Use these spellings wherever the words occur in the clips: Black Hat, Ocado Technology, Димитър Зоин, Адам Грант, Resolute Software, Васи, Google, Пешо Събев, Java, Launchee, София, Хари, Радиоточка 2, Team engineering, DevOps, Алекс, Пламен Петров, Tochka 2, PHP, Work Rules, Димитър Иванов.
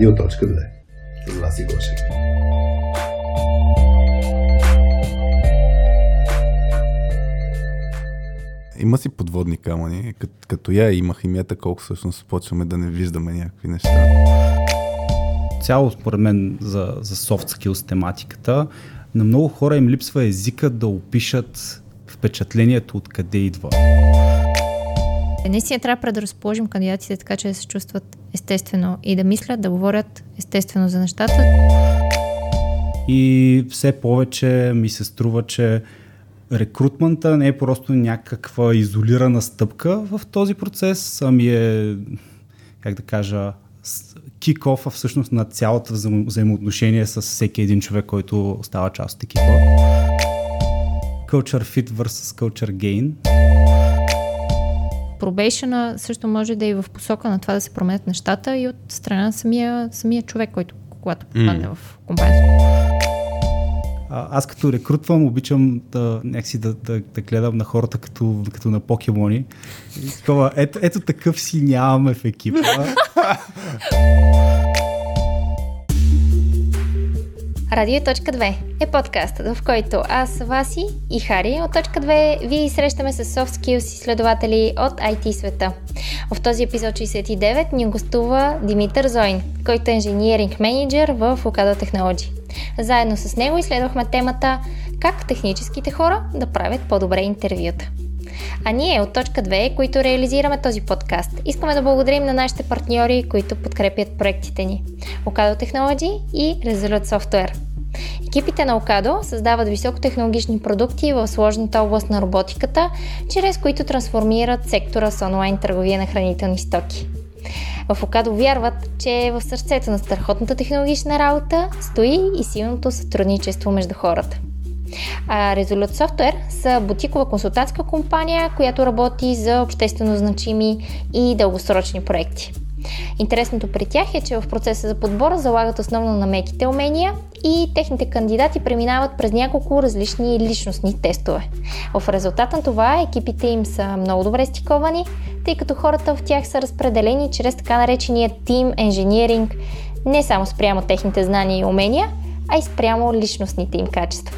Радио.2. Васи Гошев. Има си подводни камъни, като я има химията, колко всъщност почваме да не виждаме някакви неща. Цяло според мен за soft skills тематиката, на много хора им липсва езика да опишат впечатлението откъде идва. Наистина трябва да разположим кандидатите така, че да се чувстват естествено и да мислят, да говорят естествено за нещата. И все повече ми се струва, че рекрутмента не е просто някаква изолирана стъпка в този процес, ами е, как да кажа, кик-офа всъщност на цялото взаимоотношение с всеки един човек, който става част от екипа. Culture fit versus culture gain. Пробейшъна също може да е в посока на това да се променят нещата и от страна на самия човек, който когато попадне в компанията. Аз като рекрутвам, обичам да гледам на хората като на покемони. Ето такъв си нямаме в екипа. Радио.2 е подкастът, в който аз, Васи и Хари от Точка 2 ви срещаме с soft skills изследователи от IT света. В този епизод 69 ни гостува Димитър Зоин, който е инженеринг менеджер в Ocado Technology. Заедно с него изследвахме темата как техническите хора да правят по-добре интервюта. А ние от Точка 2, които реализираме този подкаст, искаме да благодарим на нашите партньори, които подкрепят проектите ни – Ocado Technology и Resolute Software. Екипите на Ocado създават високотехнологични продукти в сложната област на роботиката, чрез които трансформират сектора с онлайн търговия на хранителни стоки. В Ocado вярват, че в сърцето на страхотната технологична работа стои и силното сътрудничество между хората. А Resolute Software са бутикова консултантска компания, която работи за обществено значими и дългосрочни проекти. Интересното при тях е, че в процеса за подбора залагат основно на меките умения и техните кандидати преминават през няколко различни личностни тестове. В резултат на това екипите им са много добре стиковани, тъй като хората в тях са разпределени чрез така наречения Team engineering, не само спрямо техните знания и умения, а и спрямо личностните им качества.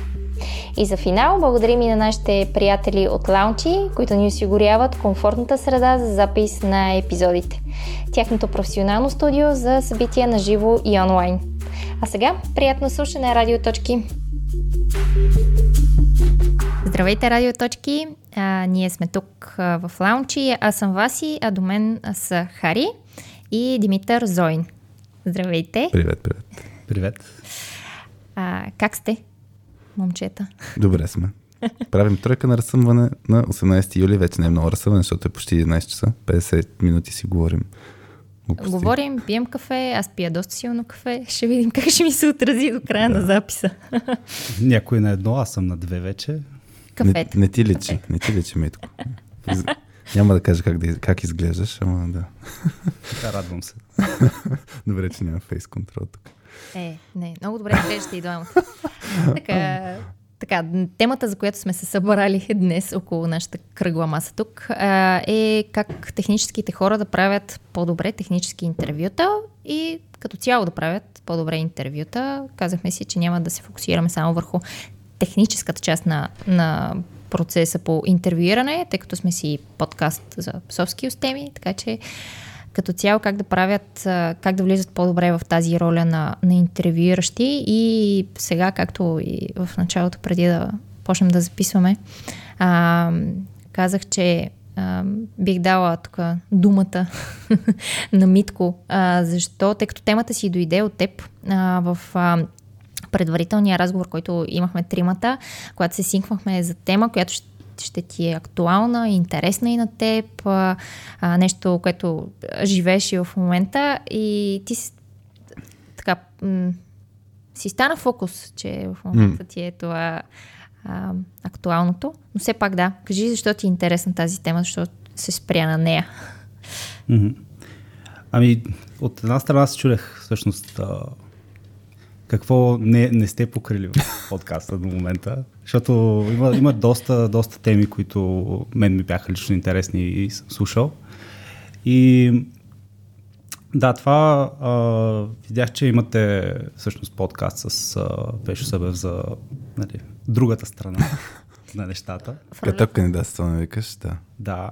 И за финал благодарим и на нашите приятели от Launchee, които ни осигуряват комфортната среда за запис на епизодите. Тяхното професионално студио за събития на живо и онлайн. А сега приятно слушане, Радиоточки! Здравейте, Радиоточки! Ние сме тук в Launchee. Аз съм Васи, а до мен са Хари и Димитър Зоин. Здравейте! Привет! Привет! Как сте? Момчета. Добре сме. Правим тройка на разсъмване на 18 юли. Вече не е много разсъмване, защото е почти 11 часа. 50 минути си говорим. Говорим, пием кафе, аз пия доста силно кафе. Ще видим как ще ми се отрази до края на записа. Някой на едно, аз съм на две вече. Кафето. Не ти личи, Митко. Няма да кажа как изглеждаш, ама да. Да, радвам се. Добре, че няма фейс контрол тук. Не, много добре изглеждате и двамата. Така, темата, за която сме се събрали днес около нашата кръгла маса тук, е как техническите хора да правят по-добре технически интервюта и като цяло да правят по-добре интервюта. Казахме си, че няма да се фокусираме само върху техническата част на процеса по интервюиране, тъй като сме си подкаст за soft skills теми, така че като цяло как да влизат по-добре в тази роля на интервюиращи. И сега, както и в началото, преди да почнем да записваме, казах, че бих дала тук думата на Митко. Защо? Тъй като темата си дойде от теб в предварителния разговор, който имахме тримата, когато се синквахме за тема, която ще ти е актуална, интересна и на теб, нещо, което живееш и в момента, и ти така си стана фокус, че в момента ти е това актуалното, но все пак да, кажи защо ти е интересна тази тема, защото се спря на нея. Ами, от една страна се чудех всъщност какво не сте покрили в подкаста до момента, защото има доста теми, които мен ми бяха лично интересни и съм слушал. И Да, това видях, че имате всъщност подкаст с Пешо Събев за другата страна на нещата. Като кандидатство не викаш, да. Да.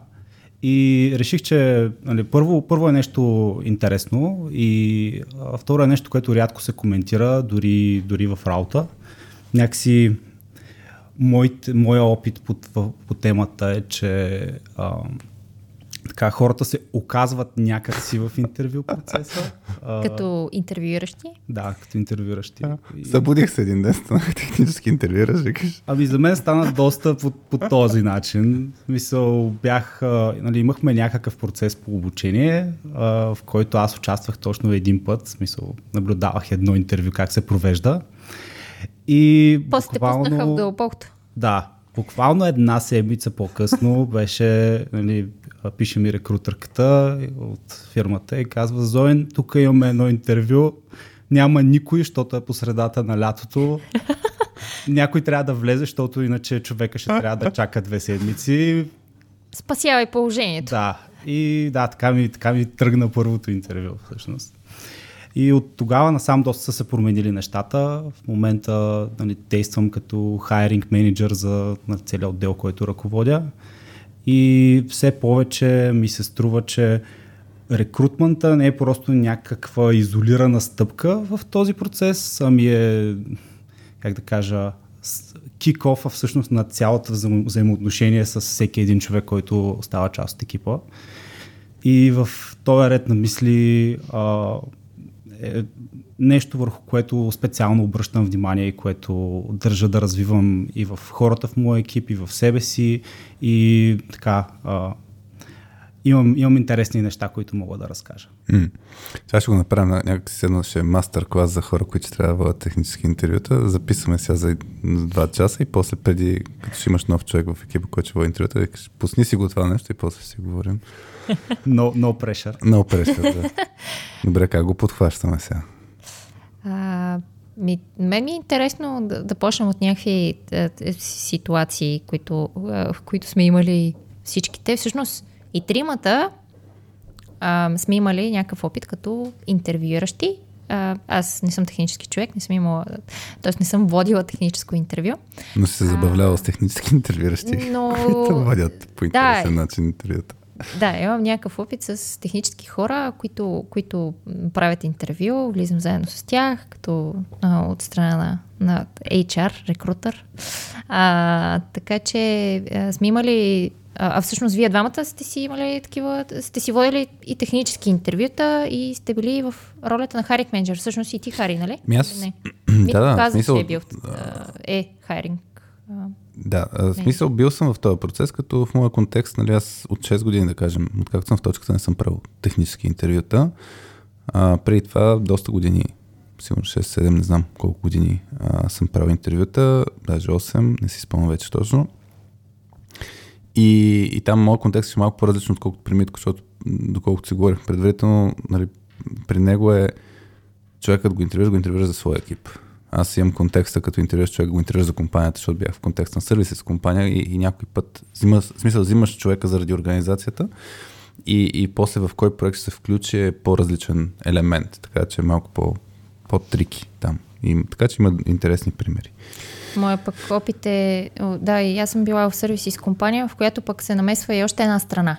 И реших, че първо е нещо интересно и второ е нещо, което рядко се коментира, дори в работа. Някакси моя опит по темата е, че хората се оказват някакси в интервю процеса. Като интервюиращи? Да, като интервюиращи. Събудих се един ден, станах технически интервюиращ, викаш. Ами за мен стана доста по този начин. Мисъл, имахме някакъв процес по обучение, в който аз участвах точно един път. Смисъл, наблюдавах едно интервю как се провежда. И после буквално те пуснаха в дълбокото. Да, буквално една седмица по-късно беше... пише ми рекрутерката от фирмата и казва: "Зоин, тук имаме едно интервю, няма никой, защото е по средата на лятото. Някой трябва да влезе, защото иначе човека ще трябва да чака 2 седмици. Спасявай положението." Да, и да, така ми тръгна първото интервю всъщност. И от тогава насам доста са се променили нещата. В момента действам като hiring manager за целия отдел, който ръководя. И все повече ми се струва, че рекрутмента не е просто някаква изолирана стъпка в този процес, ами е, как да кажа, кик-офа всъщност на цялото взаимоотношение с всеки един човек, който става част от екипа. И в този ред на мисли е нещо, върху което специално обръщам внимание и което държа да развивам и в хората в моя екип, и в себе си. И така, имам интересни неща, които мога да разкажа. Сега ще го направим някакси едно ще е мастер-клас за хора, които трябва да водят технически интервюта. Записваме сега за 2 часа и после преди, като ще имаш нов човек в екипа, който ще води интервюта, пусни си го това нещо и после ще си говорим. No pressure. No pressure, да. Добре, как го подхващаме сега? Мен ми е интересно да почнем от някакви ситуации, в които сме имали всичките. Всъщност и тримата сме имали някакъв опит като интервюиращи. Аз не съм технически човек, не съм водила техническо интервю. Но се забавлява с технически интервюиращи, които водят по интересен начин интервюта. Да, имам някакъв опит с технически хора, които правят интервю, влизам заедно с тях, като от страна на HR, рекрутър. Така че сме имали... всъщност вие двамата сте си имали такива... Сте си водили и технически интервюта и сте били в ролята на hiring manager. Всъщност и ти, Хари, нали? Не. Да, казвам, че е бил hiring. Да, в смисъл бил съм в този процес, като в моя контекст, аз от 6 години, да кажем, откакто съм в точката, не съм правил технически интервюта. Преди това доста години, сигурно 6-7, не знам колко години съм правил интервюта, даже 8, не си спомням вече точно. И там моят контекст е малко по-различно, отколкото при Митко, защото доколкото си говорих предварително, при него е човекът го интервюира за своя екип. Аз имам контекста като интервюираш човек, го интервюираш за компанията, защото бях в контекст на сервиси с компания и някой път взимаш човека заради организацията и после в кой проект ще се включи е по-различен елемент, така че е малко по-трики там. И, така че има интересни примери. Моя пък опит е, да, и аз съм била в сервиси с компания, в която пък се намесва и още една страна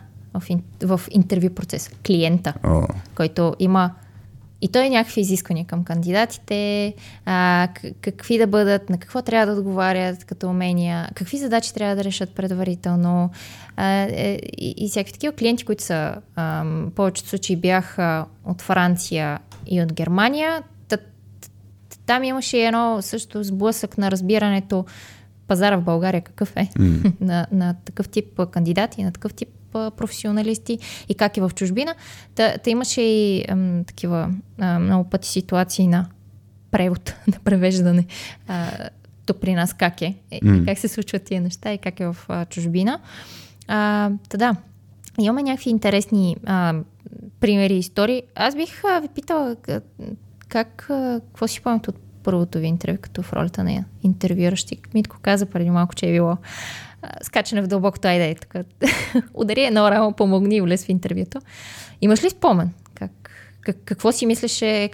в интервю процес, клиента, който има. И той е някакви изисквания към кандидатите, какви да бъдат, на какво трябва да отговарят като умения, какви задачи трябва да решат предварително. И всякакви такива клиенти, които са в повечето случаи бяха от Франция и от Германия. Там имаше едно също сблъсък на разбирането пазара в България какъв е, на такъв тип кандидати, на такъв тип професионалисти и как е в чужбина. Та имаше и такива много пъти ситуации на превод, на превеждане тук при нас как е и как се случват тия неща и как е в чужбина. Да, имаме някакви интересни примери и истории. Аз бих ви питала какво си помните от първото ви интервю, като в ролята на интервюиращи. Митко каза преди малко, че е било скачане в дълбокото, айде, така. Удари едно рамо, помогни и влез в интервюто. Имаш ли спомен? Как, Какво си мислеше,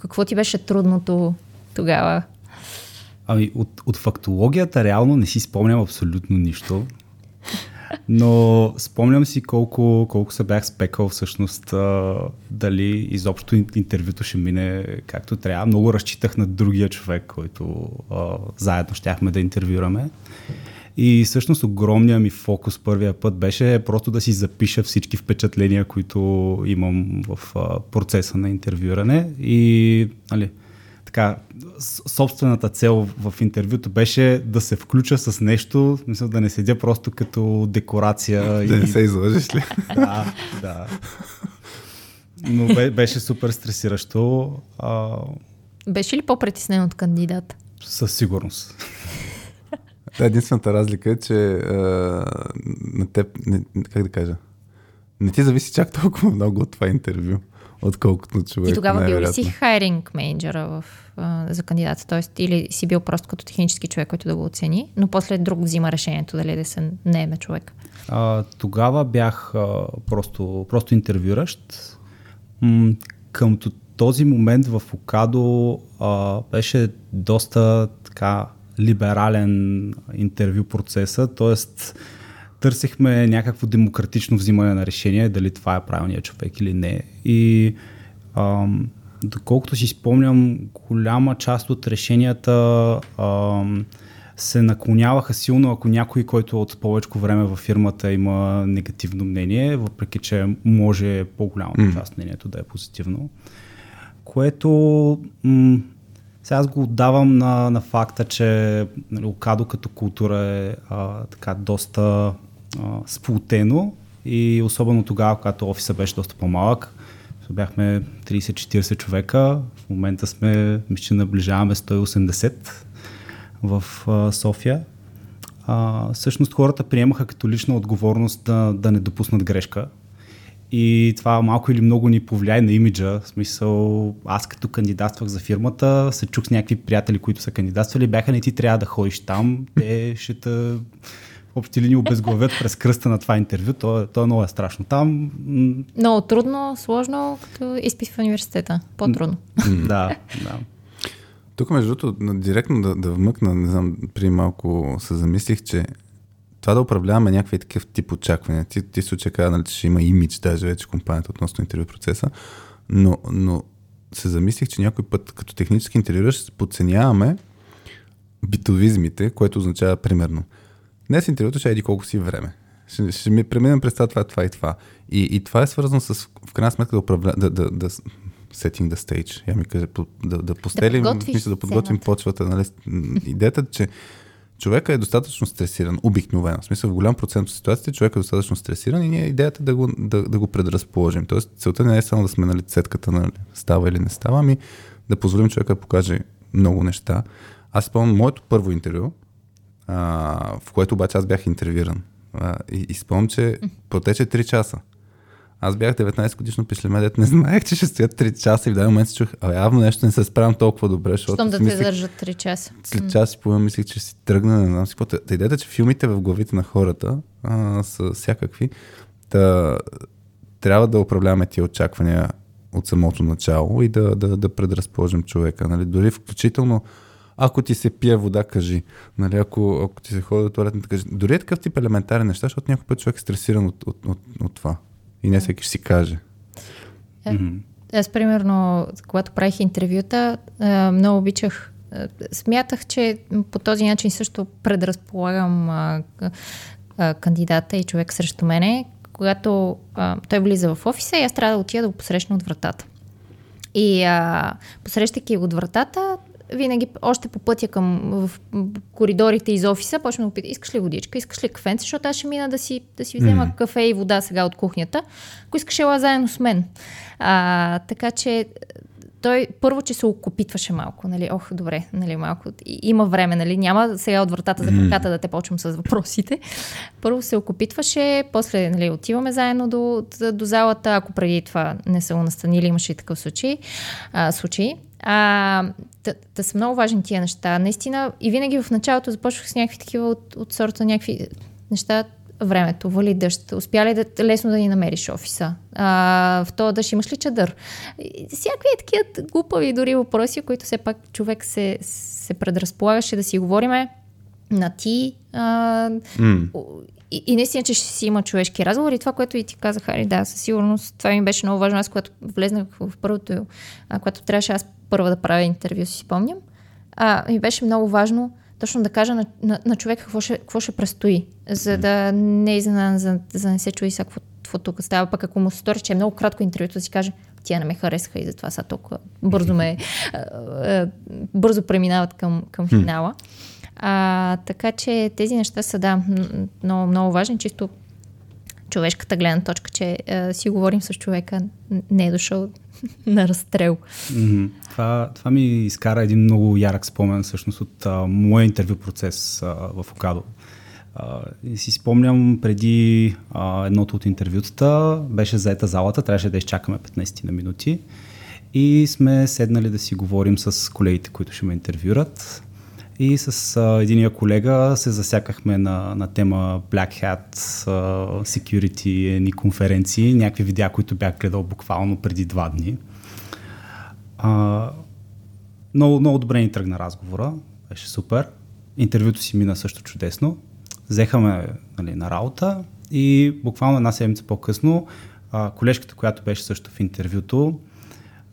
какво ти беше трудното тогава? Ами от фактологията реално не си спомням абсолютно нищо. Но спомням си колко се бях спекал всъщност, дали изобщо интервюто ще мине както трябва. Много разчитах на другия човек, който заедно щяхме да интервюраме. И всъщност огромният ми фокус първия път беше просто да си запиша всички впечатления, които имам в процеса на интервюране. И нали, така, собствената цел в интервюто беше да се включа с нещо, мисля, да не седя просто като декорация. Да не се излъжеш ли? Да, да. Но беше супер стресиращо. Беше ли по-притеснен от кандидата? Със сигурност. Да, единствената разлика е, че на теб, как да кажа, не ти зависи чак толкова много от това интервю, отколкото човек. Ти тогава бил ли си хайринг менеджера за кандидата, т.е. или си бил просто като технически човек, който да го оцени, но после друг взима решението дали да се наеме човек? Тогава бях просто интервюращ. Към този момент в Ocado беше доста така либерален интервю процеса, т.е. търсихме някакво демократично взимане на решение, дали това е правилният човек или не. И доколкото си спомням, голяма част от решенията се наклоняваха силно, ако някой, който от повече време във фирмата има негативно мнение, въпреки че може по-голямата част от мнението да е позитивно. Което... Сега аз го отдавам на факта, че Ocado като култура е така доста сплутено и особено тогава, когато офиса беше доста по-малък. Бяхме 30-40 човека, в момента сме, мисля, наближаваме 180 в София. Всъщност хората приемаха като лична отговорност да не допуснат грешка. И това малко или много ни повлия на имиджа. В смисъл, аз като кандидатствах за фирмата, се чух с някакви приятели, които са кандидатствали, бяха не ти трябва да ходиш там, те ще те общи линии обезглавят през кръста на това интервю. То е много страшно там. Много трудно, сложно, като изпит в университета. По-трудно. Да, да. Тук между другото, директно да вмъкна, не знам, преди малко се замислих, че това да управляваме някакви такъв тип очаквания. Ти случай каза, нали, че ще има имидж даже вече компанията относно интервю процеса, но се замислих, че някой път като технически интервюиращ подценяваме битовизмите, което означава примерно днес интервюто ще еди колко си време. Ще ми преминем през това и това. И това е свързано с в крайна сметка да управляваме да setting the stage. Я ми кажа, да постелим, да подготвим почвата. Нали? Идеята, че човека е достатъчно стресиран, обикновено. В смисъл, в голям процент от ситуациите човек е достатъчно стресиран и ние идеята е да го предразположим. Тоест, целта не е само да сме на лицетката на става или не става, ами да позволим човека да покаже много неща. Аз спомням моето първо интервю, в което обаче аз бях интервюиран. И спомням, че протече 3 часа. Аз бях 19 годишно пишлеме, дето не знаех, че ще стоят 3 часа и в даден момент се чух, явно нещо не се справям толкова добре, защото да те държат 3 часа. След час и половина мислих, че си тръгна, не знам си какво. Та идеята, че филмите в главите на хората са всякакви. Трябва да управляваме тия очаквания от самото начало и да предразположим човека. Нали? Дори включително, ако ти се пие вода, кажи. Нали? Ако ти се ходи до тоалетната, кажи. Дори е такъв тип елементарен неща, защото някой път човек е стресиран от това. И не всеки ще си каже. Аз, примерно, когато правих интервюта, много обичах. Смятах, че по този начин също предразполагам кандидата и човек срещу мене. Когато той влиза в офиса и аз трябва да отида да го посрещна от вратата. И посрещайки го от вратата, винаги още по пътя в коридорите из офиса, почвам да го питам, искаш ли водичка, искаш ли кафенце, защото аз ще мина да си взема кафе и вода сега от кухнята, ако искаш ела заедно с мен. Така че той първо, че се окопитваше малко, нали, ох, добре, нали, малко, има време, нали, няма сега от вратата за краката да те почвам с въпросите. Първо се окопитваше, после, нали, отиваме заедно до залата, ако преди това не са го настанили, имаше и такъв случай. Да са много важни тия неща. Наистина, и винаги в началото започвах с някакви такива от сорта, някакви неща, времето, вали дъжд, успя ли лесно да ни намериш офиса, в този дъжд имаш ли чадър? Всякакви такива глупави дори въпроси, които все пак човек се предразполагаше да си говориме на ти. И наистина, че ще си има човешки разговори. Това, което и ти казах, Хари, да, със сигурност това ми беше много важно. Аз, когато влезнах в първото, когато трябваше аз първа да правя интервю, си спомням, ми беше много важно точно да кажа на човека какво ще предстои, за да не изненадам, за не се чуди сега какво тук става. Пък ако му се стори, че е много кратко интервюто, да си каже, тия не ме харесаха и затова са толкова бързо преминават към финала. Така че тези неща са, да, много, много важни, чисто човешката гледна точка, че си говорим с човека, не е дошъл на разстрел. Това ми изкара един много ярък спомен всъщност от моя интервю процес в Ocado. Си спомням преди едното от интервютата, беше заета залата, трябваше да изчакаме 15 на минути и сме седнали да си говорим с колегите, които ще ме интервюрат. И с единия колега се засякахме на тема Black Hat, security, ни конференции, някакви видеа, които бях гледал буквално преди 2 дни. Много, много добре ни тръгна разговора, беше супер. Интервюто си мина също чудесно. Взехаме на работа и буквално 1 седмица по-късно колежката, която беше също в интервюто,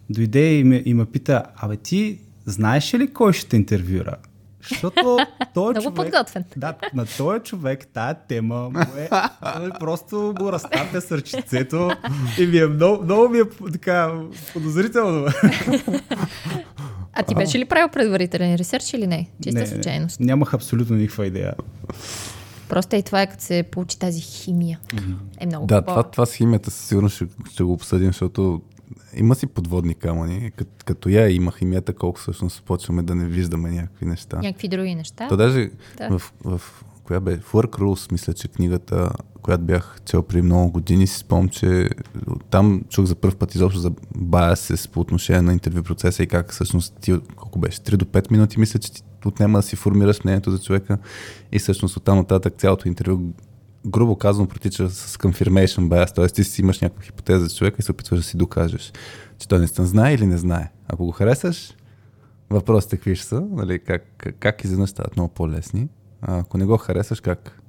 дойде и ме пита, абе ти знаеш ли кой ще те интервюра? Защото на този човек тая тема просто му разтапя сърчицето и ми е много ми е така подозрително. А ти беше ли правил предварителен ресърч или не? Чиста случайност. Нямах абсолютно никаква идея. Просто и това е като се получи тази химия. Е много хубава. Да, това с химията със сигурност ще го обсъдим, защото има си подводни камъни, като я има химията, колко всъщност почваме да не виждаме някакви неща. Някакви други неща. То даже коя бе? Work Rules, мисля, че книгата, която бях чел преди много години, си спомням, че там чух за първ път изобщо за bias по отношение на интервю процеса и как всъщност ти, колко беше, 3 до 5 минути, мисля, че ти отнема да си формираш мнението за човека и всъщност оттам нататък цялото интервю грубо казано протича с confirmation bias, т.е. ти си имаш някаква хипотеза за човека и се опитваш да си докажеш, че той наистина знае или не знае. Ако го харесаш, въпросите какви ще са, нали, как изведнъж стават много по-лесни. Ако не го харесаш, как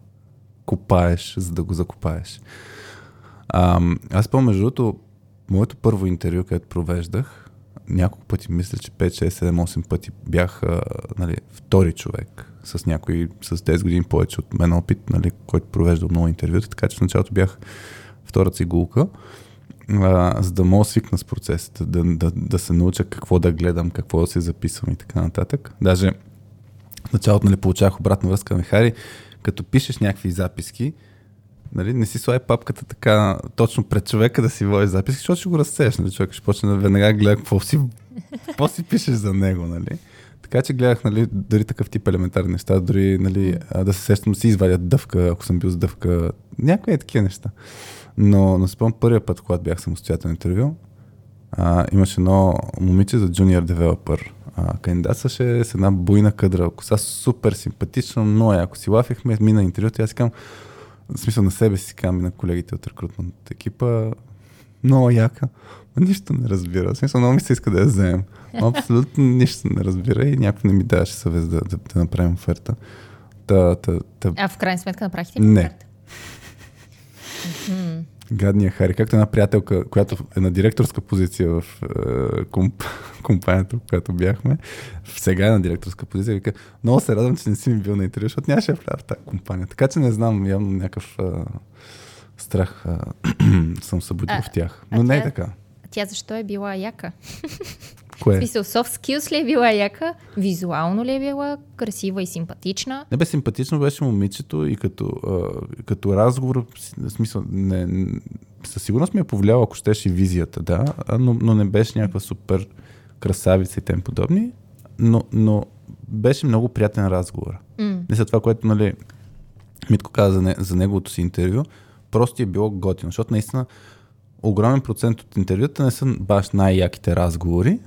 копаеш, за да го закопаеш. Аз между другото, моето първо интервю, където провеждах, няколко пъти, мисля, че 5, 6, 7, 8 пъти бях втори човек с някой с 10 години повече от мен опит, който провежда много интервюта, така че в началото бях втора цигулка, за да мога свикна с процесите, да се науча какво да гледам, какво да се записвам и така нататък. Даже в началото получавах обратна връзка на Хари, като пишеш някакви записки, не си слай папката така точно пред човека да си води записки, защото ще го разсееш, човек ще почне да веднага гледа какво си пишеш за него, Така че гледах, дори такъв тип елементарни неща, дори, да се сещам, си извадят дъвка, ако съм бил с дъвка, някакви такива неща. Но спомням първия път, когато бях самостоятелно интервю, имаше едно момиче за джуниор девелопър. Кандидатстваше с една буйна къдра коса, супер симпатична, но ако си лафихме, мина интервюто, аз си казвам, в смисъл на себе си казвам и на колегите от рекрутмент екипа, много яка, нищо не разбира. В смисъл, много ми се иска да я вземем. Абсолютно нищо не разбира и някой не ми даваше съвест да направим оферта. А в крайна сметка направихте ли оферта? Не. Гадния Хари, както една приятелка, която е на директорска позиция в компанията, в която бяхме, сега е на директорска позиция, вика, много се радвам, че не си ми бил на интервю, защото нямаше да вляза в тази компания. Така че не знам, явно някакъв страх съм събудил в тях. Но не е така. Тя защо е била яка? Кое? В смисъл, soft skills ли е била яка? Визуално ли е била красива и симпатична? Не бе, симпатично беше момичето и като разговор, в смисъл, със сигурност ми е повлияла, ако щеше и визията, да, но не беше някаква супер красавица и тем подобни, но беше много приятен разговор. Не след това, което, Митко каза за неговото си интервю, просто е било готино, защото наистина огромен процент от интервюта не са баш най-яките разговори.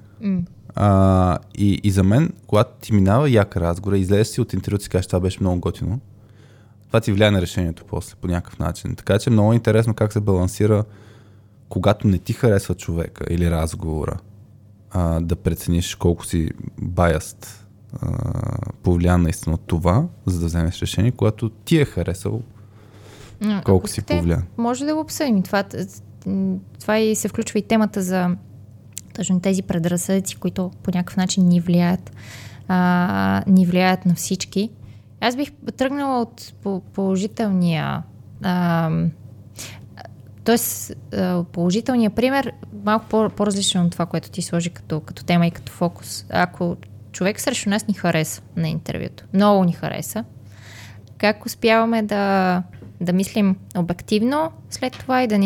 И за мен, когато ти минава як разговор, излезеш си от интервюта и кажеш, това беше много готино, това ти влияе на решението после по някакъв начин. Така че много интересно как се балансира, когато не ти харесва човека или разговора, да прецениш колко си biased, повлиян наистина от това, за да вземеш решение, когато ти е харесал, колко си повлиян. Може да го обсъдим. Това и се включва и темата за точно тези предразсъдъци, които по някакъв начин ни влияят, ни влияят на всички. Аз бих тръгнала от положителния, положителния пример, малко по-различно от това, което ти сложи като тема и като фокус. Ако човек срещу нас ни хареса на интервюто, много ни хареса, как успяваме да мислим обективно след това и да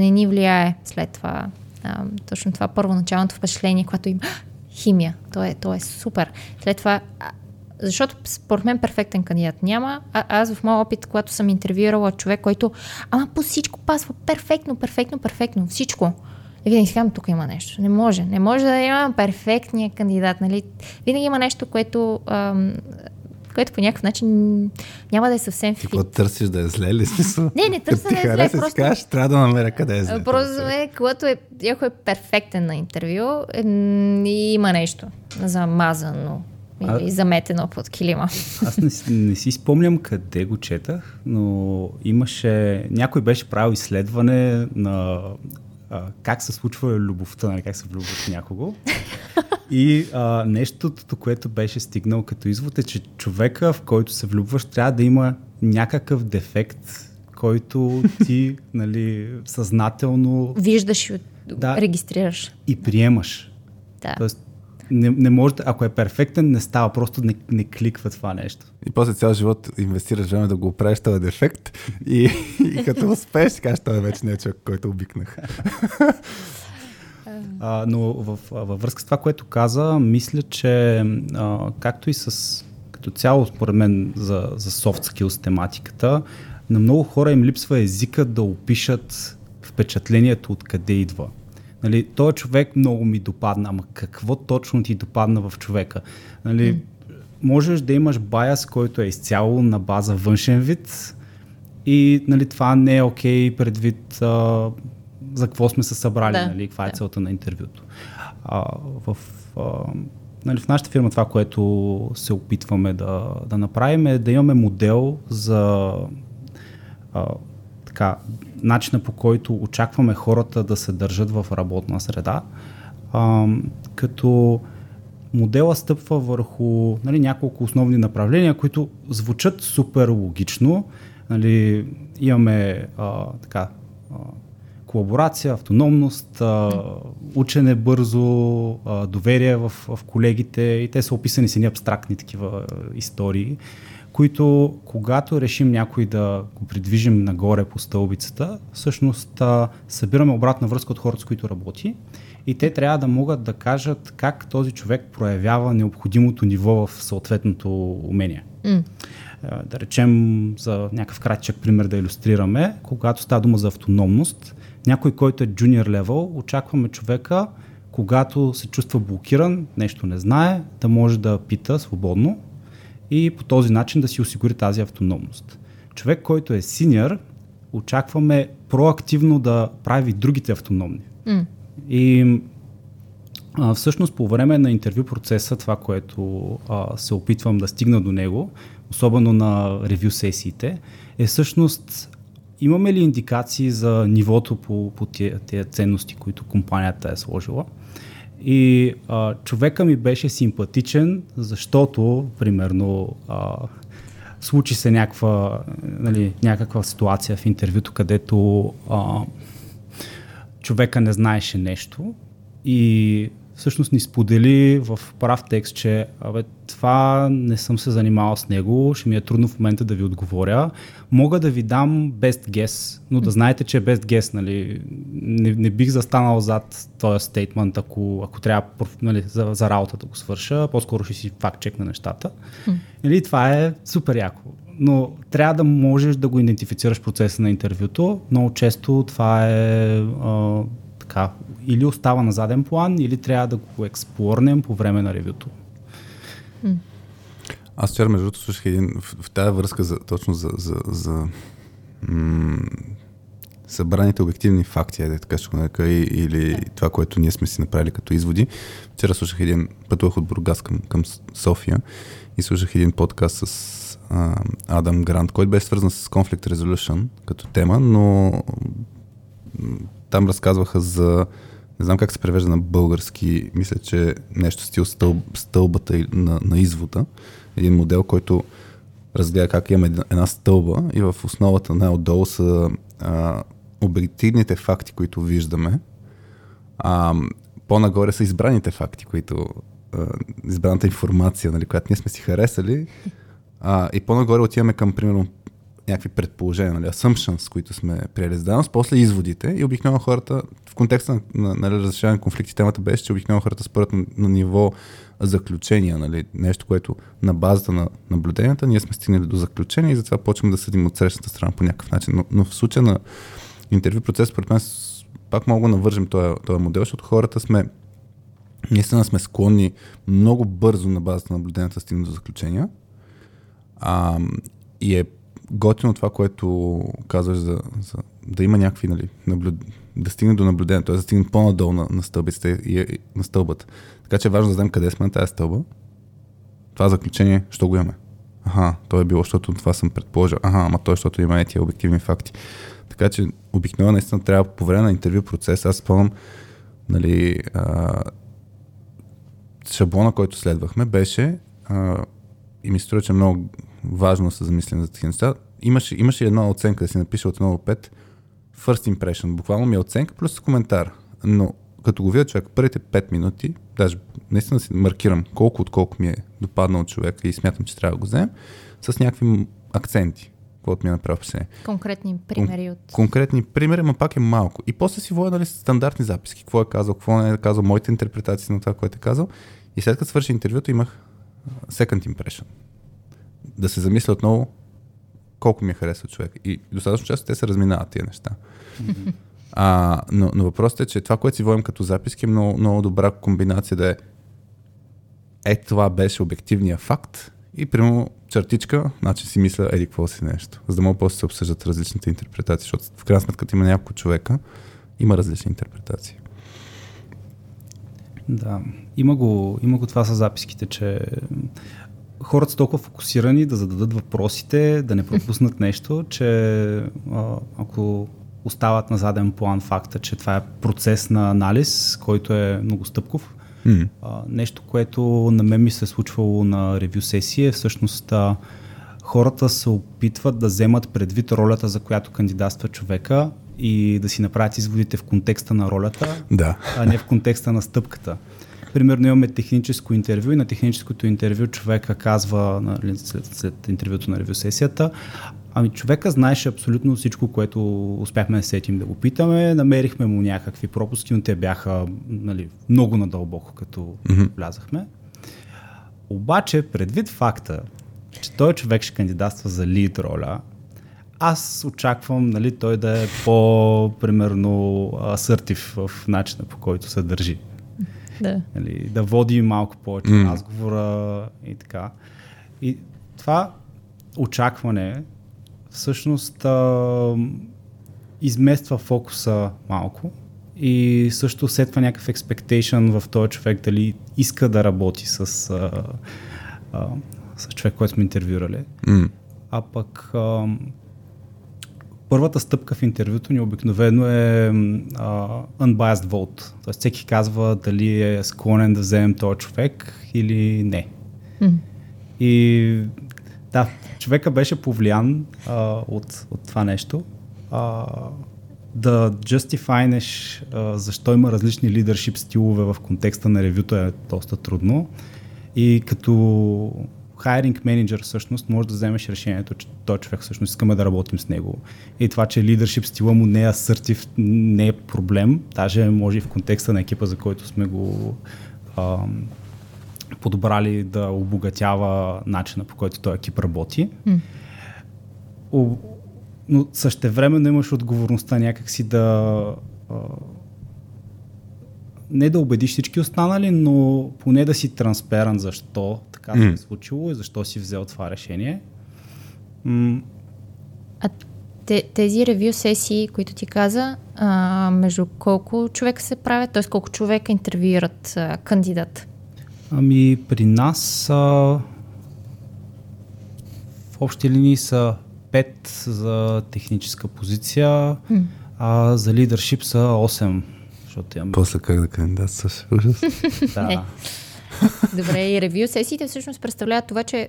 не ни влияе след това. Точно това първоначалното впечатление, което има химия. То е супер. След това, защото според мен перфектен кандидат няма. Аз в моя опит, когато съм интервюирала човек, който по всичко пасва перфектно, всичко. И винаги си казвам, тук има нещо. Не може да имам перфектния кандидат. Нали? Винаги има нещо, което по някакъв начин няма да е съвсем фит. Какво търсиш, да е зле ли смисъл? Не търся да е зле. Ти просто кажеш, трябва да намеря къде е зле. Просто за мен, когато някой е перфектен на интервю, има нещо замазано или заметено под килима. Аз не си спомням къде го четах, но имаше... Някой беше правил изследване на как се случва любовта, как се влюбва в някого. И нещото, което беше стигнал като извод е, че човека, в който се влюбваш, трябва да има някакъв дефект, който ти съзнателно... виждаш и регистрираш. И приемаш. Да. Тоест, не може, ако е перфектен, не става, просто не кликва това нещо. И после цял живот инвестираш време да го оправиш този дефект и като успееш, кажеш, това вече не е човек, който обикнах. Но във връзка с това, което каза, мисля, че както и като цяло, според мен, за soft skills тематиката, на много хора им липсва езика да опишат впечатлението откъде идва. Той човек много ми допадна, ама какво точно ти допадна в човека? Можеш да имаш bias, който е изцяло на база външен вид и това не е окей предвид... за какво сме се събрали, каква е целта на интервюто. В нашата фирма това, което се опитваме да направим, е да имаме модел за начина, по който очакваме хората да се държат в работна среда, като модела стъпва върху няколко основни направления, които звучат супер логично. Имаме колаборация, автономност, учене бързо, доверие в колегите, и те са описани с едни абстрактни такива истории, които когато решим някой да го придвижим нагоре по стълбицата, всъщност събираме обратна връзка от хората, с които работи, и те трябва да могат да кажат как този човек проявява необходимото ниво в съответното умение. Да речем, за някакъв кратчък пример да илюстрираме, когато става дума за автономност, някой, който е junior level, очакваме човека, когато се чувства блокиран, нещо не знае, да може да пита свободно и по този начин да си осигури тази автономност. Човек, който е senior, очакваме проактивно да прави другите автономни. И всъщност по време на интервю процеса, това, което се опитвам да стигна до него, особено на ревю сесиите, е всъщност... Имаме ли индикации за нивото по тези ценности, които компанията е сложила? И човека ми беше симпатичен, защото, примерно, случи се някаква ситуация в интервюто, където човека не знаеше нещо и всъщност ни сподели в прав текст, че това не съм се занимавал с него, ще ми е трудно в момента да ви отговоря. Мога да ви дам best guess, но да знаете, че best guess, не бих застанал зад този стейтмент, ако трябва за работа да го свърша, по-скоро ще си факт чек на нещата. Това е супер яко, но трябва да можеш да го идентифицираш процеса на интервюто. Много често това е... или остава на заден план, или трябва да го експлорнем по време на ревюто. Аз вчера, между другото, слушах един в тая връзка за, точно за събраните обективни факти, така ще го нарека, или това, което ние сме си направили като изводи. Вчера слушах пътувах от Бургас към София и слушах един подкаст с Адам Грант, който беше свързан с Conflict Resolution като тема, но там разказваха за, не знам как се превежда на български, мисля, че нещо стил стълбата на извода. Един модел, който разгледа как имаме една стълба и в основата най-отдолу са обективните факти, които виждаме. По-нагоре са избраните факти, които избраната информация, нали, която ние сме си харесали. И по-нагоре отиваме към, примерно, някакви предположения, нали, assumptions, които сме приели за данност, после изводите и обикновено хората, в контекста на разрешаване на конфликти, темата беше, че обикновено хората спорят на ниво заключения, нали, нещо, което на базата на наблюденията ние сме стигнали до заключения и затова почваме да съдим от срещната страна по някакъв начин. Но в случая на интервю процес, според мен, пак мога да навържим този модел, защото хората сме склонни много бързо на базата на наблюденията да стигнем до заключения. И е готино това, което казваш за да има някакви, нали, да стигне до наблюдение, т.е. да стигне по-надолу на стълбицата и на стълбата. Така че е важно да знаем къде сме на тази стълба. Това заключение, що го имаме? Аха, то е било, защото това съм предположил. Ама той, защото има и тия обективни факти. Така че обикновено наистина трябва по време на интервю процес, аз спомням, нали, шаблона, който следвахме, беше и ми струва, че много важно да се замислим за такива неща. Имаше една оценка да си напиша от 1 до 5. First impression. Буквално ми е оценка плюс коментар. Но като го видя човек първите 5 минути, даже наистина си маркирам колко ми е допаднал човек и смятам, че трябва да го вземем, с някакви акценти, което ми е направил впечатление. Конкретни примери от... Конкретни примери, но пак е малко. И после си водя, нали, стандартни записки. Какво е казал, какво не е казал, моите интерпретации на това, което е казал. И след като свърши интервюто, имах second impression. Да се замисля отново колко ми е харесал човек. И достатъчно често те се разминават тия неща. Но въпросът е, че това, което си водим като записки, е много, много добра комбинация да е това беше обективния факт и прямо чертичка, значи си мисля еди какво си нещо. За да мога после се обсъждат различните интерпретации, защото в крайна сметка има няколко човека, има различни интерпретации. Да, има го това с записките, че хората са толкова фокусирани да зададат въпросите, да не пропуснат нещо, че ако остават на заден план факта, че това е процес на анализ, който е многостъпков, нещо, което на мен ми се е случвало на ревю сесия, всъщност хората се опитват да вземат предвид ролята, за която кандидатства човека и да си направят изводите в контекста на ролята, а не в контекста на стъпката. Примерно имаме техническо интервю и на техническото интервю човека казва, след интервюто на ревю сесията, ами човека знаеше абсолютно всичко, което успяхме да сетим да го питаме, намерихме му някакви пропуски, но те бяха, нали, много надълбоко, като влязахме. Обаче, предвид факта, че той човек ще кандидатства за лид роля, аз очаквам, нали, той да е по-примерно асъртив в начина, по който се държи. Да. Нали, да води малко повече разговора и така. И това очакване всъщност измества фокуса малко и също сетва някакъв expectation в този човек, дали иска да работи с човек, който сме интервюрали. А пък първата стъпка в интервюто ни обикновено е unbiased vote. Тоест всеки казва дали е склонен да вземем този човек или не. И да, човека беше повлиян от това нещо. Да justify-неш защо има различни лидершип стилове в контекста на ревюто е доста трудно. И като хайринг менеджер всъщност може да вземеш решението, че той човек всъщност искаме да работим с него. И това, че лидершип стила му не е асъртив, не е проблем. Даже може и в контекста на екипа, за който сме го подобрали, да обогатява начина, по който този екип работи. Но същевременно имаш отговорността някакси да не да убедиш всички останали, но поне да си транспарент защо така се е случило и защо си взел това решение. А тези ревю сесии, които ти каза, между колко човека се правят, т.е. колко човека интервюират кандидат? Ами при нас в общи линии са 5 за техническа позиция, а за лидършип са 8. После как да кандидатстваш? Да. Добре, и ревю сесиите всъщност представляват това, че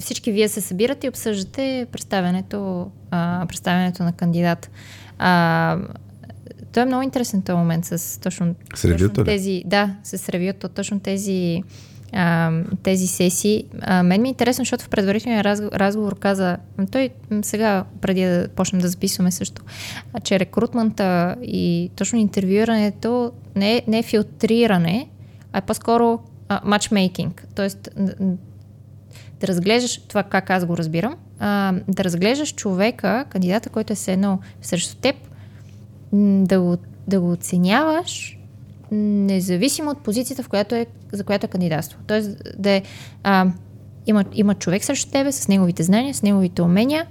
всички вие се събирате и обсъждате представянето на кандидат. Той е много интересен този момент с точно тези... Да, с ревюто, точно тези сесии. Мен ми е интересно, защото в предварителния разговор каза, той сега, преди да почнем да записваме също, че рекрутмента и точно интервюирането не е филтриране, а е по-скоро матчмейкинг. Тоест да разглеждаш, това как аз го разбирам, да разглеждаш човека, кандидата, който е седнал срещу теб, да го оценяваш независимо от позицията, за която е кандидатство. Тоест да има човек срещу тебе с неговите знания, с неговите умения.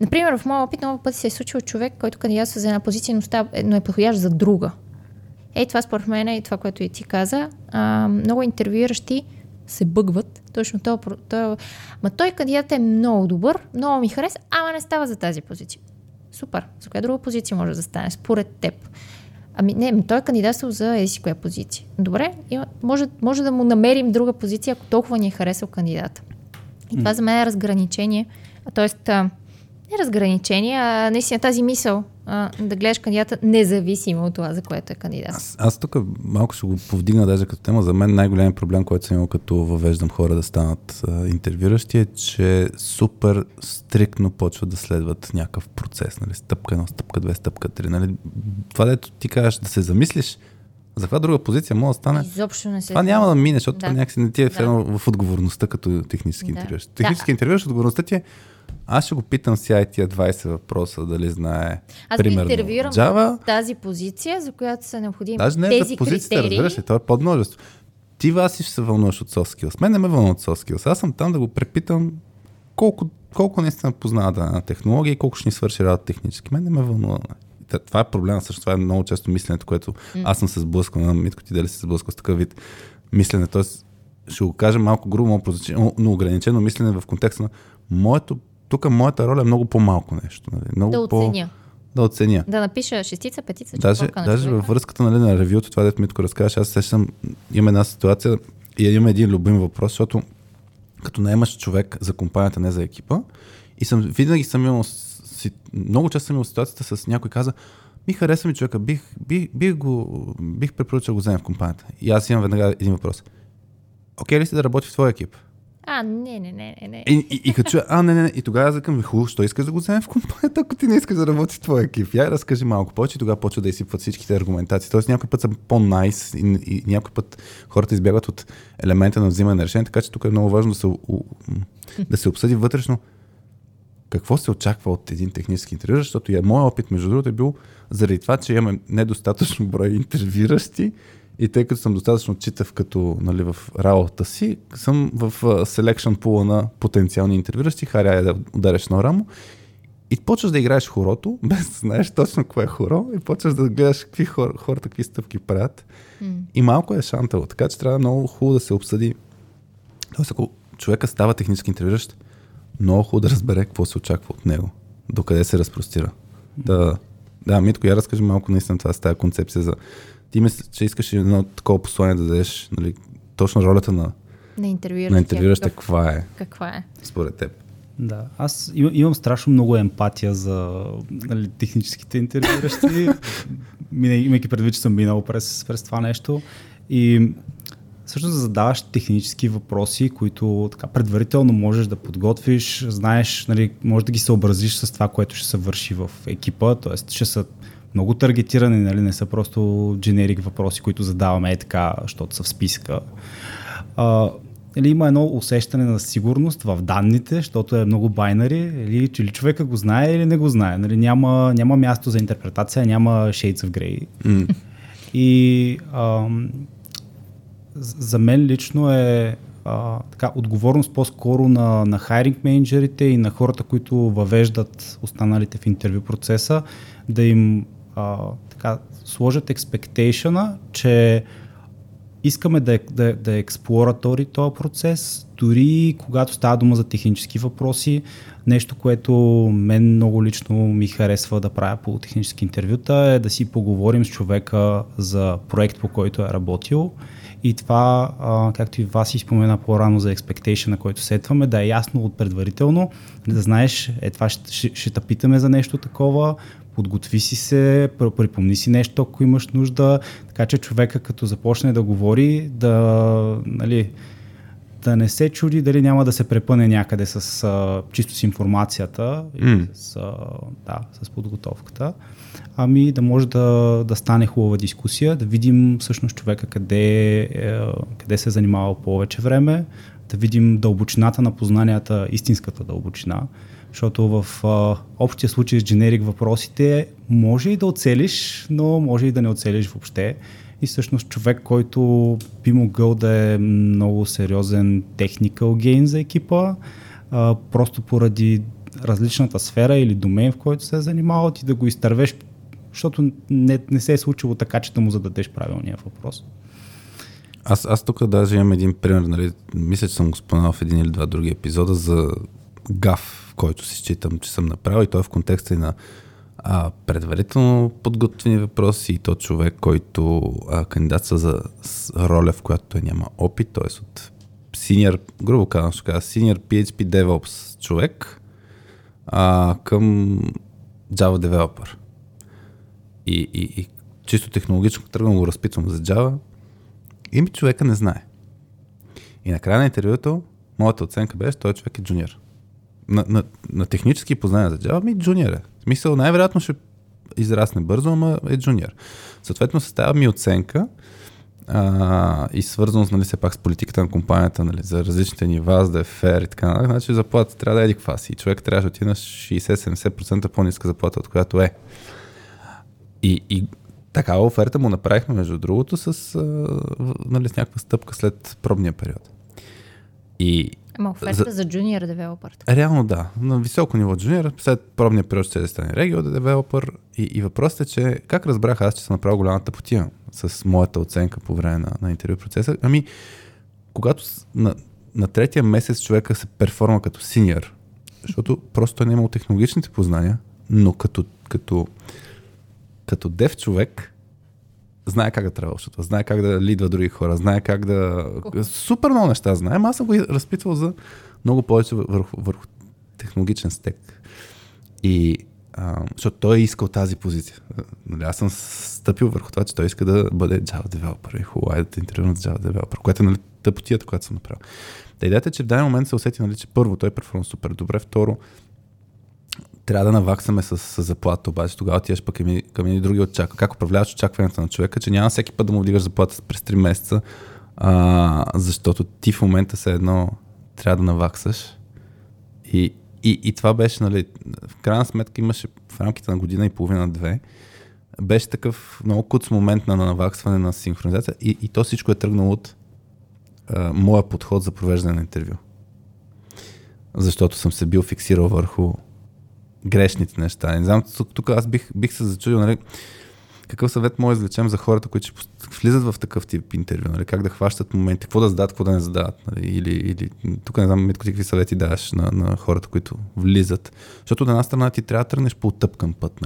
Например, в моя опит много пъти се е случил човек, който кандидатства за една позиция, но е подходящ за друга. Ей, това според мен и това, което и ти каза. Много интервюиращи се бъгват. Точно той кандидат е много добър, много ми хареса, ама не става за тази позиция. Супер. За коя друга позиция може да стане? Според теб. Ами не, той е кандидатствал за еси коя позиция. Добре, може да му намерим друга позиция, ако толкова ни е харесал кандидата. И това за мен е разграничение. Тоест, не разграничение, а наистина тази мисъл да гледаш кандидата независимо от това, за което е кандидат. Аз тук малко ще го повдигна даже като тема. За мен най-големият проблем, който съм имал като въвеждам хора да станат интервюиращи, е, че супер стриктно почват да следват някакъв процес. Нали? Стъпка 1, стъпка 2, стъпка 3. Нали? Това, дето ти кажеш да се замислиш, за каква друга позиция може да стане? Изобщо не се. Това няма да мине, защото това някакси не ти е в отговорността като технически интервюиращ. Технически интервюиращ отговорността ти е: аз ще го питам сега и тия 20 въпроса, дали знае, примерно, Java. Аз интервюирам тази позиция, за която са необходими тези критерии. Даже не е за позицията, разбираш ли, това е подмножество. Ти, Васи, ще се вълнуваш от soft skills. Мен не ме вълна от soft skills. Аз съм там да го препитам колко наистина познава дадена технология и колко ще ни свърши работа технически. Мен не ме вълнува. Това е проблема, също това е много често мисленето, което аз съм се сблъскал на Митко, ти дали се сблъскал с такъв вид мислене. Тоест, ще го кажа малко грубо, но ограничено мислене в контекста на моето. Тук моята роля е много по-малко нещо. Нали? Много да оценя. Да напиша шестица, петица, четворка. Даже във връзката, нали, на ревюто, това дето Митко разказваш, аз сещам, има една ситуация и има един любим въпрос, защото като наемаш човек за компанията, не за екипа, и винаги съм имал, много често съм имал ситуацията с някой каза: ми хареса ми човека, бих препоръчал го вземем в компанията. И аз имам веднага един въпрос. Окей ли сте да работи в твоя екип? Не. И като чуя, и тогава аз казвам: хубаво, що искаш да го вземем в компанията, ако ти не искаш да работи в твоя екип? Я разкажи малко повече, тогава почва да изсипват всичките аргументации. Тоест някой път са по-найс и някой път хората избягват от елемента на взимане на решение, така че тук е много важно да се обсъди вътрешно какво се очаква от един технически интервюиращ, защото моят опит, между другото, е бил заради това, че имаме недостатъчно брой интервюиращи. И тъй като съм достатъчно читав като, нали, в работата си, съм в селекшън пула на потенциални интервюиращи. Харя да удариш на рамо и почваш да играеш хорото, без да знаеш точно кое е хоро, и почваш да гледаш какви хората, какви стъпки правят. И малко е шантало, така че трябва много хубаво да се обсъди. Тоест, ако човека става технически интервюиращ, много хубаво да разбере какво се очаква от него, докъде се разпростира. Да, Митко, я разкажи малко наистина това с тази концепция за... Ти мисля, че искаш едно такова послание да дадеш, нали, точно ролята на интервюираща каква е според теб? Да, аз имам страшно много емпатия за, нали, техническите интервюиращи, имайки предвид, че съм минал през това нещо, и всъщност задаваш технически въпроси, които така предварително можеш да подготвиш, знаеш, нали, можеш да ги съобразиш с това, което ще се върши в екипа, т.е. ще са много таргетирани, нали, не са просто дженерик въпроси, които задаваме така, защото са в списка. Или има едно усещане на сигурност в данните, защото е много байнари, или човека го знае или не го знае. Нали, няма място за интерпретация, няма shades of grey. И за мен лично е така, отговорност по-скоро на хайринг менеджерите и на хората, които въвеждат останалите в интервю процеса, да им така, сложат експектейшъна, че искаме да експлоратори този процес, дори когато става дума за технически въпроси. Нещо, което мен много лично ми харесва да правя по технически интервюта, е да си поговорим с човека за проект, по който е работил. И това, както и Васи спомена по-рано за expectation, на който сетваме, да е ясно от предварително, да знаеш, това ще те питаме за нещо такова, подготви си се, припомни си нещо, ако имаш нужда, така че човека като започне да говори, да не се чуди дали няма да се препъне някъде с чисто с информацията и с подготовката. Ами да може да стане хубава дискусия, да видим всъщност човека къде се е занимавал повече време, да видим дълбочината на познанията, истинската дълбочина, защото в общия случай с дженерик въпросите може и да оцелиш, но може и да не оцелиш въобще. И всъщност човек, който би могъл да е много сериозен техникъл гейн за екипа, просто поради различната сфера или домен, в който се занимава, ти да го изтървеш, защото не се е случило така, че да му зададеш правилния въпрос. Аз тук даже имам един пример, мисля, че съм го споменал в един или два други епизода за гаф, в който си считам, че съм направил, и той е в контекста и на предварително подготвени въпроси, и то човек, който кандидатства за роля, в която той няма опит, т.е. от senior, грубо казвам, ще кажа, senior PHP DevOps човек към Java developer. И чисто технологично тръгвам го разпитвам за Java, и ми човека не знае. И накрая на интервюто моята оценка беше, той човек е джуниор. На технически познания за Java, ми джуниор е. В смисъл, най-вероятно ще израсне бързо, ама е джуниор. Съответно, състава ми оценка и свързано с, все пак с политиката на компанията, за различните нива, за да е фер и така нататък, значи заплата трябва да е едиква си. И човек трябва да отиде на 60-70% по-ниска заплата, от която е. И такава оферта му направихме, между другото, с някаква стъпка след пробния период. Ама оферта за джуниор девелопър. Реално да, на високо ниво джуниор, след пробния период ще стане регио девелопър, и въпросът е, че как разбрах аз, че съм направил голяма тъпотия с моята оценка по време на интервю процеса? Ами, когато на третия месец човека се перформа като синьор, защото просто той не е имал технологичните познания, но като дев човек знае как да тревелшата, знае как да лидва други хора, знае как да... Супер много неща знае, аз съм го разпитвал за много повече върху технологичен стек. Защото той е искал тази позиция. Аз съм стъпил върху това, че той иска да бъде Java Developer. И хубаво е да те интервювам с Java Developer, което е тъпотията, която съм направил. Да, идеята е, че в даден момент се усети, че първо, той е перформанс супер добре, второ, трябва да наваксаме с заплата, обаче тогава отиваш пък към едни други очаквания. Как управляваш очакването на човека, че няма всеки път да му вдигаш заплата през 3 месеца, защото ти в момента все едно трябва да наваксаш. И това беше, в крайна сметка имаше в рамките на година и половина-две, беше такъв много куц момент на наваксване, на синхронизация, и то всичко е тръгнало от моя подход за провеждане на интервю. Защото съм се бил фиксирал върху грешните неща. Не знам, тук аз бих се зачудил, какъв съвет може да извлечем за хората, които ще влизат в такъв тип интервю, как да хващат моменти, какво да зададат, какво да не зададат. Или тук не знам, Митко, ти какви съвети даваш на хората, които влизат. Защото от една страна ти трябва да тръгнеш по оттъпкан път.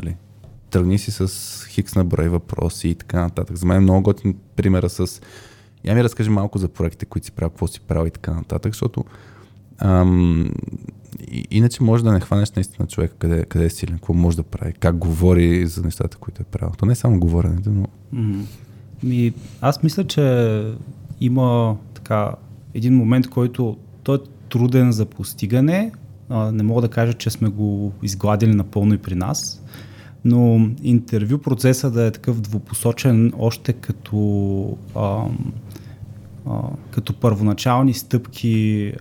Тръгни си с хикс на брой въпроси и така нататък. За мен е много готин примера с я ми разкажи малко за проектите, които си правил, какво си правил и така нататък, защото иначе може да не хванеш наистина човек къде е силен, какво може да прави, как говори за нещата, които е правил. То не е само говоренето, но... Аз мисля, че има така един момент, който той е труден за постигане. Не мога да кажа, че сме го изгладили напълно и при нас, но интервю процеса да е такъв двупосочен още като първоначални стъпки.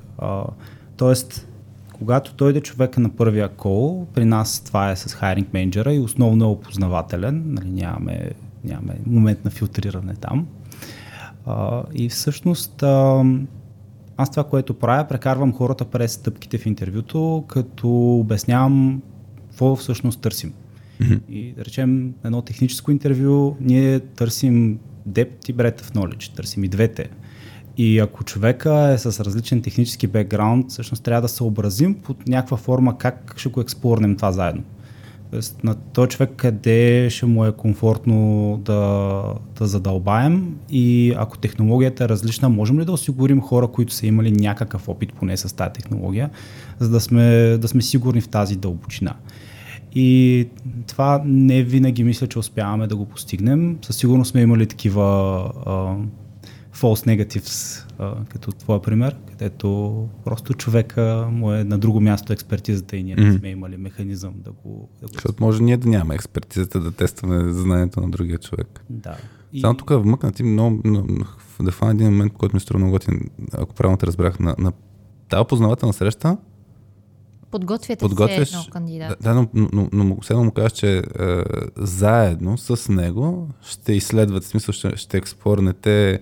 Тоест, когато дойде човека на първия кол, при нас това е с хайринг менеджера и основно е опознавателен. Нямаме нямаме момент на филтриране там. И всъщност аз това, което правя, прекарвам хората през стъпките в интервюто, като обяснявам какво всъщност търсим. Mm-hmm. И да речем едно техническо интервю, ние търсим depth и breadth of knowledge, търсим и двете. И ако човека е с различен технически бекграунд, всъщност трябва да съобразим под някаква форма как ще го експлорнем това заедно. Тоест на този човек къде ще му е комфортно да задълбаем и ако технологията е различна, можем ли да осигурим хора, които са имали някакъв опит поне с тази технология, за да сме сигурни в тази дълбочина. И това не винаги мисля, че успяваме да го постигнем. Със сигурност сме имали такива false negatives, като твой пример, където просто човека му е на друго място експертизата и ние не сме имали механизъм да го... Защото може ние да нямаме експертизата да тестваме знанието на другия човек. Да. Само тук вмъкна ти много да фана един момент, който ми струва много готин, ако правилно те разбрах, на тази познавателна среща подготвяш едно кандидат. Да, но сега му кажеш, че заедно с него ще изследват, в смисъл ще експорнете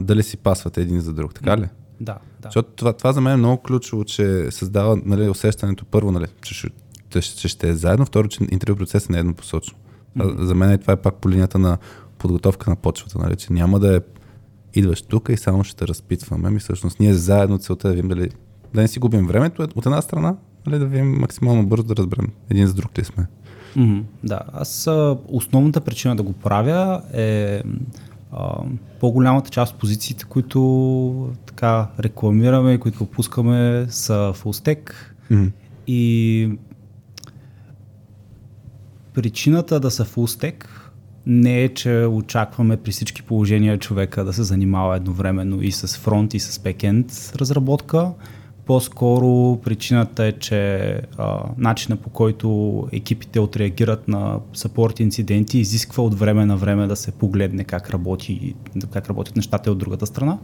дали си пасвате един за друг, така ли? Да. Защото това за мен е много ключово, че създава усещането първо, че ще е заедно, второ, че интервю процесът не е еднопосочно. За мен това е пак по линията на подготовка на почвата, че няма да е идваш тук и само ще те разпитваме. Ми всъщност ние заедно целта да видим дали да не си губим времето, от една страна, да видим максимално бързо да разберем един за друг ли сме. Да, аз основната причина да го правя е по-голямата част от позициите, които така рекламираме и които пускаме са full-stack. И причината да са full-stack не е, че очакваме при всички положения човека да се занимава едновременно и с фронт, и с бекенд разработка. По-скоро причината е, че начинът по който екипите отреагират на съпорт инциденти изисква от време на време да се погледне как работят нещата от другата страна.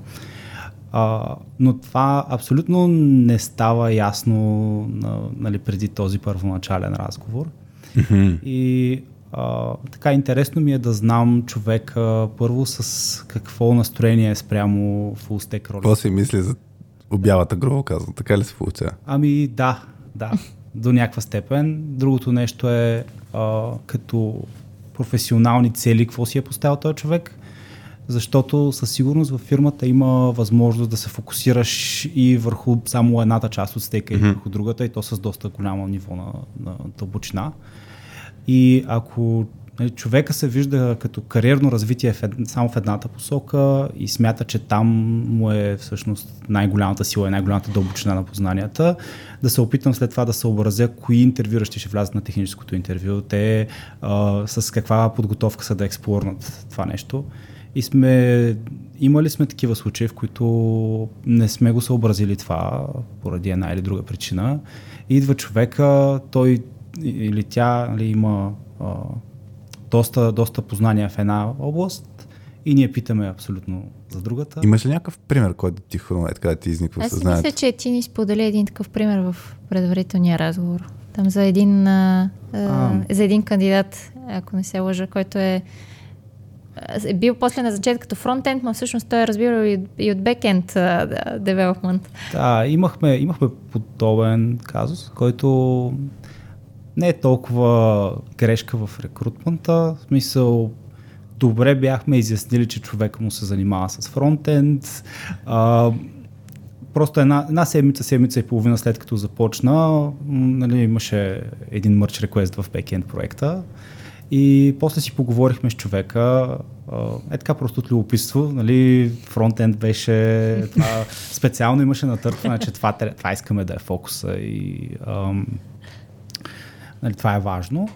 Но това абсолютно не става ясно преди този първоначален разговор. И така интересно ми е да знам човека първо с какво настроение е спрямо фулстек роли. Какво си мисли за обявата, грубо казвам, така ли се получава? Ами да, до някаква степен. Другото нещо е като професионални цели, какво си е поставил този човек, защото със сигурност във фирмата има възможност да се фокусираш и върху само едната част от стека, и върху другата, и то с доста голямо ниво на дълбочина. И ако човека се вижда като кариерно развитие само в едната посока и смята, че там му е всъщност най-голямата сила и най-голямата дълбочина на познанията, да се опитам след това да съобразя кои интервюращи ще влязат на техническото интервю, те с каква подготовка са да експлорнат това нещо. И имали сме такива случаи, в които не сме го съобразили това поради една или друга причина. Идва човека, той или тя има доста познания в една област и ние питаме абсолютно за другата. Имаш ли някакъв пример, който ти хрумва, така да ти изниква съзнанието? Аз мисля, че ти ни сподели един такъв пример в предварителния разговор. Там за един кандидат, ако не се лъжа, който е бил после назначен като фронтенд, но всъщност той е разбирал и от бекенд девелопмент. Да, имахме подобен казус, който не е толкова грешка в рекрутмента. В смисъл, добре бяхме изяснили, че човек му се занимава с фронтенд. Просто една седмица и половина след като започна, имаше един мърч реквест в бекенд проекта. И после си поговорихме с човека, така просто от любопитство, фронтенд беше това, специално имаше натъркване, че това искаме да е фокуса и това е важно.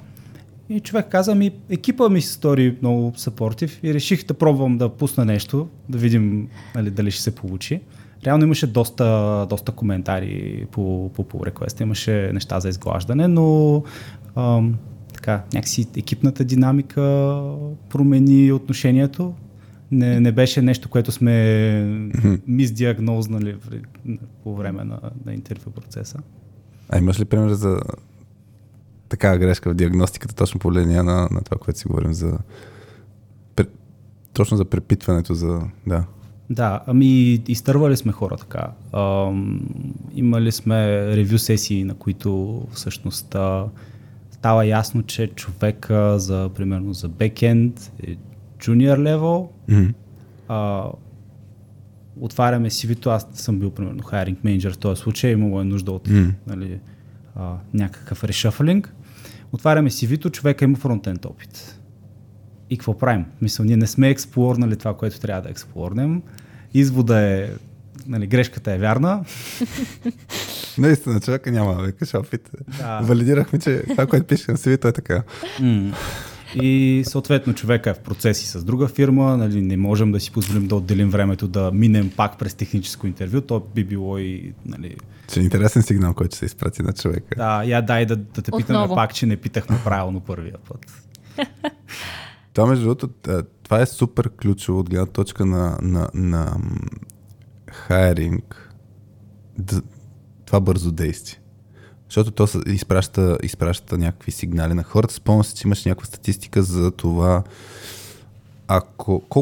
И човек каза, екипа ми се стори много съпортив и реших да пробвам да пусна нещо, да видим дали ще се получи. Реално имаше доста коментари по реквеста, имаше неща за изглаждане, но някакси екипната динамика промени отношението. Не беше нещо, което сме мисдиагнознали по време на интервю процеса. А имаш ли пример за такава грешка в диагностиката, точно по линия на това, което си говорим за... Точно за препитването, за... Да. Да, ами изтървали сме хора така. Имали сме ревю сесии, на които всъщност става ясно, че човека за, примерно, за бекенд е junior level. Mm-hmm. Отваряме CV-то, аз съм бил, примерно, hiring manager в този случай, имало е нужда от нали, някакъв решъфлинг. Отваряме CV-то, човека има фронтенд опит. И какво правим? Мисля, ние не сме експлорнали това, което трябва да експлорнем. Извода е, нали, грешката е вярна. Наистина, човека няма векаш опит. Да. Валидирахме, че това, което пише на CV-то е така. И съответно човека е в процеси с друга фирма, нали, не можем да си позволим да отделим времето да минем пак през техническо интервю, то би било и... Нали... Че е интересен сигнал, който се изпрати на човека. Да, я дай да те питаме отново. Пак, че не питахме правилно първия път. Това, между другото, това е супер ключово от гледна точка на хайринг, това бързо действие. Защото то изпраща някакви сигнали на хората. Спомня си, че имаш някаква статистика за това, ако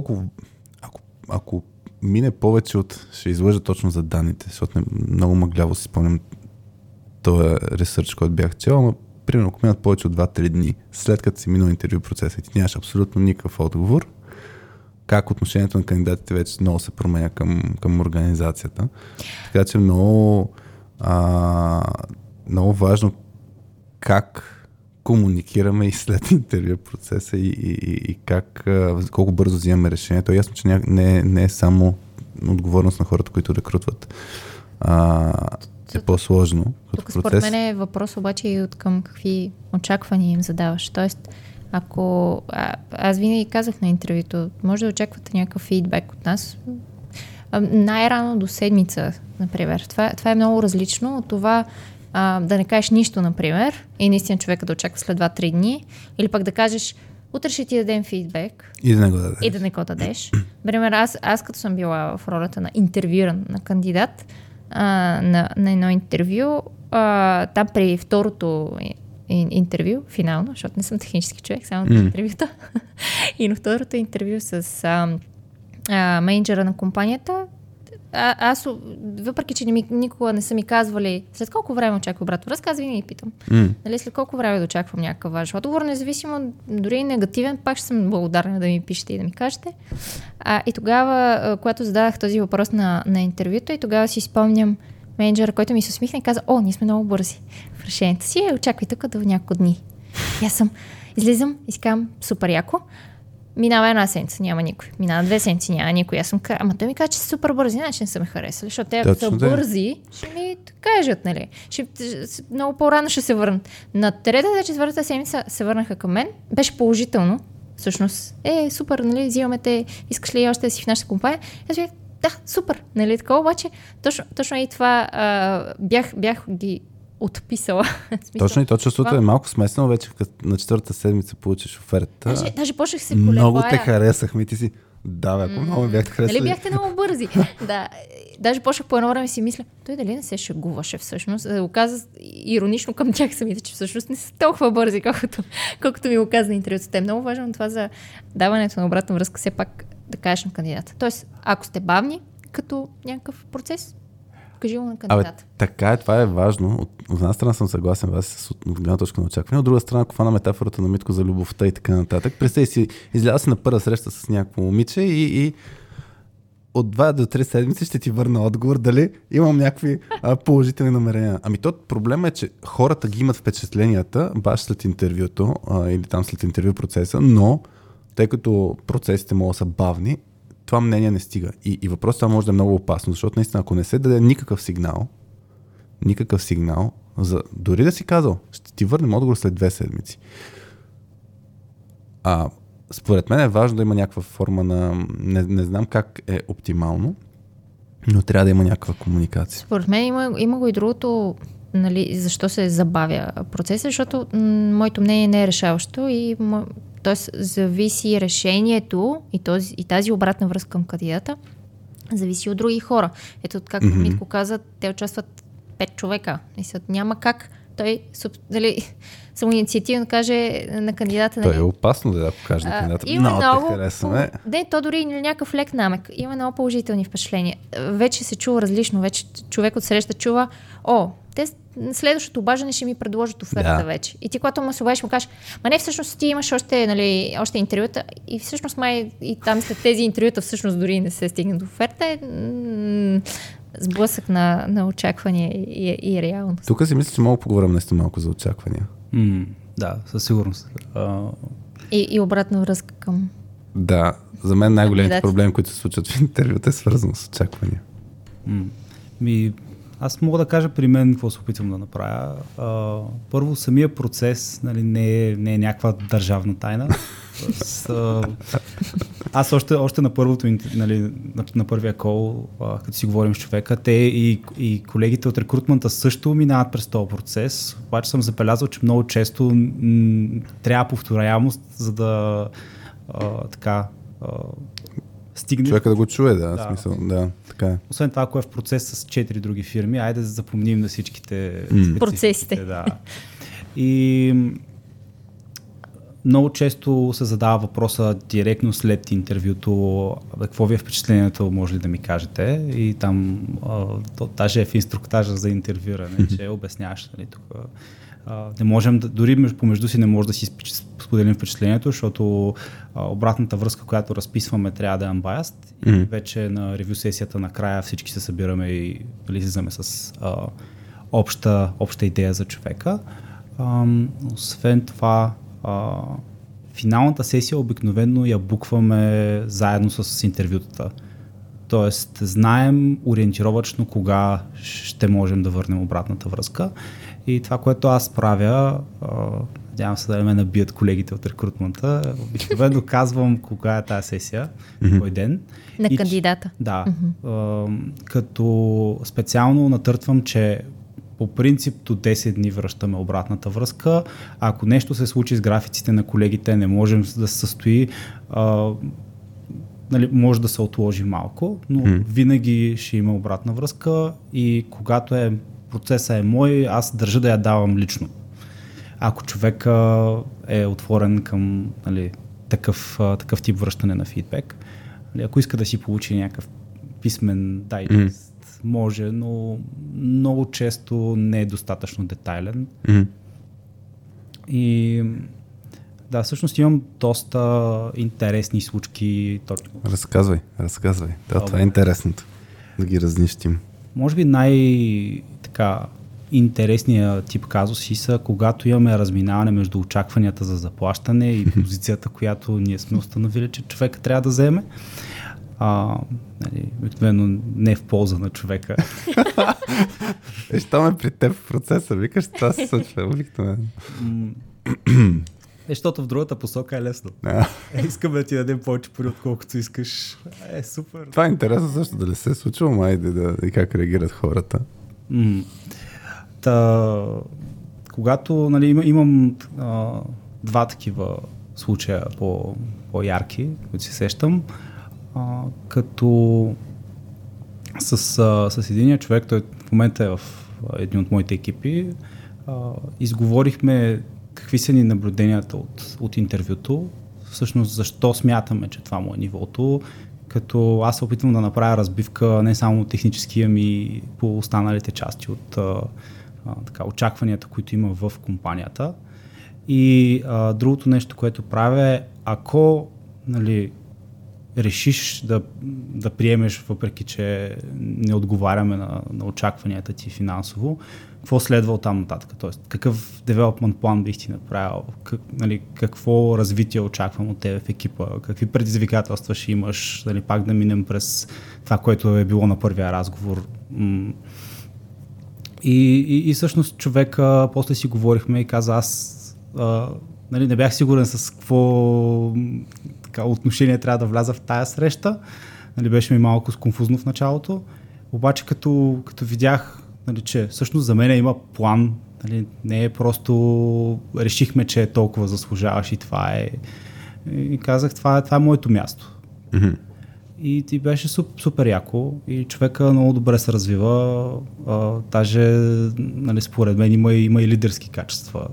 мине повече от... Ще излъжа точно за данните, защото много мъгляво си спомням този ресърч, който бях чел, но примерно, ако минат повече от 2-3 дни, след като си минал интервю процеса и ти нямаш абсолютно никакъв отговор, как отношението на кандидатите вече много се променя към организацията. Така че много важно как комуникираме и след интервю процеса и как, колко бързо взимаме решението. Ясно, че не е само отговорност на хората, които рекрутват. Е по-сложно. Тук според мен е въпрос обаче и от към какви очаквания им задаваш. Тоест, ако... Аз винаги казах на интервюто, може да очаквате някакъв фидбек от нас. Най-рано до седмица, например. Това е много различно от това да не кажеш нищо, например, и наистина човека да очаква след 2-3 дни, или пък да кажеш утре ще ти дадем фидбек. И да не го дадеш. Например, аз като съм била в ролята на интервюиран на кандидат, на едно интервю, там при второто интервю, финално, защото не съм технически човек, само на интервюта, и на второто интервю с менеджера на компанията, аз, въпреки че никога не са ми казвали след колко време очаква обратна връзка, аз винаги питам. Нали, след колко време да очаквам някакъв ваш отговор, независимо, дори и негативен, пак ще съм благодарна да ми пишете и да ми кажете. И тогава, когато зададах този въпрос на интервюто, и тогава си спомням менеджера, който ми се усмихна и каза: "О, ние сме много бързи в решението си, очаквай тук до няколко дни." И аз излизам и си казвам: "Супер яко." Минава една седмица, няма никой. Минава две седмици, няма никой. Аз съм ама той ми каза, че са супер бързи, начин са ме харесали, защото те са бързи, ще ми кажат, нали? Много по-рано ще се върнат. На третата, четвъртата седмица се върнаха към мен. Беше положително. Всъщност, супер, нали, взимаме те, искаш ли още да си в нашата компания? Аз бях, да, супер, нали, така, обаче точно и това бях ги отписала. Точно и то чувството е малко смесено вече, като на четвърта седмица получиш оферта. Даже почнах се колебая. Много те харесахме, ти си. Да, бе, ако много бяхте харесали. Нали бяхте много бързи. Да. Даже почнах по едно време си мисля, той дали не се шегуваше всъщност. Да го каза иронично към тях самите, че всъщност не са толкова бързи, колкото ми го каза на интервюто. Те е много важно това за даването на обратна връзка, все пак да кажеш на кандидата. Тоест, ако сте бавни, като някакъв процес, кажи го на кандидата. Така е, това е важно. От една страна съм съгласен с вас с гледна точка на очакване, от друга страна, ако фана метафората на Митко за любовта и така нататък, представи си, излява си на първа среща с някакво момиче и от 2 до 3 седмици ще ти върна отговор дали имам някакви положителни намерения. Ами то проблема е, че хората ги имат впечатленията баш след интервюто или там след интервю процеса, но тъй като процесите могат да са бавни, това мнение не стига. И въпросът това може да е много опасно, защото наистина, ако не се даде никакъв сигнал, за дори да си казал, ще ти върнем отговор след 2 седмици. Според мен е важно да има някаква форма на... Не знам как е оптимално, но трябва да има някаква комуникация. Според мен има го и другото, нали, защо се забавя процесът, защото моето мнение не е решаващо и... Тоест, зависи решението и тази обратна връзка към кандидата, зависи от други хора. Ето, както Митко каза, те участват 5 човека. Няма как той самоинициативно каже на кандидата. Нали? То е опасно да покаже на кандидата. Не, то дори някакъв лек намек. Има много положителни впечатления. Вече се чува различно. Вече човек от среща чува, те следващото обаждане ще ми предложат оферта вече. И ти, когато му се обадиш, му кажеш, ма не, всъщност ти имаш още интервюта и всъщност май и там след тези интервюта всъщност дори не се стигна до оферта. Сблъсък на очаквания и реалност. Тук си мисля, че мога да поговорим нещо малко за очаквания. Да, със сигурност. И обратна връзка към... Да, за мен най-големите проблеми, които се случват в интервюта, е свързано с очаквания. Аз мога да кажа при мен какво се опитвам да направя. Първо, самия процес не е някаква държавна тайна. Аз още на първото, на първия кол, като си говорим с човека, те и колегите от рекрутмента също минават през този процес. Обаче съм забелязал, че много често трябва повторяемост, за да стигне. Човека да го чуе, смисъл, така. Освен това, ако е в процес с 4 други фирми, айде да запомним на всичките процесите. И много често се задава въпроса директно след интервюто, какво ви е впечатлението, може ли да ми кажете? И там даже е в инструктажа за интервюране, че обясняваш тук. Не можем дори помежду си не може да си споделим впечатлението, защото обратната връзка, която разписваме, трябва да е unbiased. И вече на ревю сесията накрая всички се събираме и излизаме с обща идея за човека. Освен това, финалната сесия обикновено я букваме заедно с интервютата. Тоест, знаем ориентировачно кога ще можем да върнем обратната връзка. И това, което аз правя, надявам се да ме набият колегите от рекрутмента, обикновено казвам кога е тази сесия, кой ден. На кандидата. Да. Като специално натъртвам, че по принцип до 10 дни връщаме обратната връзка. Ако нещо се случи с графиците на колегите, не можем да се състои, може да се отложи малко, но винаги ще има обратна връзка и когато процесът е мой, аз държа да я давам лично. Ако човек е отворен към такъв тип връщане на фидбек, ако иска да си получи някакъв писмен дайджест, може, но много често не е достатъчно детайлен. И да, всъщност имам доста интересни случки. Разказвай. Това е интересното. Да ги разнищим. Може би интересният тип казуси са, когато имаме разминаване между очакванията за заплащане и позицията, която ние сме установили, че човека трябва да вземе. Обикновено не е в полза на човека. Що ме при теб в процеса? Викаш, това се случва обикновено. Защото в другата посока е лесно. Искаме да ти дадем повече пари, отколкото искаш. Супер. Това е интересно също, дали се е случило, и как реагират хората. Когато имам два такива случая по-ярки, които си сещам, като с единия човек, той в момента е в един от моите екипи, изговорихме какви са ни наблюденията от интервюто, всъщност защо смятаме, че това му е нивото, като аз се опитвам да направя разбивка не само технически, ами по останалите части от очакванията, които има в компанията. И другото нещо, което правя е, ако решиш да приемеш, въпреки че не отговаряме на очакванията ти финансово, какво следва от там нататък? Тоест, какъв девелопмент план бих ти направил? Какво развитие очаквам от тебе в екипа? Какви предизвикателства ще имаш? Пак да минем през това, което е било на първия разговор. И всъщност човека, после си говорихме и каза, аз не бях сигурен с какво отношение трябва да вляза в тая среща. Беше ми малко сконфузно в началото. Обаче като видях, че всъщност за мен има план, не е просто решихме, че е толкова заслужаваш и това е. И казах, това е моето място. и беше супер яко и човека много добре се развива, даже нали, според мен има и лидерски качества,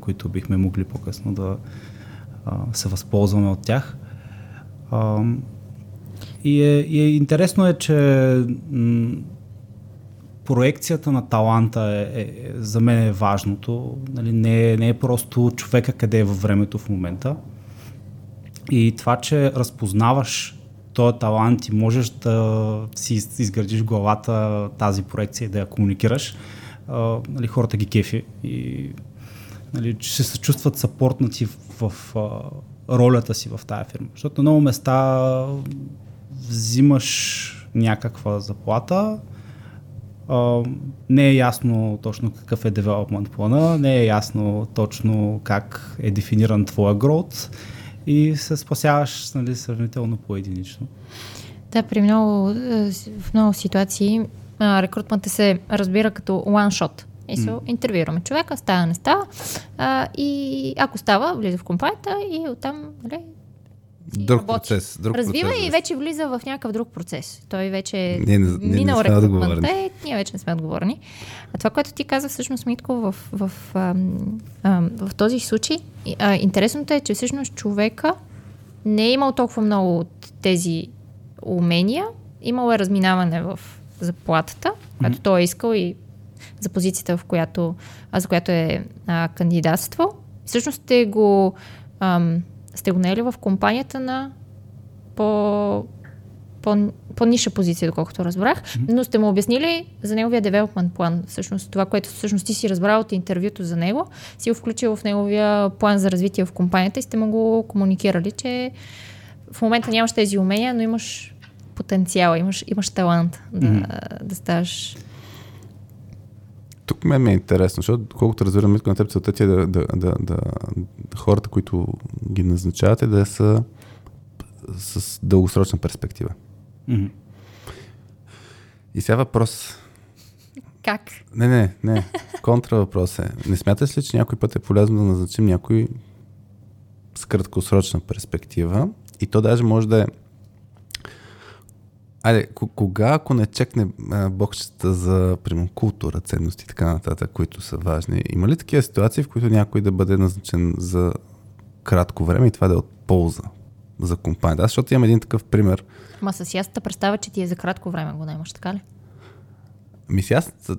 които бихме могли по-късно да се възползваме от тях. И интересно е, че проекцията на таланта за мен е важното. Нали, не е просто човека къде е във времето в момента. И това, че разпознаваш този талант и можеш да си изградиш главата тази проекция и да я комуникираш, нали, хората ги кефи и нали, ще се чувстват съпортнати в ролята си в тая фирма. Защото на много места взимаш някаква заплата, не е ясно точно какъв е девелопмент плана, не е ясно точно как е дефиниран твоя growth и се спасяваш нали, сравнително по-единично. Да, в много ситуации рекрутментът се разбира като one shot. И се интервюираме човека, става, не става и ако става, влиза в компанията и оттам нали, друг работи. Процес, и вече влиза в някакъв друг процес. Той вече е минал рекрутмента и ние вече не сме отговорни. А това, което ти каза всъщност, Митко, в този случай, интересното е, че всъщност човека не е имал толкова много от тези умения, имало е разминаване в заплатата, което той е искал и за позицията, за която е кандидатствал. Всъщност сте го наели в компанията на по-ниша позиция, доколкото разбрах, но сте му обяснили за неговия девелопмент план. Всъщност това, което всъщност ти си разбрал от интервюто за него, си го включил в неговия план за развитие в компанията и сте му го комуникирали, че в момента нямаш тези умения, но имаш потенциала, имаш талант да ставаш. Тук мен е интересно, защото колкото разбирам, Митко, на теб целта ти е да хората, които ги назначавате, да са с дългосрочна перспектива. Mm-hmm. И сега въпрос. Как? Не. Контра въпрос е. Не смяташ ли, че някой път е полезно да назначим някой с краткосрочна перспектива? И то даже може да е... Айде, кога, ако не чекне бокчета за, примерно, култура, ценности и така нататък, които са важни, има ли такива ситуации, в които някой да бъде назначен за кратко време и това да е от полза за компанията? Аз, защото имам един такъв пример. Ма с ясната представа, че ти е за кратко време го наймаш, така ли? Ами с ясната...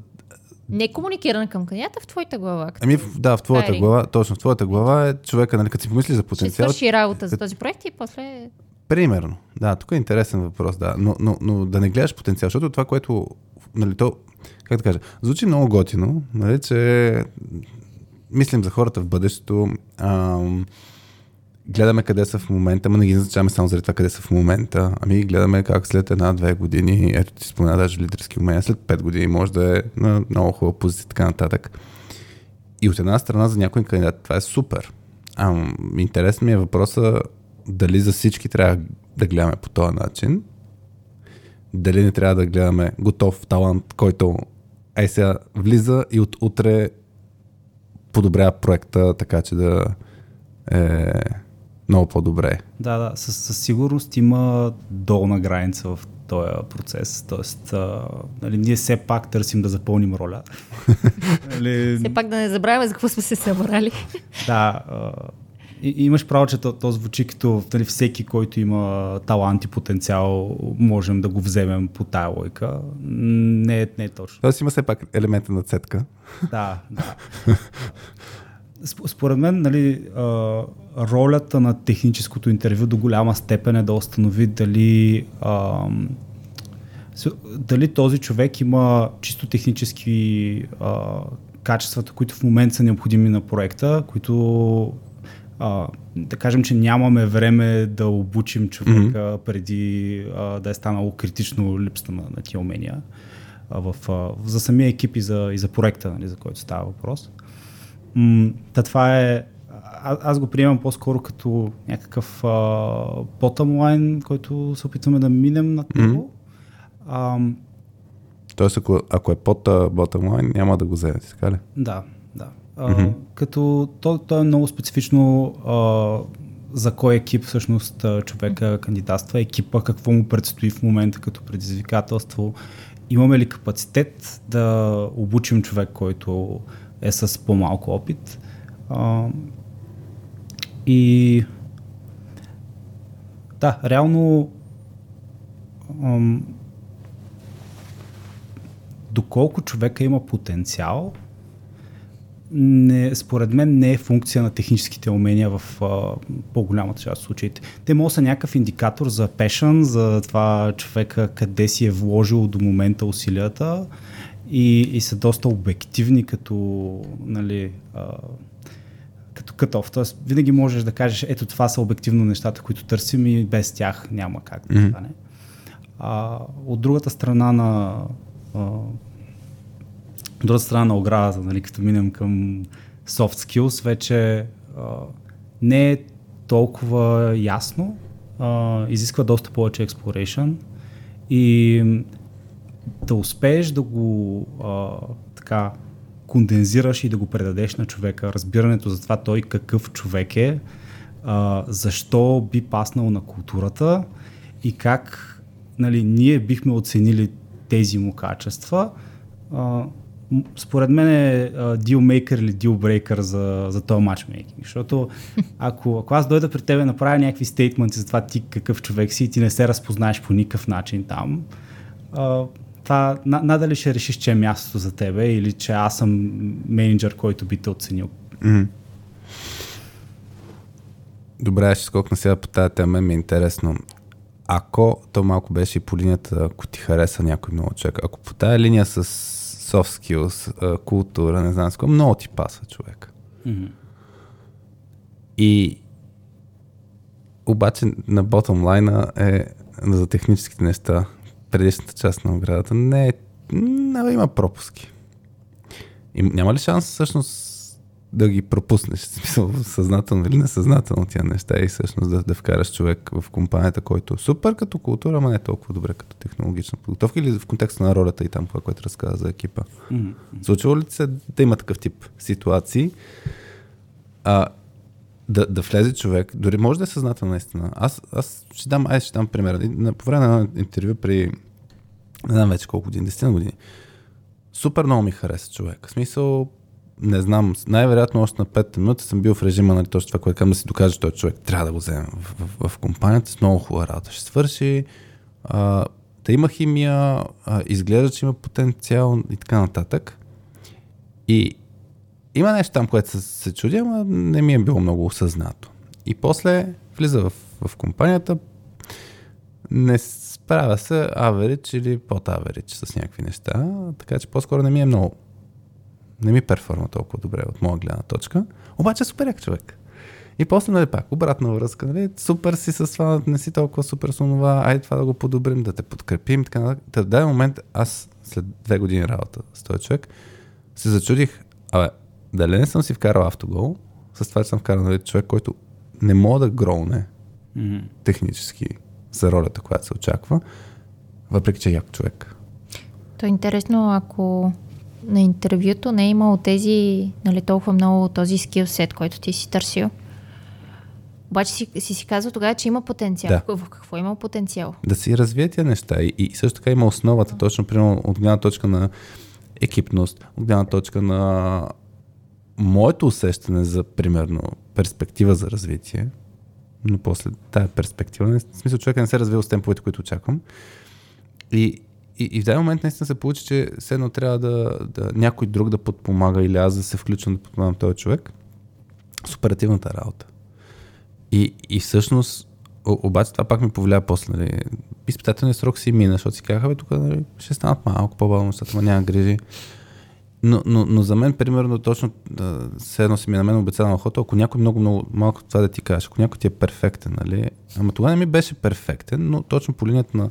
Не е комуникирана към кандидата, в твоята глава. Като... Ами да, в твоята глава, точно в твоята глава е човека, нали, като си помисли за потенциал. Ще свърши работа за този проект и после... Примерно. Да, тук е интересен въпрос, да. Но да не гледаш потенциал, защото това, което, нали, то, как да кажа, звучи много готино, нали, че мислим за хората в бъдещето, гледаме къде са в момента, ама не ги назначаваме само заради това къде са в момента, ами гледаме как след 1-2 години, ето ти спомена даже лидерски умения, след 5 години може да е на много хубава позиция, така нататък. И от една страна за някой кандидат това е супер. Интересен ми е въпроса, дали за всички трябва да гледаме по този начин, дали не трябва да гледаме готов талант, който сега влиза и от утре подобрява проекта, така че да е много по-добре. Да, със сигурност има долна граница в този процес, т.е. нали, ние все пак търсим да запълним роля. Все пак да не забравяме за какво сме се събрали. Да, и имаш право, че то звучи като нали, всеки, който има талант и потенциал, можем да го вземем по тая лойка. Не е точно. Тоест има все пак елемента на цетка. Да. Според мен нали, ролята на техническото интервю до голяма степен е да установи дали този човек има чисто технически качествата, които в момента са необходими на проекта, които да кажем, че нямаме време да обучим човека преди да е станало критично липсата на тия умения за самия екип и за проекта, нали, за който става въпрос. Това е... Аз го приемам по-скоро като някакъв bottom line, който се опитваме да минем над него. Тоест, ако е под bottom line, няма да го вземете, така ли? Да. Като то е много специфично за кой екип всъщност човека кандидатства, екипа, какво му предстои в момента като предизвикателство, имаме ли капацитет да обучим човек, който е с по-малко опит. И да, реално доколко човека има потенциал, според мен не е функция на техническите умения в по-голямата част от случаите. Те могат да са някакъв индикатор за passion, за това човека къде си е вложил до момента усилията и са доста обективни като, нали, като кът-офф. Тоест, винаги можеш да кажеш, ето това са обективно нещата, които търсим и без тях няма как да стане. От другата страна на оградата, нали, като минем към soft skills, вече не е толкова ясно, изисква доста повече exploration и да успееш да го така кондензираш и да го предадеш на човека, разбирането за това той какъв човек е, защо би паснал на културата и как, нали, ние бихме оценили тези му качества. Според мен е дилмейкър или дилбрейкър за този матчмейкинг. Защото ако аз дойда при тебе и направя някакви стейтменти за това ти какъв човек си и ти не се разпознаеш по никакъв начин там, това надали ще решиш, че е мястото за тебе или че аз съм менеджер, който би те оценил. Добре, ще скокна сега по тази тема, ми е интересно. Ако то малко беше и по линията, ако ти хареса някой много човек, ако по тая линия с soft skills, култура, не знам с какво, много ти пасва човек. И обаче на bottom line е за техническите неща, предишната част на оградата, не има пропуски. И няма ли шанс всъщност да ги пропуснеш, в смисъл съзнателно или несъзнателно тия неща и всъщност да вкараш човек в компанията, който е супер като култура, ама не е толкова добре като технологична подготовка, или в контекста на ролята и там, което разказа за екипа. Случва ли се да има такъв тип ситуации, да влезе човек, дори може да е съзнателно наистина. Аз ще дам пример. По време на интервю при не знам вече колко години, 10 години, супер много ми хареса човек. В смисъл, не знам, най-вероятно още на 5 минути съм бил в режима, нали, точно това, което казвам, да си докажа, че той човек трябва да го вземе в компанията, с много хубава работа ще свърши, да има химия, изглежда, че има потенциал и така нататък. И има нещо там, което се чудя, ама не ми е било много осъзнато. И после влиза в компанията, не справя се average или под-average с някакви неща, така че по-скоро не ми перформа толкова добре от моя гледна точка, обаче супер як човек. И после, нали, пак обратна връзка, нали, супер си с това, не си толкова супер с това, айде това да го подобрим, да те подкрепим, така нататък. В даден момент аз след 2 години работа с този човек се зачудих, дали не съм си вкарал автогол, с това, че съм вкарал, нали, човек, който не мога да гроуне технически за ролята, която се очаква, въпреки че е як човек. То е интересно, ако на интервюто не е имало тези, нали, толкова много този скил сет, който ти си търсил. Обаче си казал тогава, че има потенциал. Да. В какво има потенциал? Да си развие тия неща и също така има основата, точно примерно от гледна точка на екипност, от гледна точка на моето усещане за, примерно, перспектива за развитие, но после тая перспектива, в смисъл човека не се развива с темповете, които очаквам. И в даден момент наистина се получи, че все едно трябва да някой друг да подпомага или аз да се включвам да подпомагам този човек с оперативната работа. И всъщност, обаче това пак ми повлия после. Нали, изпитателният срок си мина, защото си казаха, тук, нали, ще станат малко по-бавно нещата, ма няма грижи. Но за мен, примерно, точно все едно си ми на мен обеца на охота, ако някой много малко това да ти кажеш, ако някой ти е перфектен, нали, ама тогава не ми беше перфектен, но точно по линията на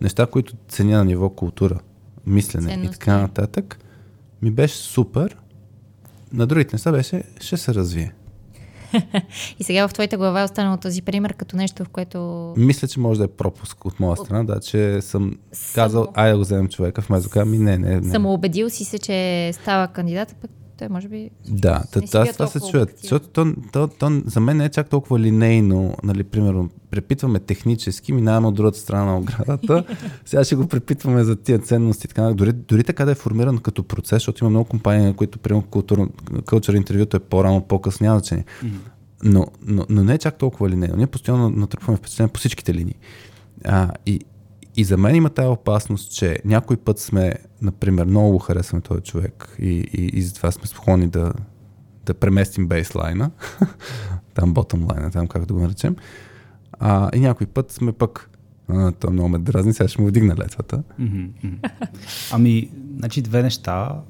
неща, които ценя на ниво култура, мислене и така нататък, ми беше супер. На другите неща беше, ще се развие. И сега в твоята глава е останал този пример като нещо, в което... Мисля, че може да е пропуск от моя страна, да, че съм казал, айде да го вземем човека, вместо казвам, не. Самоубедил си се, че става кандидат, пък те може би... Да, това се чуят. Защото то за мен не е чак толкова линейно. Нали, примерно, препитваме технически, минаваме от другата страна на оградата, сега ще го препитваме за тия ценности. Така. Дори така да е формиран като процес, защото има много компании, на които приема кулчър интервюто е по-рано, по-късно, няма значение. Но не е чак толкова линейно. Ние постоянно натрупваме впечатление по всичките линии. И за мен има тая опасност, че някой път сме, например, много харесваме този човек и затова сме склонни да преместим бейслайна, там ботъмлайна, там как да го наречем. И някой път сме пък, той много ме дразни, сега ще му вдигна летвата. Ами, значи две неща.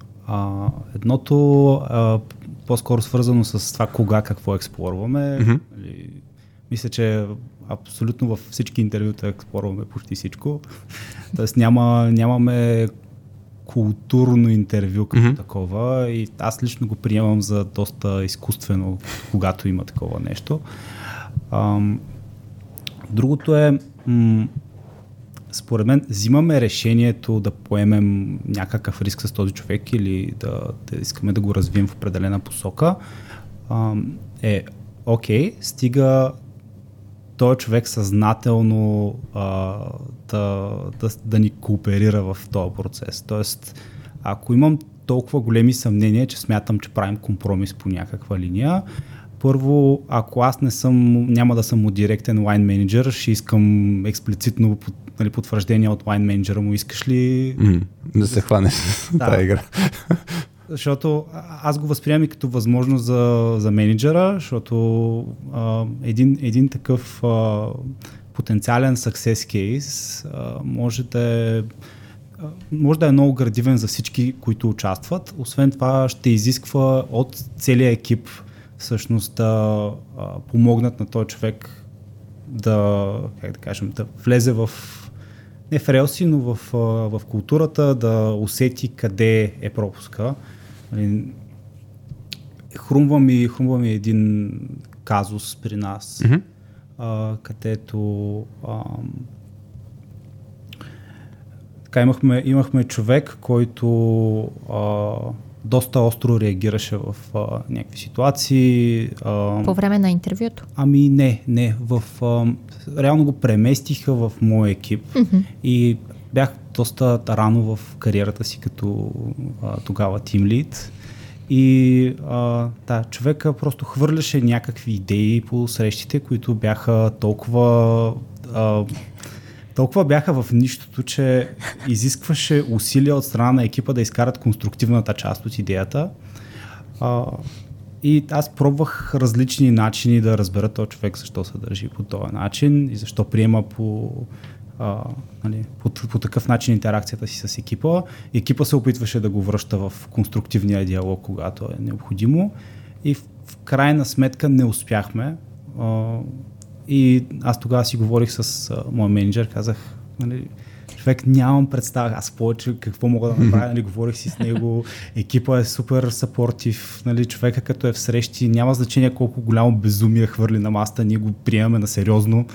Едното по-скоро свързано с това кога, какво експлорваме. Мисля, че абсолютно във всички интервюта експлорваме почти всичко. Тоест нямаме културно интервю като такова и аз лично го приемам за доста изкуствено, когато има такова нещо. Другото е, според мен, взимаме решението да поемем някакъв риск с този човек или да искаме да го развием в определена посока. Окей, стига той човек съзнателно да ни кооперира в този процес. Тоест, ако имам толкова големи съмнения, че смятам, че правим компромис по някаква линия, първо, ако аз няма да съм директен лайн менеджер, ще искам експлицитно потвърждение от лайн менеджера му. Искаш ли... да се хванеш с тази игра. Защото аз го възприемам и като възможност за менеджера, защото един такъв потенциален success case може да е много градивен за всички, които участват. Освен това ще изисква от целия екип всъщност да помогнат на този човек да влезе в не в релси, но в културата, да усети къде е пропуска. Хрумва ми един казус при нас, където имахме човек, който доста остро реагираше в някакви ситуации. По време на интервюто? Ами не. Реално го преместиха в моя екип и бях доста рано в кариерата си като тогава team lead. И човека просто хвърляше някакви идеи по срещите, които бяха толкова бяха в нищото, че изискваше усилия от страна на екипа да изкарат конструктивната част от идеята. И аз пробвах различни начини да разбера този човек защо се държи по този начин и защо приема по такъв начин интеракцията си с екипа. Екипа се опитваше да го връща в конструктивния диалог, когато е необходимо. И в крайна сметка не успяхме. И аз тогава си говорих с моя менеджер, казах, човек, нямам представа, аз повече какво мога да направя, говорих си с него, екипа е супер съпортив, човека като е в срещи, няма значение колко голямо безумие хвърли на маста, ние го приемаме на сериозно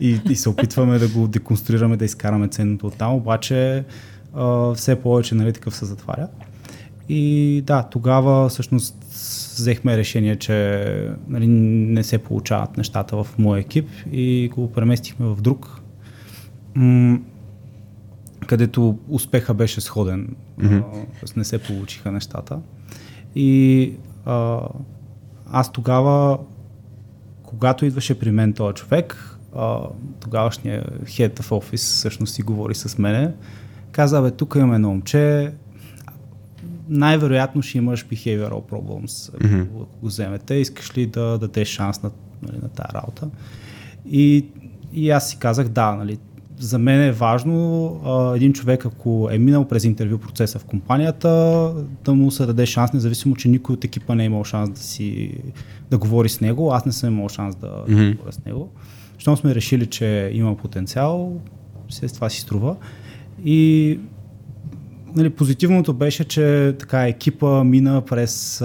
и се опитваме да го деконструираме, да изкараме ценното оттам, обаче все повече такъв се затваря. И да, тогава всъщност взехме решение, че не се получават нещата в моя екип и го преместихме в друг, където успеха беше сходен, не се получиха нещата. И аз тогава, когато идваше при мен този човек, тогавашният Head of Office всъщност си говори с мене, каза, тук имаме едно момче, най-вероятно ще имаш behavioral problems, ако го вземете. Искаш ли да дадеш шанс на тази работа? И аз си казах, да, за мен е важно един човек, ако е минал през интервю процеса в компанията, да му се даде шанс, независимо, че никой от екипа не е имал шанс да говори с него. Аз не съм имал шанс да говоря с него. Щом сме решили, че има потенциал, след това си струва. И позитивното беше, че екипа мина през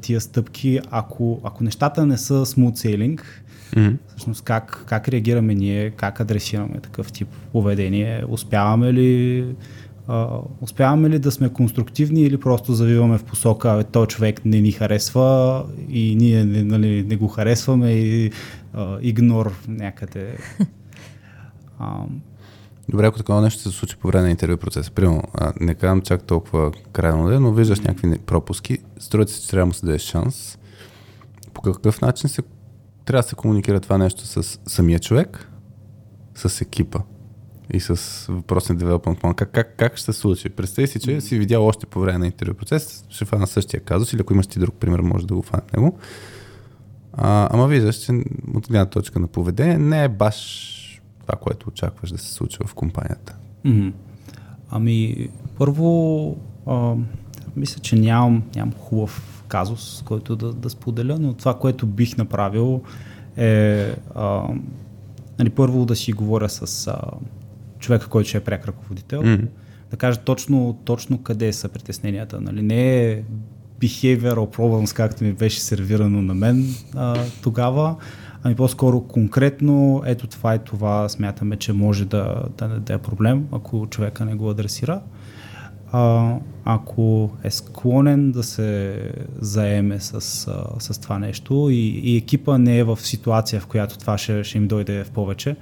тия стъпки, ако нещата не са smooth sailing, всъщност как реагираме ние, как адресираме такъв тип поведение, успяваме ли успяваме ли да сме конструктивни или просто завиваме в посока, бе, той човек не ни харесва и ние не го харесваме и игнор някъде. Добре, ако такова нещо се случи по време на интервю процеса, примерно, не казвам чак толкова крайно ден, но виждаш някакви пропуски, строите се, че трябва да му се дадеш шанс. По какъв начин трябва да се комуникира това нещо с самия човек, с екипа и с въпросния девелопмент план? Как ще се случи? Представи си, че си видял още по време на интервю процес, ще фана същия казус, или ако имаш ти друг пример, може да го фана него. Ама виждаш, че от гледна точка на поведение не е баш това, което очакваш да се случва в компанията. Ами, първо, мисля, че нямам хубав казус, който да споделя, но това, което бих направил е нали, първо да си говоря с човека, който ще е пряк ръководител, да кажа точно къде са притесненията. Нали? Не е behavioral problems, както ми беше сервирано на мен тогава, ами по-скоро конкретно, ето това и това смятаме, че може да е проблем, ако човека не го адресира. Ако е склонен да се заеме с това нещо и екипа не е в ситуация, в която това ще им дойде в повече,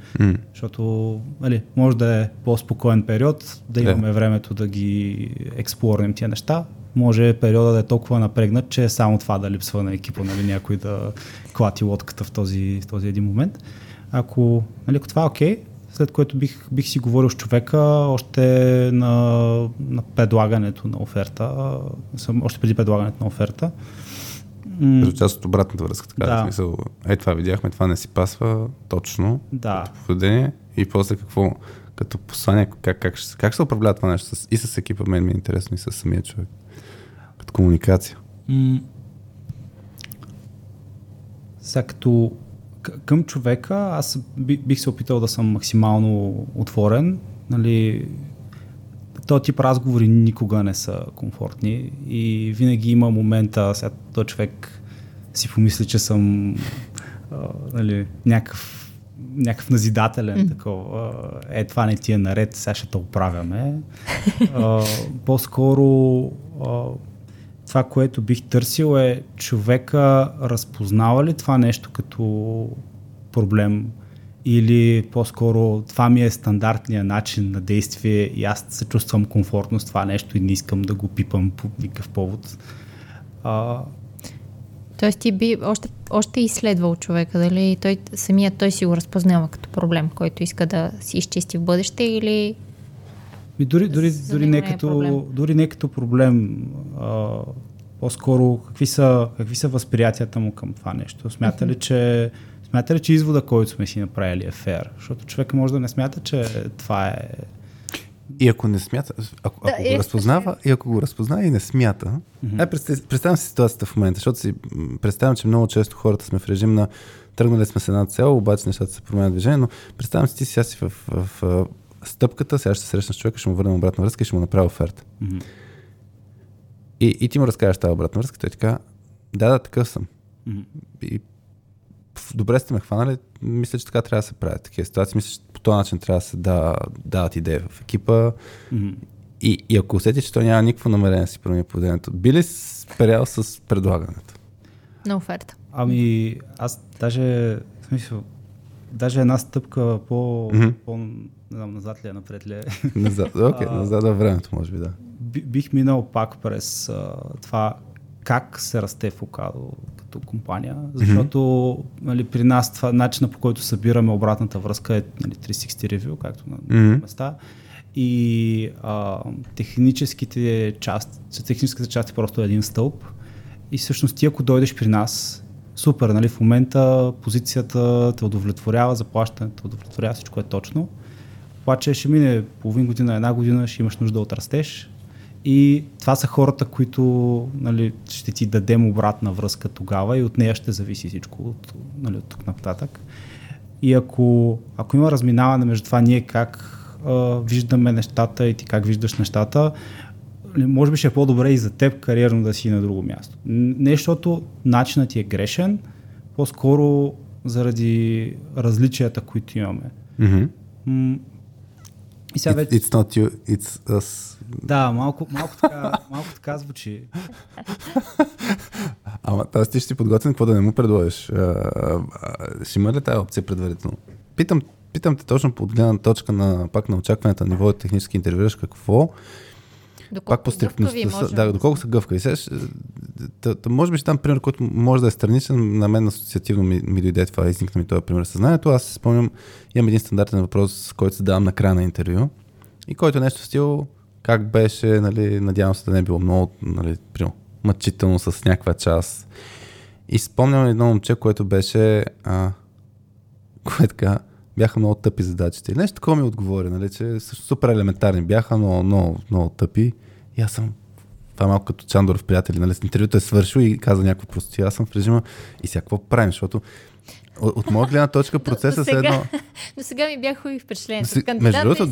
защото може да е по-спокоен период, да имаме времето да ги експлорнем тия неща. Може периода да е толкова напрегнат, че само това да липсва на екипа, нали, някой да клати лодката в този един момент. Ако това е окей, след което бих си говорил с човека още на предлагането на оферта, още преди предлагането на оферта. Като част от обратната връзка, така да. Смисъл, това видяхме, това не си пасва точно като поведение и после какво като послание, как се управлява това нещо и с екипа, мен ми е интересно и с самия човек. Като комуникация. Сега като към човека, аз бих се опитал да съм максимално отворен. Нали, този тип разговори никога не са комфортни и винаги има момента, сега този човек си помисли, че съм някакъв назидателен, такова, това не ти е наред, сега ще те оправяме. По-скоро това, което бих търсил е човека разпознава ли това нещо като проблем или по-скоро това ми е стандартният начин на действие и аз се чувствам комфортно с това нещо и не искам да го пипам по никакъв повод. Тоест ти би още изследвал човека, дали той си го разпознава като проблем, който иска да си изчисти в бъдеще или... И дори не като проблем, по-скоро какви са възприятията му към това нещо. Смята ли, че извода, който сме си направили е фер? Защото човек може да не смята, че това е... И ако не смята, ако го разпознава, и ако го разпознава и не смята, представям си ситуацията в момента, защото си представям, че много често хората сме в режим на тръгнали сме с една цел, обаче нещата се променят движение, но представям си ти сега си в стъпката, сега ще се срещна с човека, ще му върнем обратна връзка и ще му направя оферта. И ти му разкажеш тази обратна връзка, той ти казва, да, такъв съм. И добре сте ме хванали, мисля, че така трябва да се правят такива ситуации, мисля, че по този начин трябва да се дават идеи в екипа. И ако усетиш, че той няма никакво намерение да си промени поведението, би ли спрял с предлагането? На оферта. Ами, аз даже една стъпка не знам, назад ли е, напред ли е. Назад е времето, може би, да. Бих минал пак през това как се расте в Ocado като компания, защото при нас това начина, по който събираме обратната връзка е 360 ревю, както на места. И техническите части просто е един стълб. И всъщност ти, ако дойдеш при нас, супер, нали, в момента позицията те удовлетворява, заплащането те удовлетворява, всичко е точно. Обаче ще мине половин година, една година, ще имаш нужда от растеж и това са хората, които ще ти дадем обратна връзка тогава и от нея ще зависи всичко от тук нататък. И ако има разминаване между това ние как виждаме нещата и ти как виждаш нещата, може би ще е по-добре и за теб кариерно да си на друго място. Не защото начинът ти е грешен, по-скоро заради различията, които имаме. И сега вече... It's not you, it's us. Да, малко така звучи. Ама тази ти ще си подготвен, какво да не му предложиш? Ще има ли тази опция предварително? Питам те точно по гледна точка на, пак на очакването на ниво технически интервюираш какво. Пак по стриктността. Да, доколко са гъвкави. Може би ще дам пример, който може да е страничен. На мен асоциативно ми дойде това, изникна ми този пример съзнанието. Аз си спомням, имам един стандартен въпрос, който се давам на края на интервю и който е нещо в стил как беше, нали, надявам се да не е било много, нали, мъчително с някаква част. И спомням едно момче, което беше което бяха много тъпи задачите. И нещо такова ми отговори, нали, че супер елементарни бяха, но много тъпи. И аз съм това малко като Чандоров приятели, нали, интервюто е свършил и каза някаква простоти. Аз съм в режима и сега какво правим, защото от моя гледна точка процеса се едно... До сега ми бях хубави впечатлен. Между другото,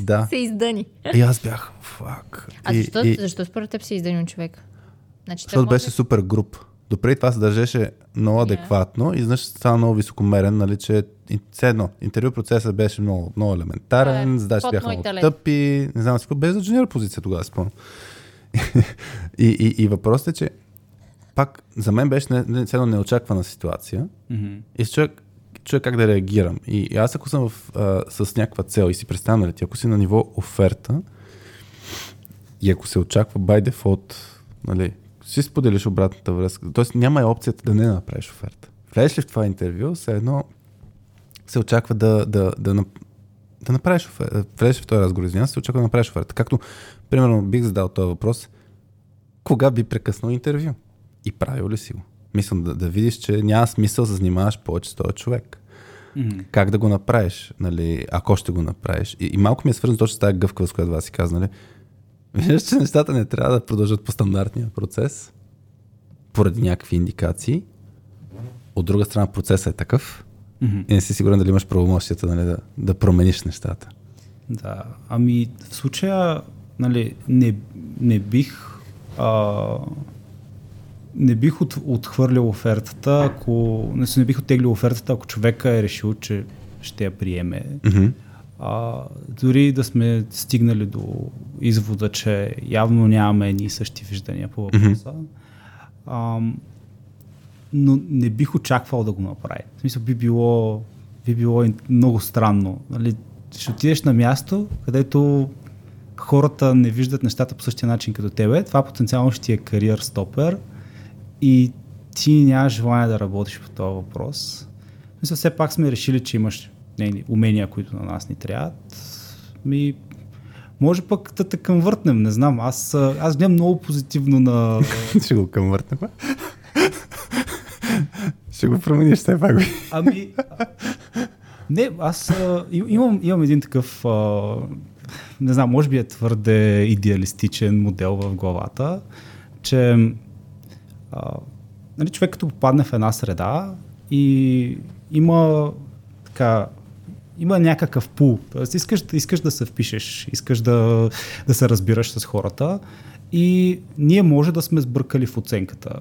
да. Се издъни. И аз бях, фак. А защо според теб се издъни от човек? Защото беше супер груб. Допреди това се държеше много адекватно и значи стана много високомерен, нали, че едно, интервю процесът беше много елементарен, задачи бяха много тъпи, не знам какво, без да джуниор позиция тогава спомням. И въпросът е, че пак за мен беше едно неочаквана ситуация и човек как да реагирам. И аз ако съм с някаква цел и си представям, нали, ако си на ниво оферта и ако се очаква by default, нали, си споделиш обратната връзка. Тоест няма и опцията да не направиш оферта. Влезеш ли в това интервю, все едно се очаква да направиш оферта. Влезеш в този разговор, се очаква да направиш оферта. Както, примерно, бих задал този въпрос, кога би прекъснал интервю? И правил ли си го? Мисля, да видиш, че няма смисъл да занимаваш повече с този човек. Как да го направиш, нали, ако ще го направиш. И малко ми е свързано точно с тази гъвкава, с която си каза, нали, виждаш, че нещата не трябва да продължат по стандартния процес, поради някакви индикации. От друга страна, процесът е такъв и не си сигурен дали имаш правомощията, нали, да промениш нещата. Да, ами в случая, нали, не бих отхвърлил офертата, не бих оттеглил офертата, ако човека е решил, че ще я приеме. Дори да сме стигнали до извода, че явно нямаме едни и същи виждания по въпроса, но не бих очаквал да го направи. В смисъл би било много странно. Нали, ще отидеш на място, където хората не виждат нещата по същия начин като тебе, това потенциално ще ти е кариер стопер и ти нямаш желание да работиш по този въпрос. Мисля, все пак сме решили, че имаш умения, които на нас ни трябват. Може пък да те къмвъртнем, не знам. Аз гледам много позитивно на... Ще го къмвъртнем, а? Ще го промениш, все пак. Не, аз имам един такъв... не знам, може би е твърде идеалистичен модел в главата, че нали, човек като попадне в една среда и има някакъв пул. Тоест искаш да се впишеш, искаш да се разбираш с хората и ние може да сме сбъркали в оценката.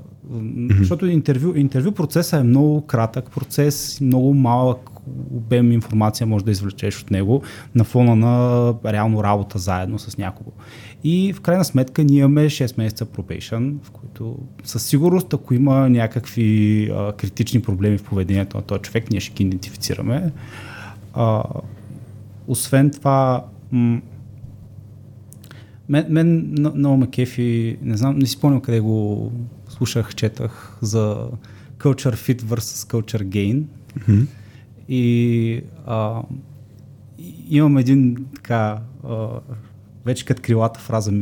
Защото интервю процесът е много кратък процес, много малък обем информация може да извлечеш от него на фона на реално работа заедно с някого. И в крайна сметка ние имаме 6 месеца probation, в които със сигурност, ако има някакви критични проблеми в поведението на този човек, ние ще ги идентифицираме. Освен това, мен много ме кефи, не знам, не си спомням къде го слушах, четах за culture fit versus culture gain. И имам един така, вече като крилата фраза ми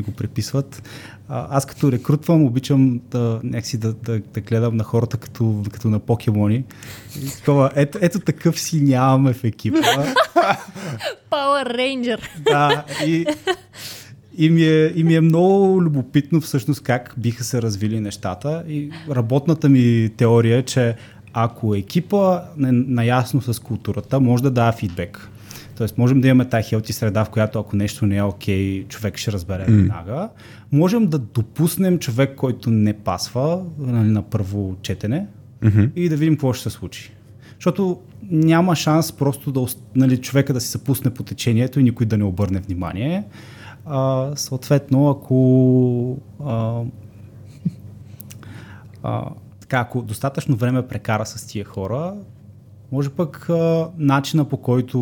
го приписват. Аз като рекрутвам обичам да гледам на хората като на покемони. Ето такъв си нямаме в екипа. Power Ranger. Да, и ми е много любопитно всъщност как биха се развили нещата. И работната ми теория е, че ако екипа е наясно с културата, може да дава фидбек. Тоест, можем да имаме тази хелти среда, в която ако нещо не е окей, човек ще разбере веднага. Можем да допуснем човек, който не пасва, нали, на първо четене и да видим какво ще се случи. Защото няма шанс просто да, нали, човека да си се пусне по течението и никой да не обърне внимание. Съответно, ако така, ако достатъчно време прекара с тия хора, може пък начина, по който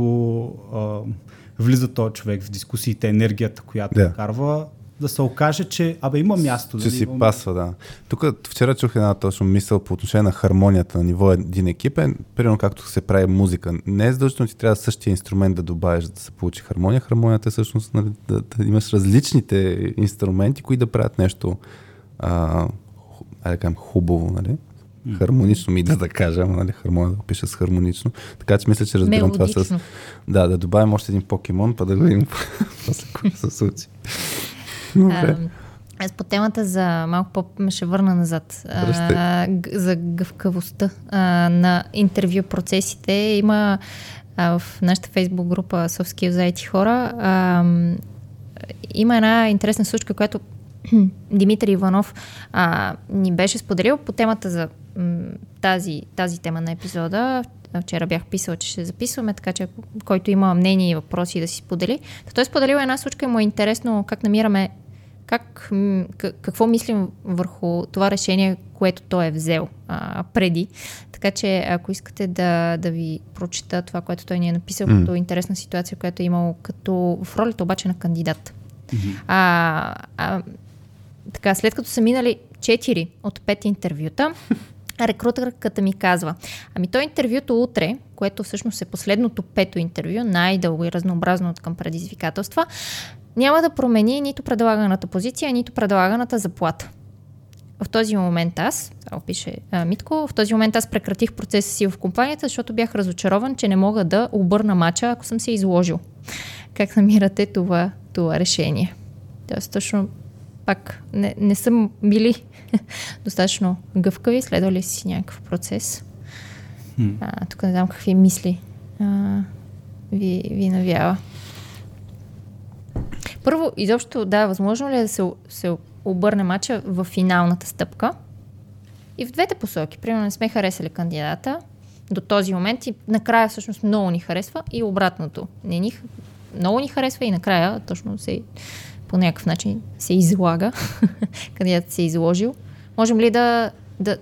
влиза този човек в дискусиите, енергията, която вкарва, да се окаже, че има място. Че да си пасва, да. Тук вчера чух една точно мисъл по отношение на хармонията на ниво един екип. Примерно както се прави музика. Не е задължително, че трябва същия инструмент да добавиш, за да се получи хармония. Хармонията е всъщност да имаш различните инструменти, които да правят нещо хубаво, нали? Хармонично ми да кажа, нали, хармония да го пиша с хармонично. Така че мисля, че разбирам мелодично. Това с... Да, да добавим още един покемон, па да видим после което се случи. Аз по темата за малко по-ме ще върна назад. За гъвкавостта на интервю процесите. Има в нашата фейсбук група Soft Skills IT хора има една интересна случка, която Димитър Иванов ни беше споделил по темата за тази тема на епизода. Вчера бях писала, че ще записваме, така че който има мнение и въпроси да си сподели. Той е споделил една случка и му е интересно как намираме, какво мислим върху това решение, което той е взел преди. Така че ако искате да ви прочита това, което той ни е написал като интересна ситуация, която е имал като в ролята обаче на кандидат. Така, след като са минали 4 от 5 интервюта, рекрутерката ми казва: ами то интервюто утре, което всъщност е последното 5-то интервю, най-дълго и разнообразно от към предизвикателства, няма да промени нито предлаганата позиция, нито предлаганата заплата. В този момент аз прекратих процеса си в компанията, защото бях разочарован, че не мога да обърна мача, ако съм се изложил. Как намирате това решение? Тоест точно пак не съм били достатъчно гъвкави, следвали си някакъв процес. Тук не знам какви мисли ви навява. Първо, изобщо, да, възможно ли е да се обърне мача в финалната стъпка? И в двете посоки. Примерно не сме харесали кандидата до този момент и накрая всъщност много ни харесва и обратното. Много ни харесва и накрая точно по някакъв начин се излага, където се е изложил. Можем ли да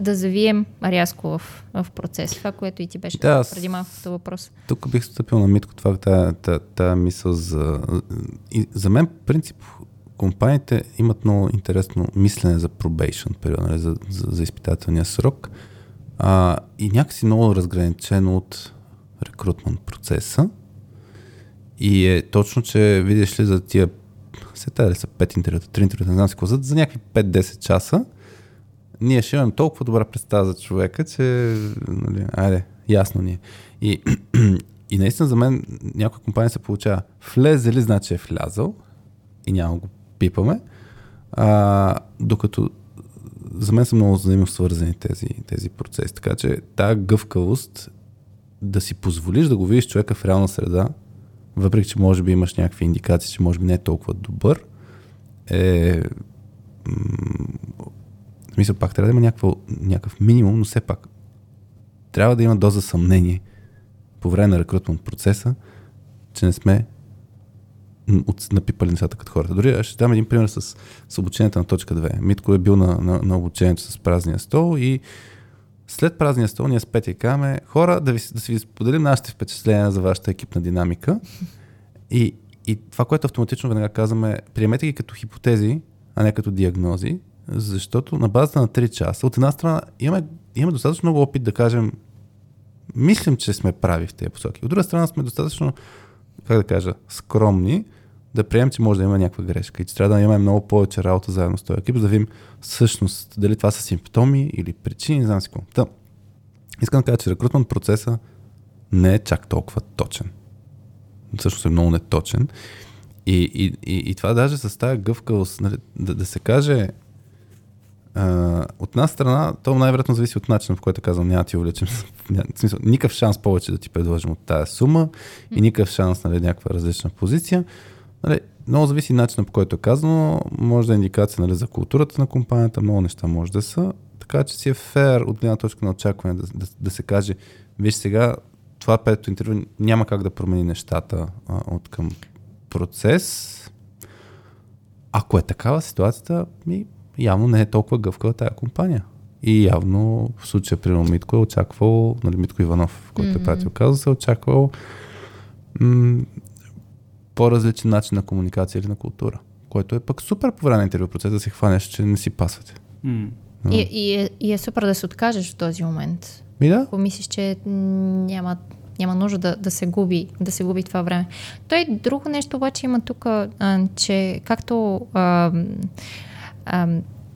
завием рязко в процес? Това, което и ти беше преди малкото въпрос. Тук бих стъпил на Митко това, тая мисъл за мен, принцип, компаниите имат много интересно мислене за probation период, за изпитателния срок и някакси много разграничено от рекрутмент процеса. И е точно, че видиш ли за тия сета ли са 5 интервюта, 3 интервюта, не знам си какво, за някакви 5-10 часа ние ще имаме толкова добра представа за човека, че нали, айде, ясно ни е. И наистина за мен някоя компания се получава влезе ли, значи е влязал и няма го пипаме, докато за мен са много взаимосвързани тези процеси, така че тая гъвкавост да си позволиш да го видиш човека в реална среда, въпреки че може би имаш някакви индикации, че може би не е толкова добър, мисля, пак трябва да има някакъв минимум, но все пак трябва да има доза съмнение по време на рекрутмент процеса, че не сме напипали нещата като хората. Дори ще дам един пример с обучението на точка 2. Митко е бил на обучението с празния стол и след празния стол ние с Петя казваме: хора, да си ви споделим нашите впечатления за вашата екипна динамика. И това, което автоматично веднага казваме, приемете ги като хипотези, а не като диагнози, защото на базата на 3 часа, от една страна, имаме достатъчно много опит да кажем, мислим, че сме прави в тези посоки. От друга страна, сме достатъчно, скромни, да приемем, че може да има някаква грешка и че трябва да имаме много повече работа заедно с този екип, за да видим всъщност дали това са симптоми или причини, не знам си какво. Да. Искам да кажа, че рекрутмент процеса не е чак толкова точен. Всъщност е много неточен. И това даже с тази гъвкавост, да се каже, от една страна, то най-вероятно зависи от начина, в който казвам, няма ти увлечем. В смисъл, никакъв шанс повече да ти предложим от тази сума и никакъв шанс на някаква различна позиция. Много зависи начина, по който е казано, може да е индикация за културата на компанията, много неща може да са, така че си е фер от гледна точка на очакване да се каже, виж сега, това пето интервю няма как да промени нещата от към процес. Ако е такава ситуацията, ми явно не е толкова гъвкава тая компания. И явно в случая, примерно, Митко е очаквал, нали, Митко Иванов, който е пратил казус, е очаквал по-различен начин на комуникация или на култура, който е пък супер по време на интервю процеса да се хванеш, че не си пасвате. И е супер да се откажеш в този момент. И да? Ако мислиш, че няма нужда да се губи това време. Той друго нещо обаче има тук, че както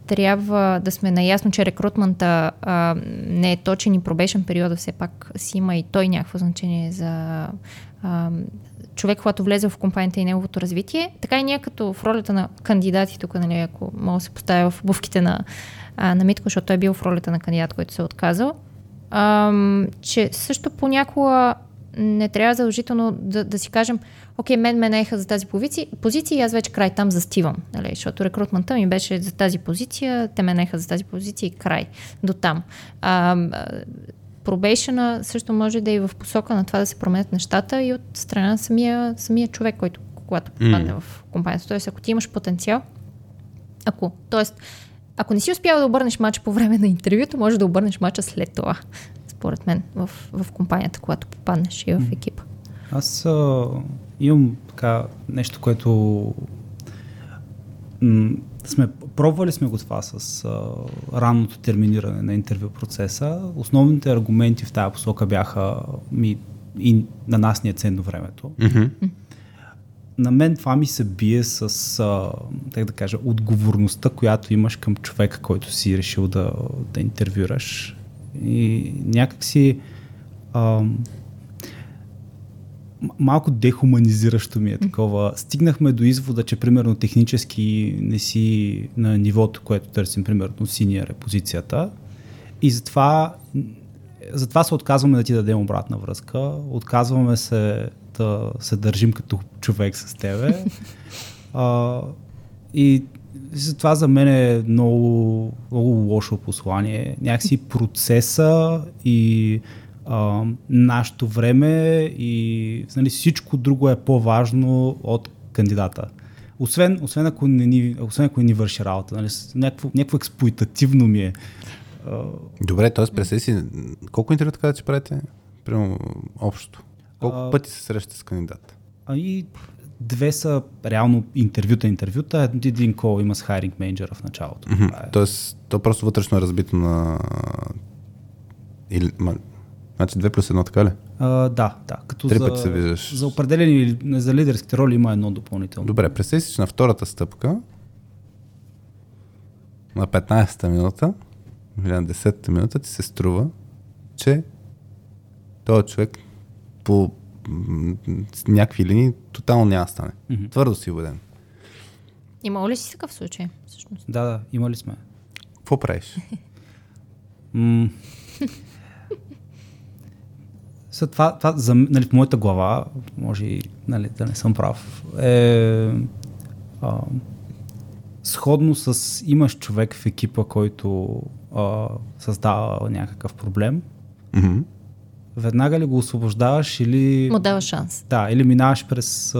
трябва да сме наясно, че рекрутмента не е точен и пробешен периода, все пак си има и той някакво значение за човек, когато влезе в компанията и неговото развитие. Така и ние като в ролята на кандидати тук, нали, ако мога да се поставя в обувките на Митко, защото той е бил в ролята на кандидат, който се е отказал, че също понякога не трябва задължително да си кажем, окей, мен ме наеха за тази позиция и аз вече край там застивам, нали, защото рекрутмента ми беше за тази позиция, те ме наеха за тази позиция и край, до там. Пробейшена също може да е в посока на това да се променят нещата и от страна на самия човек, който когато попадне в компанията. Тоест, ако ти имаш потенциал, ако не си успял да обърнеш мача по време на интервюто, можеш да обърнеш мача след това, според мен, в компанията, когато попаднеш и в екипа. Аз имам така нещо, което пробвали сме го това с ранното терминиране на интервю процеса. Основните аргументи в тази посока бяха и на нас ни е ценно времето. На мен това ми се бие с, так да кажа, отговорността, която имаш към човека, който си решил да интервюраш. И някакси малко дехуманизиращо ми е такова. Стигнахме до извода, че примерно технически не си на нивото, което търсим, примерно синьор е позицията. И затова се отказваме да ти дадем обратна връзка. Отказваме се да се държим като човек с тебе. И затова за мен е много, много лошо послание. Някакси процеса и нашето време и, нали, всичко друго е по-важно от кандидата. Освен ако не ни върши работа. Нали, някакво експлоитативно ми е. Добре, т.е. представи си, колко интервюта каза, че правите? Прямо общо. Колко пъти се срещате с кандидата? И две са реално интервюта. Един кол има с хайринг менеджера в началото. Тоест, то просто вътрешно е разбито на... Значи 2+1, така ли? Да. Като три пъти се виждаш. За определени, за лидерските роли има едно допълнително. Добре, представи си, че на втората стъпка, на 15-та минута, или на 10-та минута ти се струва, че този човек по някакви линии тотално няма стане. Твърдо си убеден. Имало ли си такъв случай, всъщност? Да, имали сме. Какво правиш? Това за, нали, в моята глава, може, нали, да не съм прав, е сходно с имаш човек в екипа, който създава някакъв проблем. Веднага ли го освобождаваш или... Му даваш шанс. Да, или минаваш през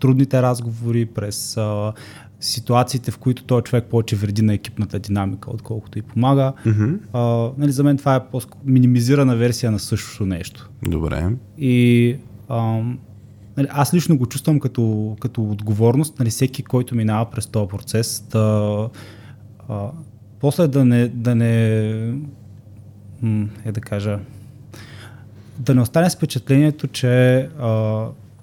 трудните разговори, през ситуациите, в които този човек повече вреди на екипната динамика, отколкото и помага. Нали, за мен това е минимизирана версия на същото нещо. Добре. И нали, аз лично го чувствам като отговорност, нали, всеки, който минава през този процес, после да не остане с впечатлението, че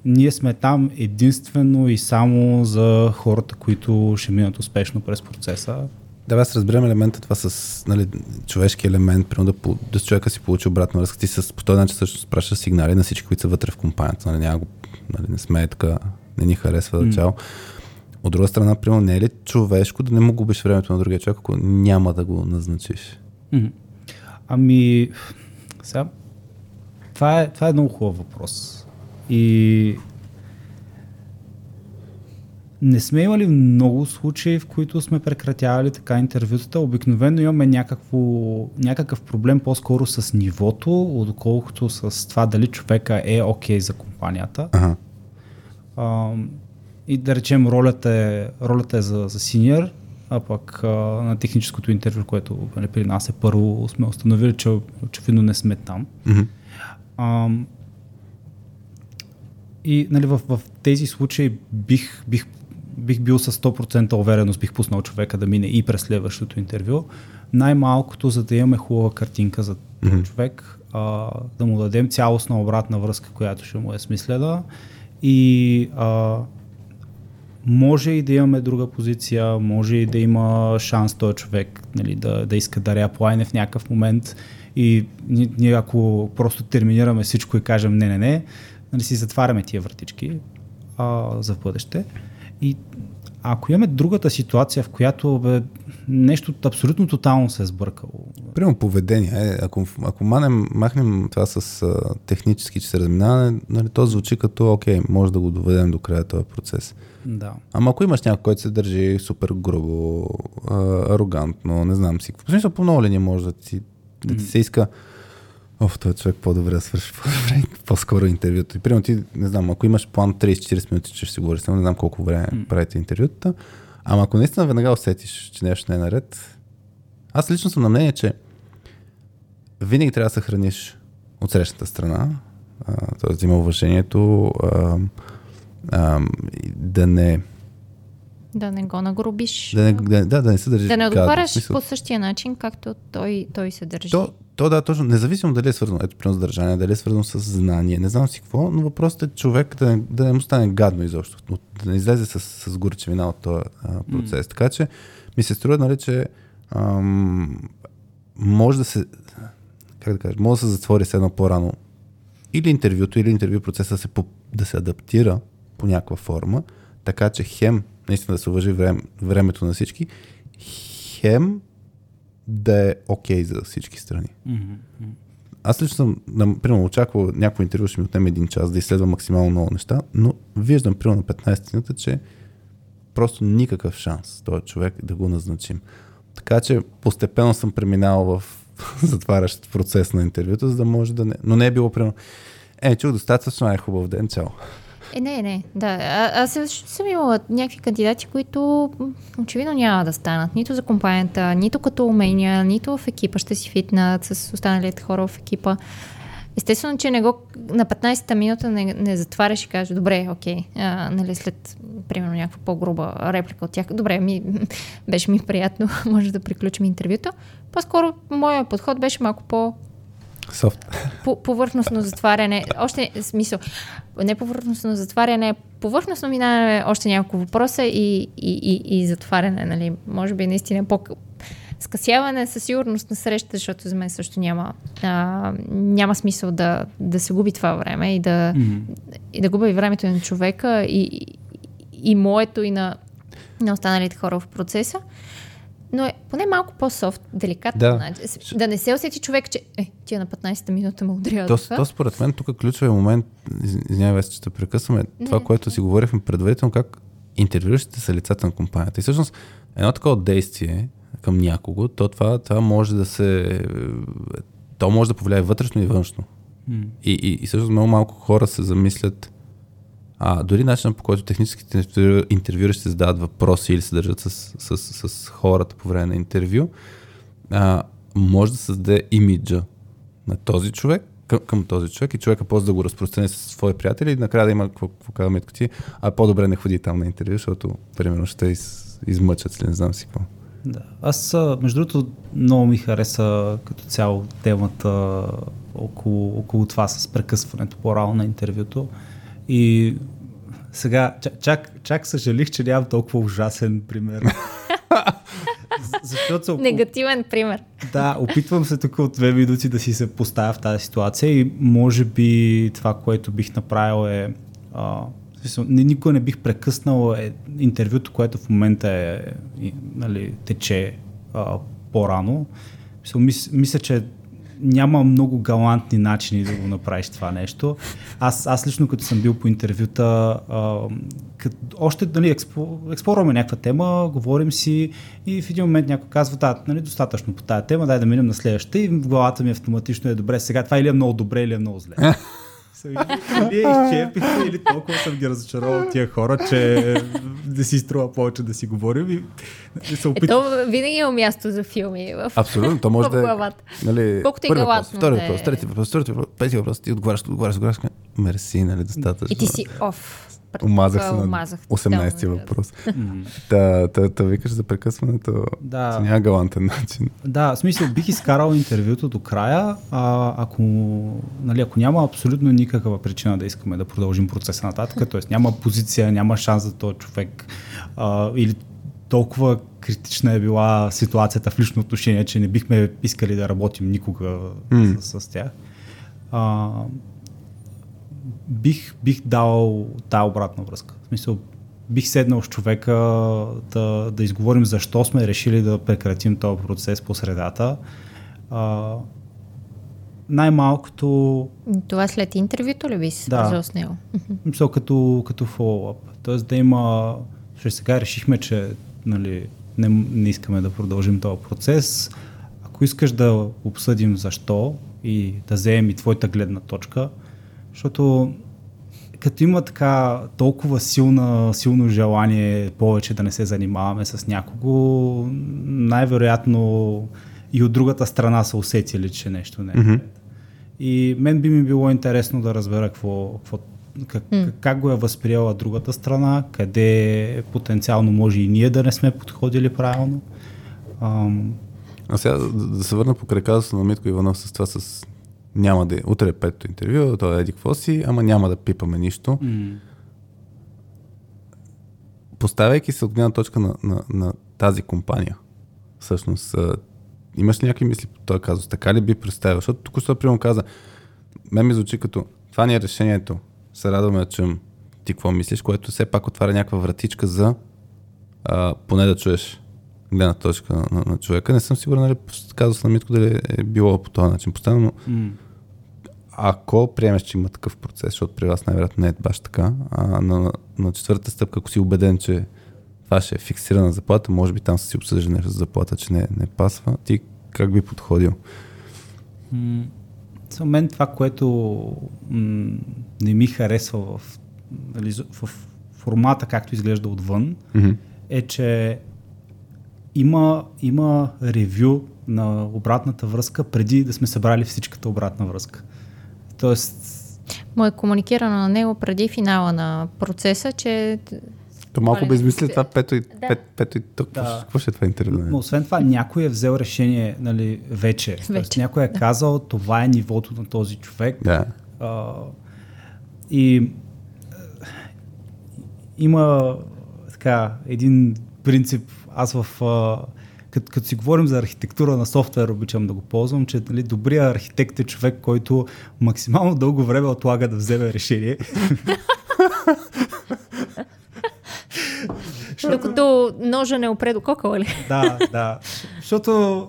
ние сме там единствено и само за хората, които ще минат успешно през процеса. Да, аз разбирам елемента това с, нали, човешки елемент, примерно да човека си получи обратна връзка. Ти по този начин също спрашваш сигнали на всички, които са вътре в компанията. Нали, не сме така, не ни харесва да чао. От друга страна, примерно, не е ли човешко да не му губиш времето на другия човек, ако няма да го назначиш? Сега, това е много хубав въпрос. И Не сме имали много случаи, в които сме прекратявали така интервютата. Обикновено имаме някакъв проблем по-скоро с нивото, отколкото с това дали човека е окей за компанията. Ага. И да речем ролята е за синьор, а пък на техническото интервю, което при нас е първо, сме установили, че очевидно не сме там. Mm-hmm. И нали, в тези случаи бих бил с 100% увереност, бих пуснал човека да мине и през следващото интервю. Най-малкото, за да имаме хубава картинка за mm-hmm. човек, да му дадем цялостна обратна връзка, която ще му е смислена. И може и да имаме друга позиция, може и да има шанс този човек, нали, да иска да реаплайне в някакъв момент. И ние ако просто терминираме всичко и кажем не, нали, си затваряме тия вратички за бъдеще. И ако имаме другата ситуация, в която нещо абсолютно тотално се е сбъркало. Примерно поведение. Ако махнем това с технически, че се разминаване, нали, то звучи като окей, може да го доведем до края този процес. Да. Ама ако имаш някой, който се държи супер грубо, арогантно, не знам си. В смисъл по много линия може да ти се иска този човек по-добре да свърши по-скоро интервюто. И примерно ти, не знам, ако имаш план 30-40 минути, че ще си говориш, не знам колко време правите интервютата, ама ако наистина веднага усетиш, че нещо не е наред, аз лично съм на мнение, че винаги трябва да се храниш от срещната страна, т.е. да има уважението, да не го нагрубиш. Да не се държиш. Да не отговаряш по същия начин, както той се държи. То да, точно. Независимо дали е свързано, с държание, дали е свързано с знание, не знам си какво, но въпросът е човек да не му стане гадно изобщо, да не излезе с горчевина от този процес. Така че ми се струва, нали, че може да се, може да се затвори с едно по-рано или интервюто, или интервю процеса да се адаптира по някаква форма, така че хем наистина да се уважи времето на всички, хем да е окей за всички страни. Mm-hmm. Аз лично съм, например, очаквал някакво интервю, ще ми отнеме 1 час да изследвам максимално много неща, но виждам, примерно, на 15-тината, че просто никакъв шанс този човек да го назначим. Така че постепенно съм преминал в затварящ процес на интервюто, за да може да не... Но не е било, примерно, чух достатъчно, хубав ден, чао. Не, да. Аз съм имала някакви кандидати, които очевидно няма да станат. Нито за компанията, нито като умения, нито в екипа ще си фитнат с останалите хора в екипа. Естествено, че не го, на 15-та минута не затваряш и кажеш, добре, окей, нали, след примерно някаква по-груба реплика от тях, добре, беше ми приятно, може да приключим интервюто. По-скоро моят подход беше малко повърхностно затваряне, още смисъл, не повърхностно затваряне, повърхностно минаване още няколко въпроса и затваряне, нали, може би наистина скъсяване със сигурност на срещата, защото за мен също няма смисъл да се губи това време и и да губи времето на човека и моето и на останалите хора в процеса. Но поне малко по-софт, деликатно. Да. Да не се усети човек, че тия на 15-та минута му удря това. То според мен тук ключовия момент, извинявай, че те прекъсваме, това, което си говорихме предварително, как интервюиращите са лицата на компанията. И всъщност едно такова действие към някого, то това може да се... То може да повлияе вътрешно и външно. И всъщност много малко хора се замислят, дори начинът, по който техническите интервюиращи задават въпроси или се държат с хората по време на интервю, може да създаде имиджа на този човек, към този човек и човека после да го разпространи с свои приятели и накрая да има какво по-добре не ходи там на интервю, защото примерно ще измъчат или не знам си какво. Да. Аз, между другото, много ми хареса като цяло темата около това с прекъсването по-рано на интервюто. И сега чак съжалих, че нямам толкова ужасен пример. Негативен пример. Да, опитвам се тук от 2 минути да си се поставя в тази ситуация и може би това, което бих направил е... никога не бих прекъснал интервюто, което в момента тече по-рано. Мисля, че няма много галантни начини да го направиш това нещо. Аз лично като съм бил по интервюта, още нали, експлорваме някаква тема, говорим си и в един момент някой казва, да, нали, достатъчно по тази тема, дай да минем на следващата и в главата ми автоматично е добре, сега това или е много добре, или е много зле. Или изчерпих, или толкова съм ги разочаровал тия хора, че да си струва повече да си говорим и да се опитам. Ето винаги има място за филми в абсолютно, то може да е колкото е галатно. Втори въпрос, трети въпрос, пети въпрос, ти отговаряш, мерси, нали, достатъчно. И ти си оф. Умазах се на 18-ти въпрос. Та викаш за прекъсването, да, няма галантен начин. Да, в смисъл, бих изкарал интервюто до края, ако няма абсолютно никаква причина да искаме да продължим процеса нататък, т.е. няма позиция, няма шанс за този човек или толкова критична е била ситуацията в лично отношение, че не бихме искали да работим никога с тях. Бих дал тази обратна връзка. В смисъл, бих седнал с човека да изговорим защо сме решили да прекратим този процес по средата. Най-малкото... Това след интервюто ли би си свързал с него? Мисъл, като follow-up. Тоест да има... Сега решихме, че нали, не искаме да продължим този процес. Ако искаш да обсъдим защо и да вземем и твоята гледна точка, защото като има така толкова силно желание повече да не се занимаваме с някого, най-вероятно и от другата страна са усетили, че нещо не е. Mm-hmm. И мен би ми било интересно да разбера как го е възприела другата страна, къде потенциално може и ние да не сме подходили правилно. А сега да се върна по краката на Митко Иванов с това с... Няма да. Утре е петото интервю, това е еди какво си, ама няма да пипаме нищо. Поставяйки се от гледна точка на тази компания, всъщност, имаш ли някакви мисли по този казус? Така ли би представил? Защото току-що прием каза, мен ми звучи като това ни е решението, се радваме да чуем ти какво мислиш, което все пак отваря някаква вратичка за поне да чуеш гледна точка на човека. Не съм сигурен, нали, казус на Митко дали е било по този начин постоянно, но ако приемеш, че има такъв процес, защото при вас най-вероятно не е баш така, на четвърта стъпка, ако си убеден, че това ще е фиксирана заплата, може би там са си обсъждали нещо за заплата, че не пасва, ти как би подходил? За мен това, което не ми харесва в формата, както изглежда отвън, е, че има ревю на обратната връзка преди да сме събрали всичката обратна връзка. Тоест... Му е комуникирано на него преди финала на процеса, че... То малко бе измисля това пето и тук. Какво ще е това интервю? Но освен това, някой е взел решение, нали, вече. Тоест, някой е казал, това е нивото на този човек. Да. И има така един принцип. Аз като си говорим за архитектура на софтуер, обичам да го ползвам, че нали, добрият архитект е човек, който максимално дълго време отлага да вземе решение. Докато ножа не опре до кокала ли? Да. Защото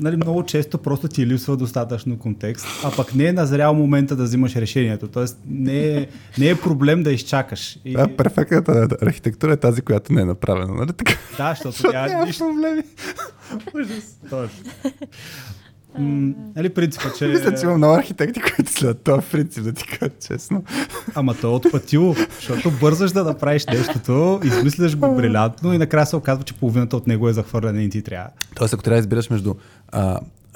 нали, много често просто ти липсва достатъчно контекст, а пък не е назрял момента да взимаш решението. Тоест не е проблем да изчакаш. И... Да, перфектната архитектура е тази, която не е направена, нали така? Да, защото няма проблеми. Ужас. Нали принципа, че... Мисля, че има много архитекти, които следват това принцип, да ти кажа честно. Ама то е отпътило, защото бързаш да направиш нещото, измисляш го брилянтно и накрая се оказва, че половината от него е захвърляне и ти трябва. Тоест, ако трябва да избираш между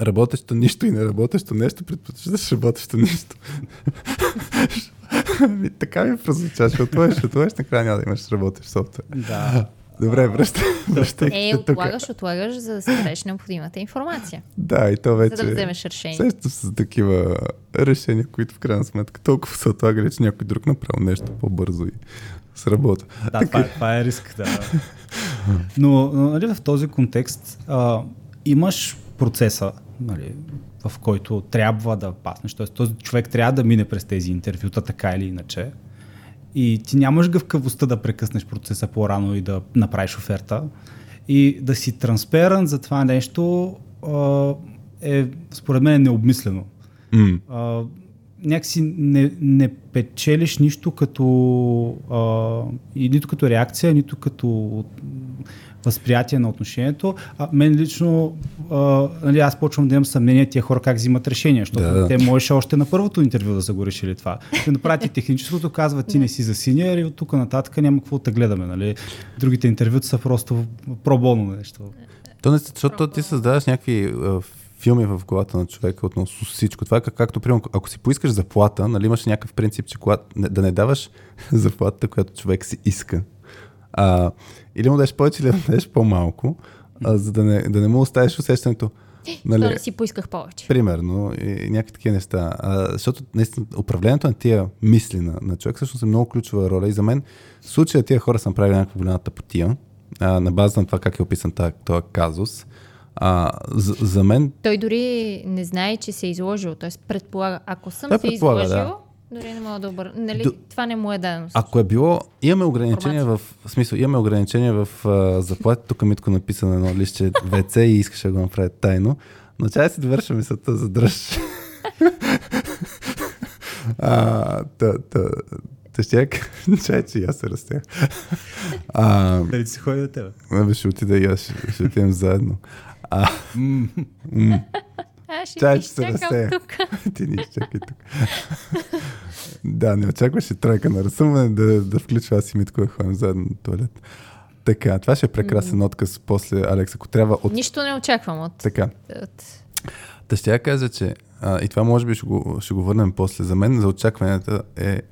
работещо нищо и не работещо нещо, предпочиташ работещо нищо. Така ми прозвуча, ще отложиш, накрая няма да имаш работещ софтуер. Да. Добре, връщай. Отлагаш, за да събереш необходимата информация. Да, и то вече... За да вземеш решение. Също с такива решения, които в крайна сметка толкова са отлагали, че някой друг направил нещо по-бързо и сработа. Да, това е риск, да. Но нали, в този контекст имаш процеса, нали, в който трябва да паснеш. Тоест, този човек трябва да мине през тези интервюта, така или иначе. И ти нямаш гъвкавостта да прекъснеш процеса по-рано и да направиш оферта. И да си трансперант за това нещо е според мен необмислено. Някакси не печелиш нищо като и нито като реакция, нито като възприятие на отношението. А мен лично, нали, аз почвам да имам съмнение тия хора как взимат решения, защото те можеше още на първото интервю да са го решили това. Те направят и техническото, казват ти не си за синьор и от тук нататък няма какво да гледаме. Нали. Другите интервюта са просто проболно нещо. То не, защото ти създаваш някакви филми в главата на човека относно всичко. Това е както, примерно, ако си поискаш заплата, нали, имаш някакъв принцип, че да не даваш заплатата, която човек си иска. Или му дадеш повече, или му дадеш по-малко, за да не му оставиш усещането. Нали, то да си поисках повече. Примерно, и някакви такива неща. Защото наистина управлението на тия мисли на човек всъщност е много ключова роля. И за мен в случая тия хора са направили някаква голяма тъпотия, на база на това как е описан този казус. За мен... Той дори не знае, че се е изложил. Т.е. предполага, ако съм се изложил, дори не мога да обърна. Нали, това не му е дадено. Ако е било, имаме ограничения в заплата. Тук Митко написа на едно лище ВЦ и искаше да го направи тайно. Но чай си довърша мисълта, задръж. Чай, че я се разтях. Дали си ходи до тебе? Ще отида и аз, ще отидем заедно. Чай, че се разтях. Ти ни изчакай тук. Да, не очакваше тройка на разсъмване да включва аз и Митко да ходим заедно на туалет. Така, това ще е прекрасен отказ после, Алекс, ако трябва от... Нищо не очаквам от... Така. Та ще я кажа, че... И това може би ще го върнем после. За мен за очакванията е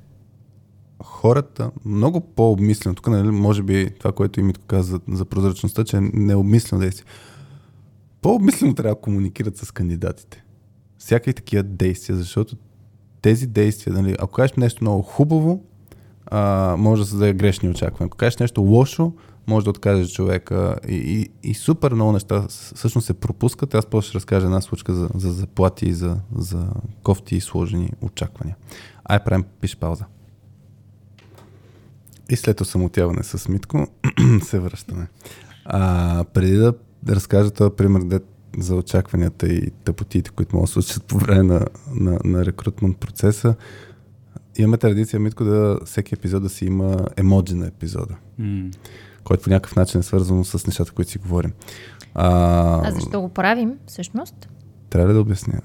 хората много по-обмислено. Тук, нали, може би това, което и Митко каза за прозрачността, че е необмислено действие. По-обмислено трябва да комуникират с кандидатите. Всякакви такива действия, защото тези действия, нали, ако кажеш нещо много хубаво, може да създаде грешни очаквания. Ако кажеш нещо лошо, може да откажеш човека и супер много неща всъщност се пропускат. Аз просто ще разкажа една случка за заплати и за кофти и сложени очаквания. Правим пиш пауза. И след осамотяване с Митко се връщаме. Преди да разкажа този пример за очакванията и тъпотиите, които могат да случат по време на рекрутмент процеса, имаме традиция, Митко, да всеки епизод да си има емоджи на епизода, който по някакъв начин е свързано с нещата, които си говорим. А защо го правим всъщност? Трябва ли да обясня?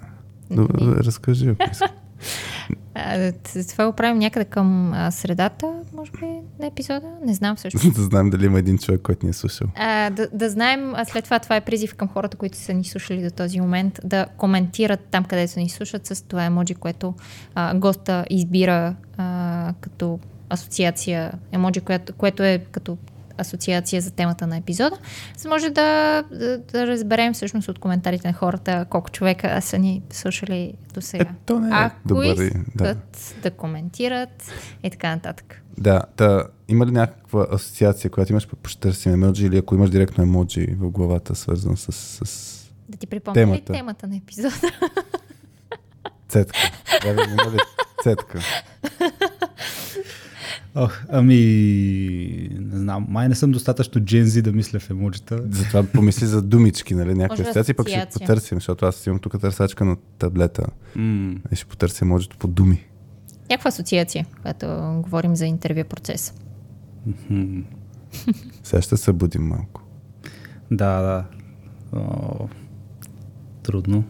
Добре, разкажи, ако искаш. Това го правим някъде към средата, може би, на епизода. Не знам всъщност. Да знаем дали има един човек, който ни е слушал. Да знаем, а след това е призив към хората, които са ни слушали до този момент, да коментират там, където ни слушат, с това емоджи, което госта избира като асоциация. Емоджи, което е като асоциация за темата на епизода. За може да разберем всъщност от коментарите на хората колко човека са ни слушали до сега. То не е да коментират и така нататък. Да, има ли някаква асоциация, която имаш по-търсим емоджи, или ако имаш директно емоджи в главата, свързано с да ти припомня темата? Ли темата на епизода? Цетка. Цетка. Не знам, май не съм достатъчно джензи да мисля в емоджита. Затова помисли за думички, нали, някакви асоциации, пък ще потърсим, защото аз имам тук търсачка на таблета и ще потърся емоджито по думи. Някаква асоциация, когато говорим за интервю процес. Сега ще се будим малко. Да. Трудно.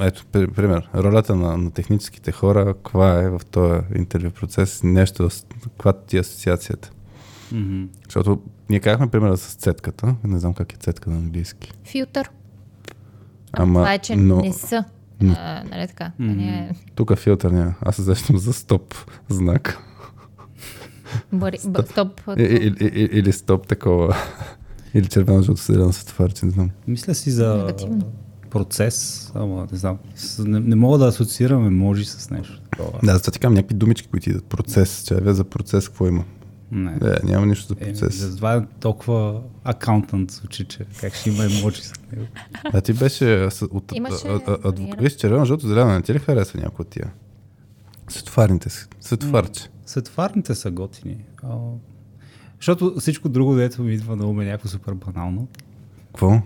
Ето, пример, ролята на техническите хора, каква е в този интервю процес, нещо, каква ти е асоциацията. Защото ние казахме примера с цетката, не знам как е цетка на английски. Филтър. Това е, че не са. Нали така? Тук филтър няма. Аз се защитам за стоп знак. Стоп. Или стоп такова. Или червено, защото съдено се твърче, че не знам. Мисля си за... Негативно. Процес, ама не знам. Не мога да асоциирам емоджи с нещо. Да, затова ти казвам някакви думички, които идат. Процес, че за процес какво има? Няма нищо за процес. Затова е толкова акаунтант звучи, че как ще има емоджи с него. А ти беше от адвокат, червено, жълто, зелено, не ти ли хареса някои от тия? Светофарните са готини. Защото всичко друго, дето ми идва на ум, е някакво супер банално. Какво?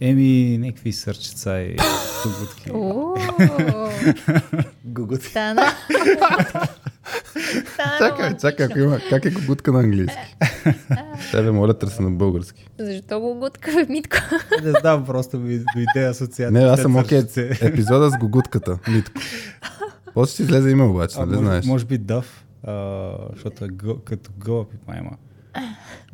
Еми, някакви сърчица и гугутки. Гугутки. Чакай, как е гугутка на английски? Тебе моля, търся на български. Защо гугутка, Митко? Не знам, просто ми дойде асоциация. Не, аз съм окей. Епизода с гугутката, Митко. После ще излезе име обаче, нали знаеш? Може би дъв, защото като гълъб и майма.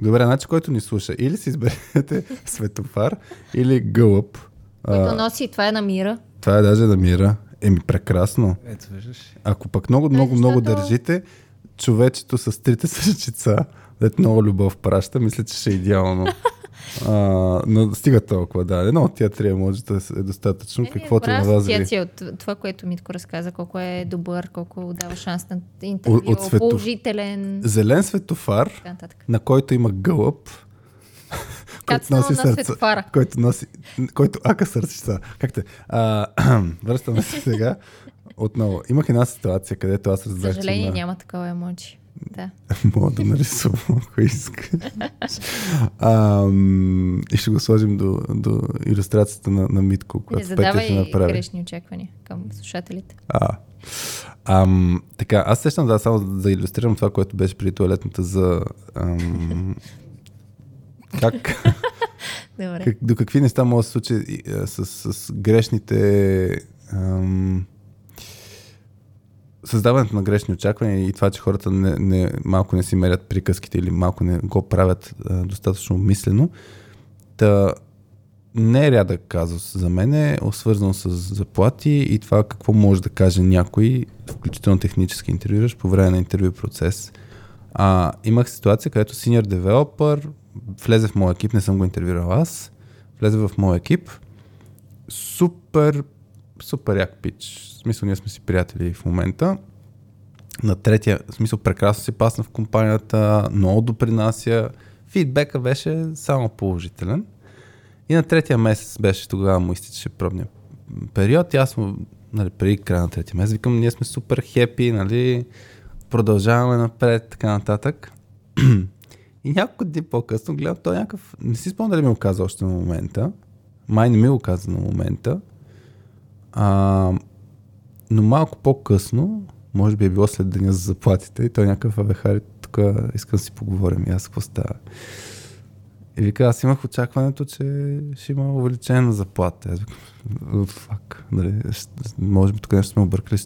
Добре, значи който ни слуша, или си изберете светофар, или гълъб. Който носи, това е на мира. Това е даже на мира. Еми, прекрасно. Ето, виждаш. Ако пък много държите, човечето с трите сърчица, дето много любов праща, мисля, че ще е идеално. Но стига толкова, да. Едно от тия трия може да е достатъчно. Каквото е на вас ви. От това, което Митко разказа, колко е добър, колко дава шанс на интервю, положителен. Зелен светофар, на който има гълъб, който носи сърца, който ака сърчица. Връщаме се сега. Отново, имах една ситуация, където аз разбрах, че съжаление няма такова емоджи. Да. Мога да нарисувам, ако искаш. И ще го сложим до илюстрацията на Митко, която Петя ще направи. Задавай грешни очаквания към слушателите. Така, аз сещам само да илюстрирам това, което беше преди туалетната за... до какви неща може да се случи с грешните... Създаването на грешни очаквания и това, че хората малко не си мерят приказките или малко не го правят достатъчно мислено. Та не е рядък казус за мен, е свързано с заплати и това какво може да каже някой, включително технически интервюиращ по време на интервю процес. Имах ситуация, където senior developer влезе в моя екип, не съм го интервюирал аз, влезе в моя екип, супер як пич. В смисъл, ние сме си приятели в момента. На третия, в смисъл, прекрасно си пасна в компанията, много допринася. Фидбека беше само положителен. И на третия месец беше, тогава му изтичаше пробния период. И аз му, нали, преди края на третия месец, викам, ние сме супер хепи, нали, продължаваме напред, така нататък. И няколко дни по-късно гледам, той някакъв, не си спомня дали ми го каза още на момента. Май не ми го каза на момента. Но малко по-късно, може би е било след деня за заплатите, и той някакъв Хари, тук искам да си поговорим и аз какво става. И вика, аз имах очакването, че ще има увеличена заплата. Аз викам, фак, дали, може би тук нещо сме объркали.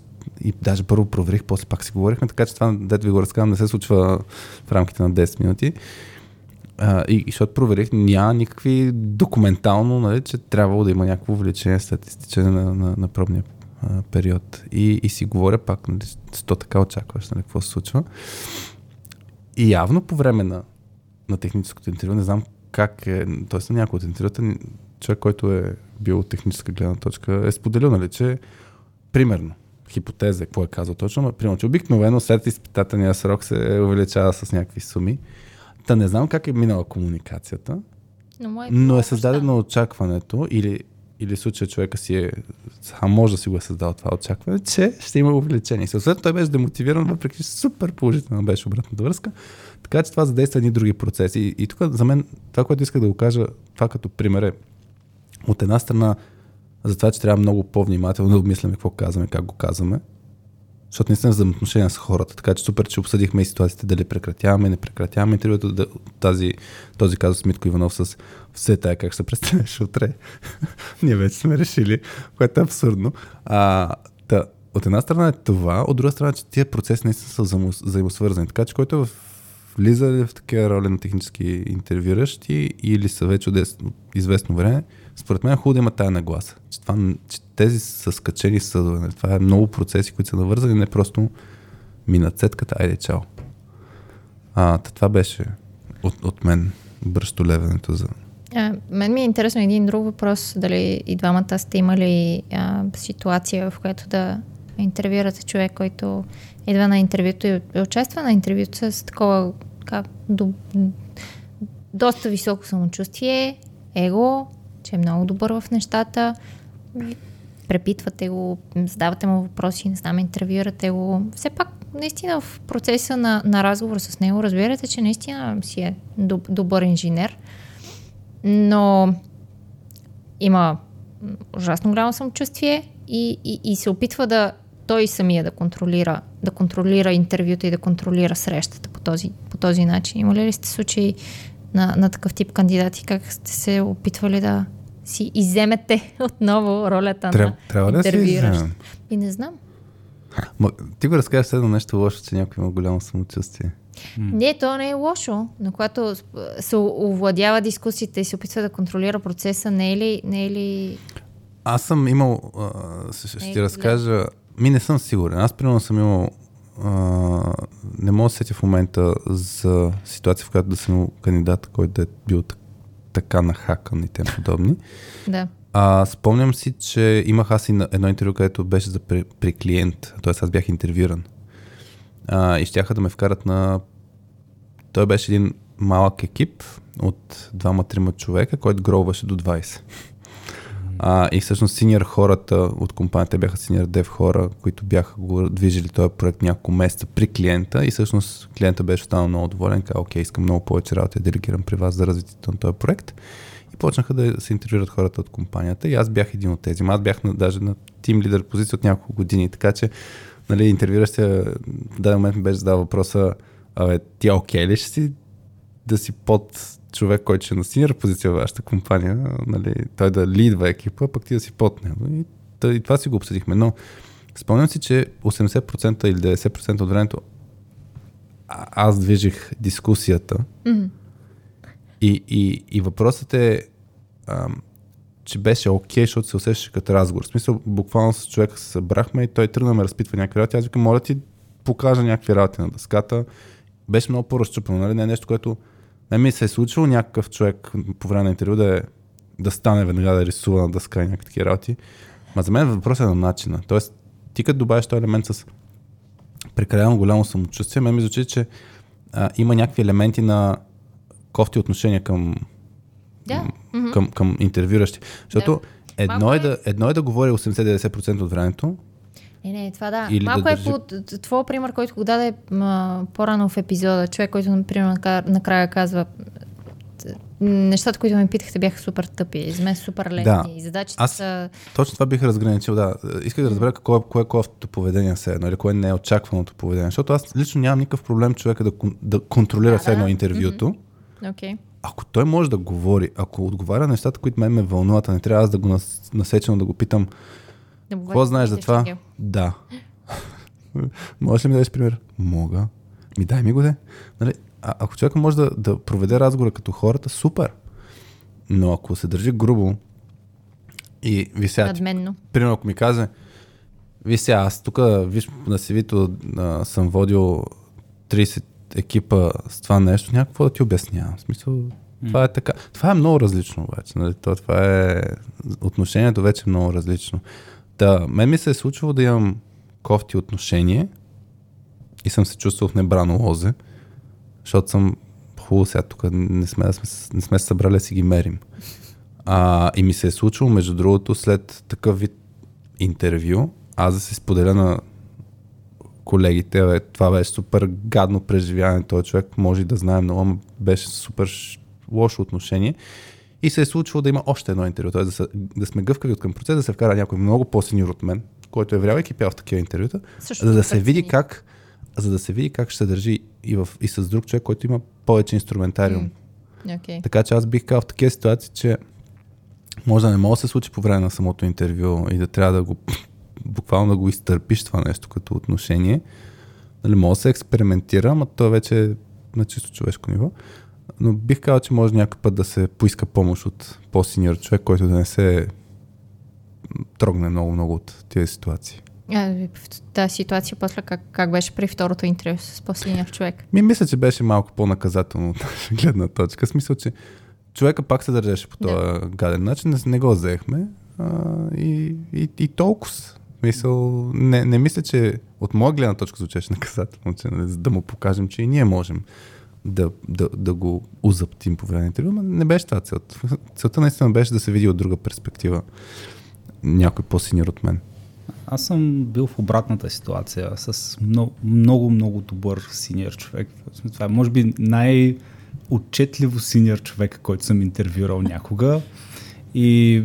И даже първо проверих, после пак си говорихме, така че това, дето ви го разказвам, не се случва в рамките на 10 минути. И защото проверих, няма никакви документално, нали, че трябвало да има някакво увеличение след изтичане на пробния период. И си говоря пак, нали, то така очакваш, нали, какво се случва. И явно по време на техническото интервю, не знам как е, т.е. на някои от интервюта, човек, който е бил от техническа гледна точка, е споделил, нали, че примерно, хипотеза, какво е казал точно, но примерно, че обикновено след изпитателния срок се увеличава с някакви суми. Та не знам как е минала комуникацията, но е създадено очакването или в случая човека си е, може да си го е създал това очакване, че ще има увеличение. Съответно той беше демотивиран, въпреки че супер положително беше обратната връзка, така че това задейства едни други процеси. И тук за мен това, което исках да го кажа, това като пример е от една страна за това, че трябва много по-внимателно да обмисляме какво казваме, как го казваме, защото наистина взаимоотношения с хората, така че супер, че обсъдихме и ситуациите, дали прекратяваме, не прекратяваме интервюто, този казус с Митко Иванов с все тая как се представяш утре. Ние вече сме решили, което е абсурдно. От една страна е това, от друга страна, че тия процеси наистина са взаимосвързани, така че който е влиза в такива роли на технически интервюиращи или са вече от известно време, според мен е хубаво да има тая нагласа. Че тези са скачени съдове. Това е много процеси, които са навързани, не просто минат сетката, айде чао. Това беше от мен бръщолевенето за... Мен ми е интересно един друг въпрос. Дали и двамата сте имали ситуация, в която да интервюирате човек, който идва на интервюто и участва на интервюто с такова доста високо самочувствие, его, че е много добър в нещата. Препитвате го, задавате му въпроси, не знам, интервюирате го. Все пак, наистина, в процеса на разговор с него разбирате, че наистина си е добър инженер. Но има ужасно голямо самочувствие и се опитва да той самия да контролира интервюта и да контролира срещата по този начин. Имали ли сте случаи на такъв тип кандидати, как сте се опитвали да си изземете отново ролята на интервюиращ? Да, и не знам. Ти го разкажеш следно нещо лошо, че някой има голямо самочувствие. Не, то не е лошо, но когато се овладява дискусиите и се опитва да контролира процеса, не е ли... Аз съм имал... ще ти разкажа... не съм сигурен. Аз примерно съм имал... не мога да сетя в момента за ситуация, в която да съм имал кандидат, който е бил така нахакан и тем подобни. Да. Спомням си, че имах аз и едно интервю, където беше за при клиент. Тоест аз бях интервюиран. И щяха да ме вкарат на... Той беше един малък екип от 2-3 човека, който гроуваше до 20. И всъщност синьор хората от компанията бяха синьор дев хора, които бяха го движили този проект няколко месеца при клиента и всъщност клиента беше останал много доволен, каза, окей, искам много повече работа, я делегирам при вас за развитието на този проект. И почнаха да се интервюират хората от компанията и аз бях един от тези. Аз бях даже на тим лидер позиция от няколко години, така че интервюиращия в даден момент ми беше задал въпроса, тя окей ли ще си да си под човек, който ще е на синьор позиция в вашата компания, той да лидва екипа, пък ти да си под него. И това си го обсъдихме. Но спомням си, че 80% или 90% от времето аз движих дискусията. Mm-hmm. И въпросът е, че беше окей, защото се усещаше като разговор. В смисъл, буквално с човека се събрахме и той тръгна ме разпитва някакви работи. Аз викам, моля ти покажа някакви работи на дъската. Беше много по-разчупено, нали? Не е нещо, което не ми се е случило някакъв човек по време на интервю да стане веднага да рисува на дъска и някакви такива работи. Ма за мен въпросът е на начина. Тоест, ти като добавиш този елемент с прекалено голямо самочувствие, мен ми звучи, че има някакви елементи на кофти отношения към интервюиращи. Защото едно е да говори 80-90% от времето. Не, това да. Или малко да държи... твой пример, който го даде по-рано в епизода. Човек, който, например, накрая казва нещата, които ме питахте, бяха супер тъпи, за мен супер лесни. Да. И задачите са... Точно това бих разграничил, да. Исках да разбера кое е кофтото поведение все едно или кое не е очакваното поведение. Защото аз лично нямам никакъв проблем човека да контролира все едно интервюто. Mm-hmm. Okay. Ако той може да говори, ако отговаря на нещата, които мен ме вълнуват, а не трябва аз да го насечам, да го питам какво знаеш за това? Шекил. Да. Можеш ли ми дадеш пример? Мога. Ми дай ми го де. Нали? Ако човек може да проведе разговора като хората, супер. Но ако се държи грубо и вися... Надменно. Примерно, ако ми каже, вися, аз тук, виж, на CV-то съм водил 30 екипа с това нещо, някакво да ти обяснявам. В смисъл, това е така. Това е много различно обаче. Нали? Това е... Отношението вече е много различно. Да, мен ми се е случило да имам кофти отношение и съм се чувствал в небрано лозе, защото съм хубаво сега тук, не сме събрали да си ги мерим. И ми се е случило, между другото, след такъв вид интервю, аз да се споделя на колегите, това беше супер гадно преживяване, този човек може да знае много, но беше супер лошо отношение. И се е случило да има още едно интервю, т.е. да сме гъвкави от към процес, да се вкара някой много по-сеньор от мен, който е врял и кипял в такива интервюта, за да се види как ще се държи и с друг човек, който има повече инструментариум. Okay. Така че аз бих казал в такива ситуации, че може да не мога да се случи по време на самото интервю и да трябва да го буквално да го изтърпиш това нещо като отношение. Нали, мога да се експериментира, но то вече е на чисто човешко ниво. Но бих казал, че може някакъв път да се поиска помощ от по-синьор човек, който да не се трогне много-много от тези ситуации. Та ситуация после как беше при второто интервю с по-синьор човек? Мисля, че беше малко по-наказателно от наша гледна точка. В смисъл, че човека пак се държеше по този гаден начин, не го взехме и толкова. Мисъл, не мисля, че от моя гледна точка звучеше наказателно, че, да му покажем, че и ние можем да го узъптим по време на интервю, но не беше това целта. Целта наистина беше да се види от друга перспектива някой по-синьор от мен. Аз съм бил в обратната ситуация с много добър синьор човек. Това е може би най-отчетливо синьор човек, който съм интервюрал някога. И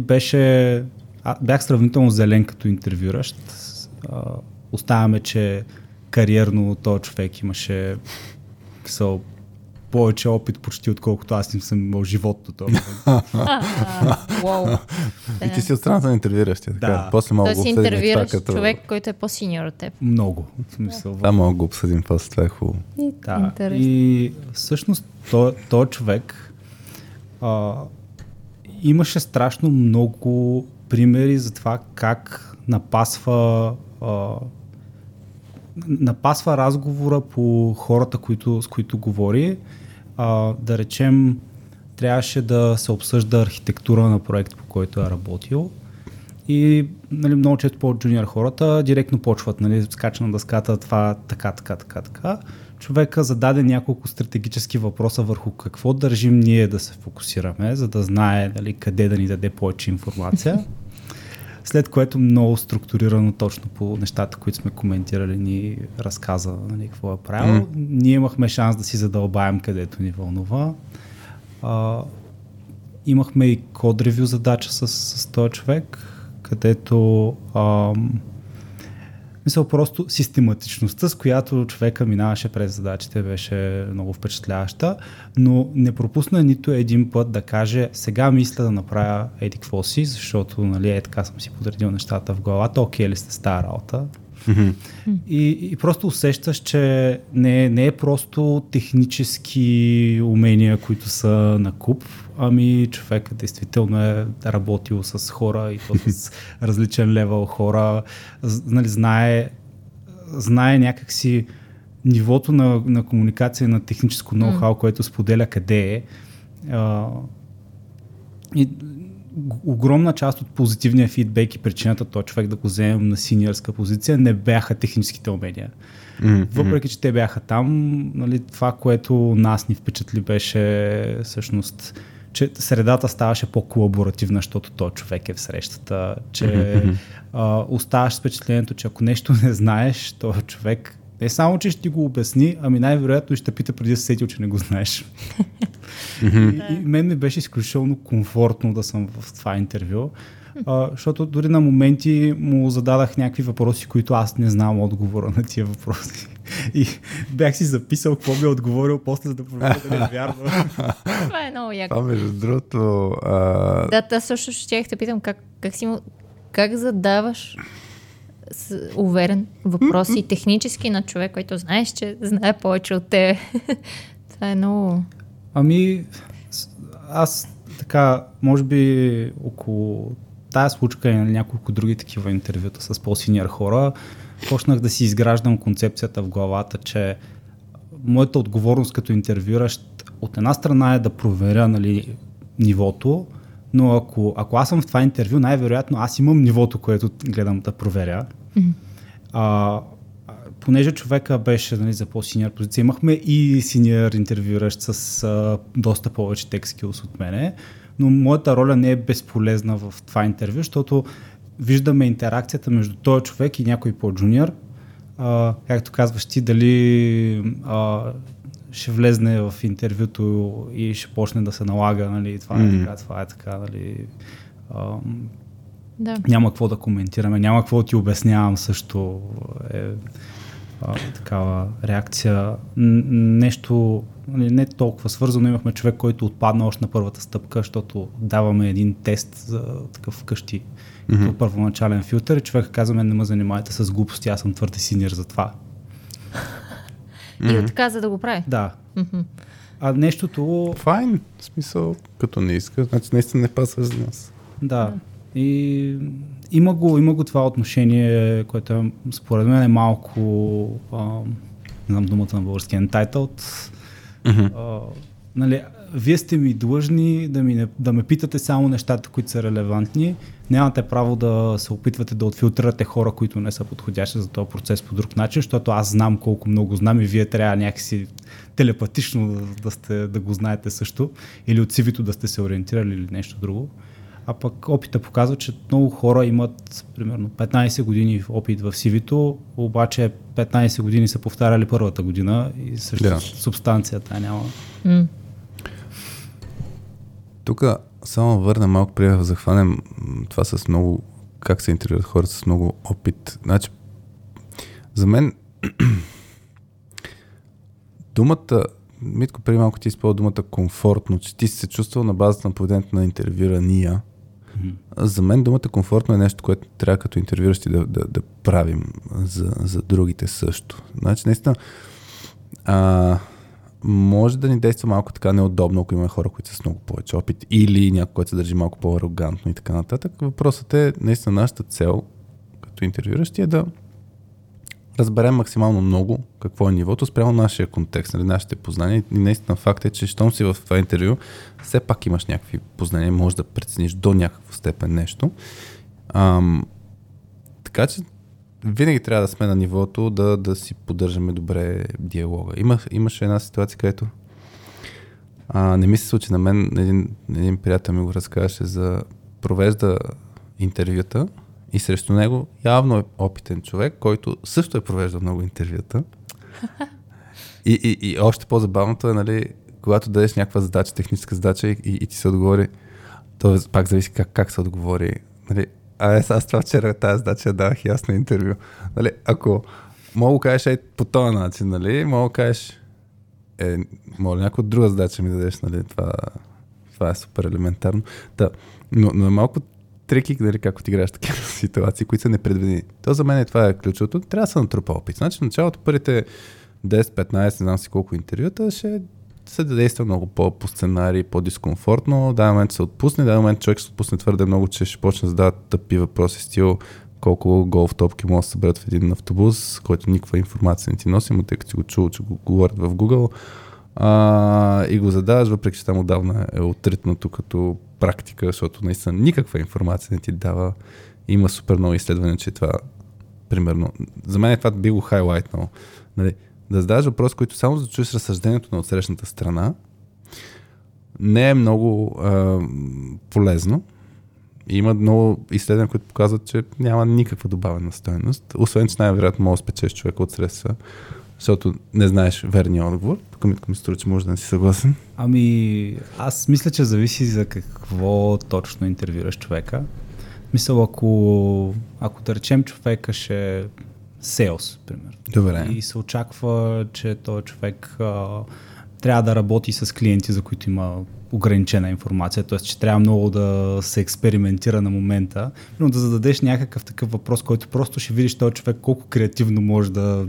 беше... Бях сравнително зелен като интервюращ. Оставяме, че кариерно този човек имаше повече опит почти, отколкото аз им съм имал живот до този момент. И ти си от страната на интервюиращия. Да. Той си интервюираш човек, който е по-синьор от теб. Много. Да, мога го обсъдим после, това е хубаво. И всъщност този човек имаше страшно много примери за това как напасва разговора по хората, с които говори. Да речем, трябваше да се обсъжда архитектура на проект, по който е работил. И много често по-джуниор хората директно почват, скача на дъската, това така. Човека зададе няколко стратегически въпроса върху какво държим ние да се фокусираме, за да знае къде да ни даде повече информация. След което много структурирано точно по нещата, които сме коментирали, ни разказа какво е правило. Ние имахме шанс да си задълбаем където ни вълнува. Имахме и код-ревю задача с този човек, където просто систематичността, с която човека минаваше през задачите, беше много впечатляваща, но не пропусна нито един път да каже: сега мисля да направя еди какво си, защото така съм си подредил нещата в главата, окей ли сте с тази работа? И просто усещаш, че не е просто технически умения, които са на куп, ами човекът действително е работил с хора и то с различен левел хора, знае някакси нивото на комуникация, на техническо ноу-хау, което споделя къде е. И огромна част от позитивния фидбек и причината този човек да го вземем на синьорска позиция не бяха техническите умения. Въпреки че те бяха там, това, което нас ни впечатли, беше всъщност, че средата ставаше по-колаборативна, защото този човек е в срещата, че оставаш с впечатлението, че ако нещо не знаеш, този човек не само, че ще ти го обясни, ами най-вероятно ще пита преди да се сетил, че не го знаеш. И мен ми беше изключително комфортно да съм в това интервю, защото дори на моменти му зададах някакви въпроси, които аз не знам отговора на тия въпроси. И бях си записал какво ми е отговорил после, за да проверя да не вярвам. Това е много яко. Това между другото... Да, също щях да питам как задаваш уверен въпрос и технически на човек, който знаеш, че знае повече от тебе. Това е много... Ами, аз може би около тая случка и на няколко други такива интервюта с по-синьор хора, почнах да си изграждам концепцията в главата, че моята отговорност като интервюиращ от една страна е да проверя нивото, но ако аз съм в това интервю, най-вероятно аз имам нивото, което гледам да проверя. Понеже човека беше за по-синьор позиция, имахме и синьор интервюиращ с доста повече tech skills от мене, но моята роля не е безполезна в това интервю, защото виждаме интеракцията между този човек и някой по-джуниор. Както казваш ти, дали ще влезне в интервюто и ще почне да се налага, това е така, това е така, Да. Няма какво да коментираме, няма какво да ти обяснявам, също е такава реакция. Нещо не толкова свързано. Имахме човек, който отпадна още на първата стъпка, защото даваме един тест за такъв вкъщи. Като първоначален филтър и човек казваме: не ме занимайте с глупости, аз съм твърде синьор за това. И отказа да го прави? Да. А нещото... Файн, в смисъл, като не иска, значи наистина не пасва за нас. Да. И има го това отношение, което според мен е малко, не знам думата на български, entitled. Вие сте ми длъжни да ме питате само нещата, които са релевантни. Нямате право да се опитвате да отфилтрирате хора, които не са подходящи за този процес по друг начин, защото аз знам колко много знам и вие трябва някакси телепатично да го знаете също, или от CV-то да сте се ориентирали или нещо друго. А пък опита показва, че много хора имат примерно 15 години опит в CV-то, обаче 15 години са повтаряли първата година и също субстанцията няма. Тук само върна малко приятел, да захванем това с много, как се интервюрат хората с много опит. Значи, за мен думата, Митко, преди малко ти използва думата комфортно, че ти си се чувствал на базата на поведението на интервюрания. За мен думата комфортно е нещо, което трябва като интервюращи да правим за другите също. Значи, наистина, може да ни действа малко така неудобно, ако има хора, които са с много повече опит или някой, който се държи малко по-арогантно и така нататък. Въпросът е, наистина, нашата цел като интервюращи е да разберем максимално много какво е нивото спрямо нашия контекст, нашите познания. И наистина факт е, че щом си в това интервю, все пак имаш някакви познания, можеш да прецениш до някаква степен нещо. Така че винаги трябва да сме на нивото да си поддържаме добре диалога. Имаше една ситуация, където не ми се случи на мен, един приятел ми го разказваше, за провежда интервюта и срещу него явно е опитен човек, който също е провеждал много интервюта. И още по-забавното е, нали, когато дадеш някаква задача, техническа задача и ти се отговори, то пак зависи как се отговори. Нали, аз това вчера тази задача давах и аз на интервю. Нали, ако мога кажеш по този начин, нали, мога кажеш, мога ли някаква друга задача ми дадеш, нали, това е супер елементарно. Да, но е малко трики, нали, как ти играеш такива ситуации, които са непредвидени. То за мен е това е ключовото. Трябва да се натрупа опит. Значи в началото първите 10-15, не знам си колко интервюта, ще се действа много по сценарий, по-дискомфортно. В даден момент се отпусне, в даден момент човек ще се отпусне твърде много, че ще почне да задава тъпи въпроси, стил колко голф топки може да съберат в един автобус, който никаква информация не ти носи, но тъй като си го чул, че го говорят в Google и го задаваш, въпреки че там отдавна е отритното като практика, защото наистина никаква информация не ти дава. Има супер много изследвания, че това, примерно, за мен е това би го хайлайтнало. Нали, да задаваш въпрос, който само за да чуеш разсъждението на отсрещната страна, не е много полезно. Има много изследвания, които показват, че няма никаква добавена стойност, освен че най-вероятно може да спечеш човека от средства, защото не знаеш верния отговор. Тук ми струва, че може да не си съгласен. Аз мисля, че зависи за какво точно интервюраш човека. Мисля, ако да речем човека ще sales, примерно. Добре. И се очаква, че този човек трябва да работи с клиенти, за които има ограничена информация, т.е. че трябва много да се експериментира на момента, но да зададеш някакъв такъв въпрос, който просто ще видиш този човек колко креативно може да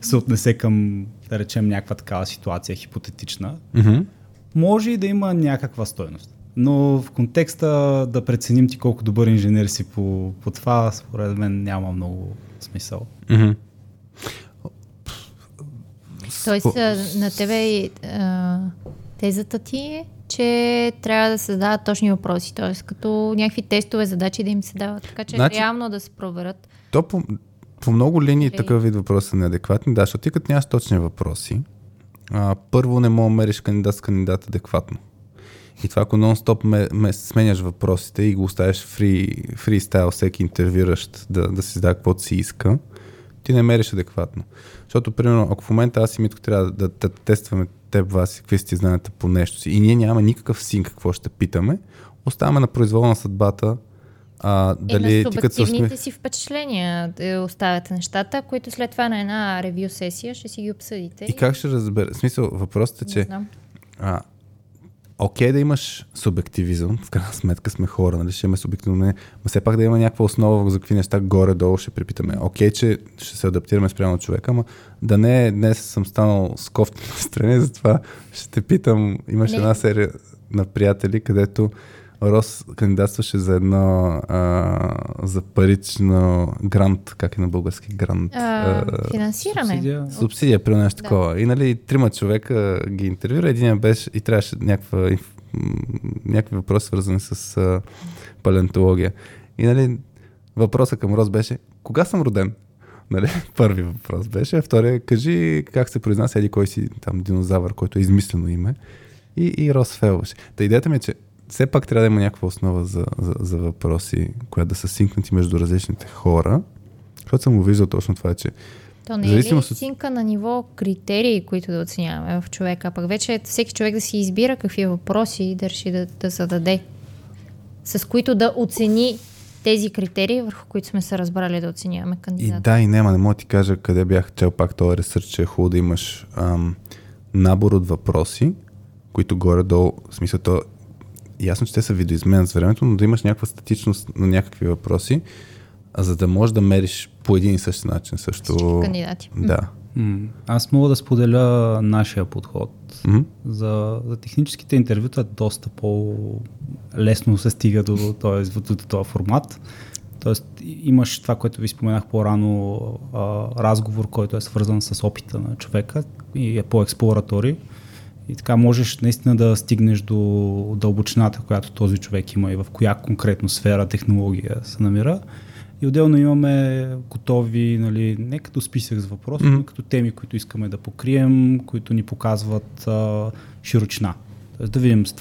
се отнесе към, да речем, някаква такава ситуация хипотетична, може и да има някаква стойност. Но в контекста да преценим ти колко добър инженер си по това, според мен няма много смисъл. Mm-hmm. Тоест, на тебе тезата ти е, че трябва да се задават точни въпроси, т.е. като някакви тестове, задачи да им се дават, така че реално да се проверят. То по много линии такъв вид въпроси са неадекватни, да, защото ти като нямаш точни въпроси, първо не мога да мериш кандидат с кандидат адекватно. И това, ако нон-стоп сменяш въпросите и го оставиш фристайл, всеки интервюращ да си задава каквото си иска, ти не мериш адекватно. Защото, примерно, ако в момента аз и Митко трябва да тестваме теб, Васи, какви сте знаете по нещо си и ние нямаме никакъв синк какво ще питаме, оставаме на произвола на съдбата. Дали на субективните си впечатления оставяте нещата, които след това на една ревю сесия ще си ги обсъдите. И как ще разбере? В смисъл, въпросът е, че окей да имаш субективизъм, в крайна сметка сме хора, нали, ще имаме субективно мнение, но все пак да има някаква основа за какви неща горе-долу ще припитаме. Окей, че ще се адаптираме спрямо човека, ама да не днес съм станал с кофти на страни, затова ще те питам, имаш една серия на приятели, където Рос кандидатстваше за едно за парично грант, как е на български грант? Финансиране. Субсидия при нещо такова. И нали, трима човека ги интервюра, един беше и трябваше някакви въпроси, свързани с палеонтология. И нали, въпросът към Рос беше: кога съм роден? Нали, първи въпрос беше, а втория: кажи как се произнася еди кой си там динозавър, който е измислено име. И Рос фейлваше. Та идеята ми е, че все пак трябва да има някаква основа за въпроси, която да са синкнати между различните хора. Защото съм го виждал точно това, че... То не е ли синка на ниво критерии, които да оценяваме в човека? Пък вече всеки човек да си избира какви въпроси и да реши да зададе. с които да оцени тези критерии, върху които сме се разбрали да оценяваме кандидата. И да, и няма, не мога ти кажа къде бях чел пак този ресърч, че е хубаво да имаш набор от въпроси, които горе-долу, в смисъл то, ясно, че те са видоизменят с времето, но да имаш някаква статичност на някакви въпроси, за да можеш да мериш по един и същи начин също. Всички кандидати. Да. Аз мога да споделя нашия подход. За техническите интервюта доста по-лесно се стига до този формат. Тоест имаш това, което ви споменах по-рано, разговор, който е свързан с опита на човека и е по-експлоратори. И така можеш наистина да стигнеш до дълбочината, която този човек има и в коя конкретно сфера технология се намира. И отделно имаме готови, нали, не като списък с въпроси, но като теми, които искаме да покрием, които ни показват широчина. Тоест да видим с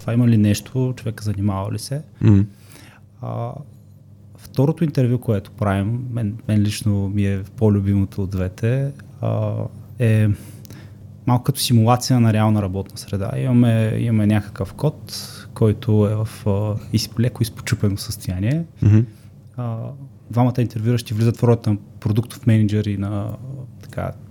това има ли нещо, човека занимава ли се. Второто интервю, което правим, мен лично ми е по-любимото от двете, е малко като симулация на реална работна среда. Имаме някакъв код, който е в леко изпочупено състояние. Двамата интервюращи влизат в ролята на продуктов менеджер и на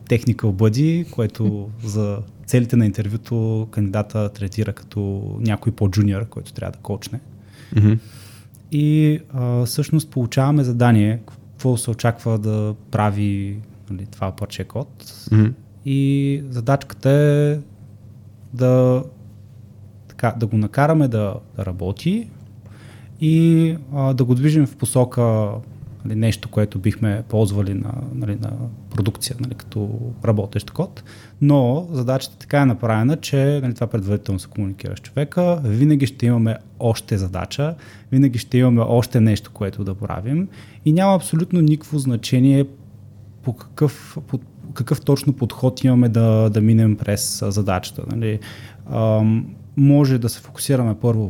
technical buddy, което за целите на интервюто кандидата третира като някой по-джуниор, който трябва да кочне. И всъщност получаваме задание, какво се очаква да прави, нали, това парче код. И задачката е да го накараме да работи и да го движим в посока, нали, нещо, което бихме ползвали на продукция, нали, като работещ код. Но задачата така е направена, че, нали, това предварително се комуникира с човека. Винаги ще имаме още задача, винаги ще имаме още нещо, което да правим и няма абсолютно никакво значение по какъв точно подход имаме да минем през задачата. Нали. Може да се фокусираме първо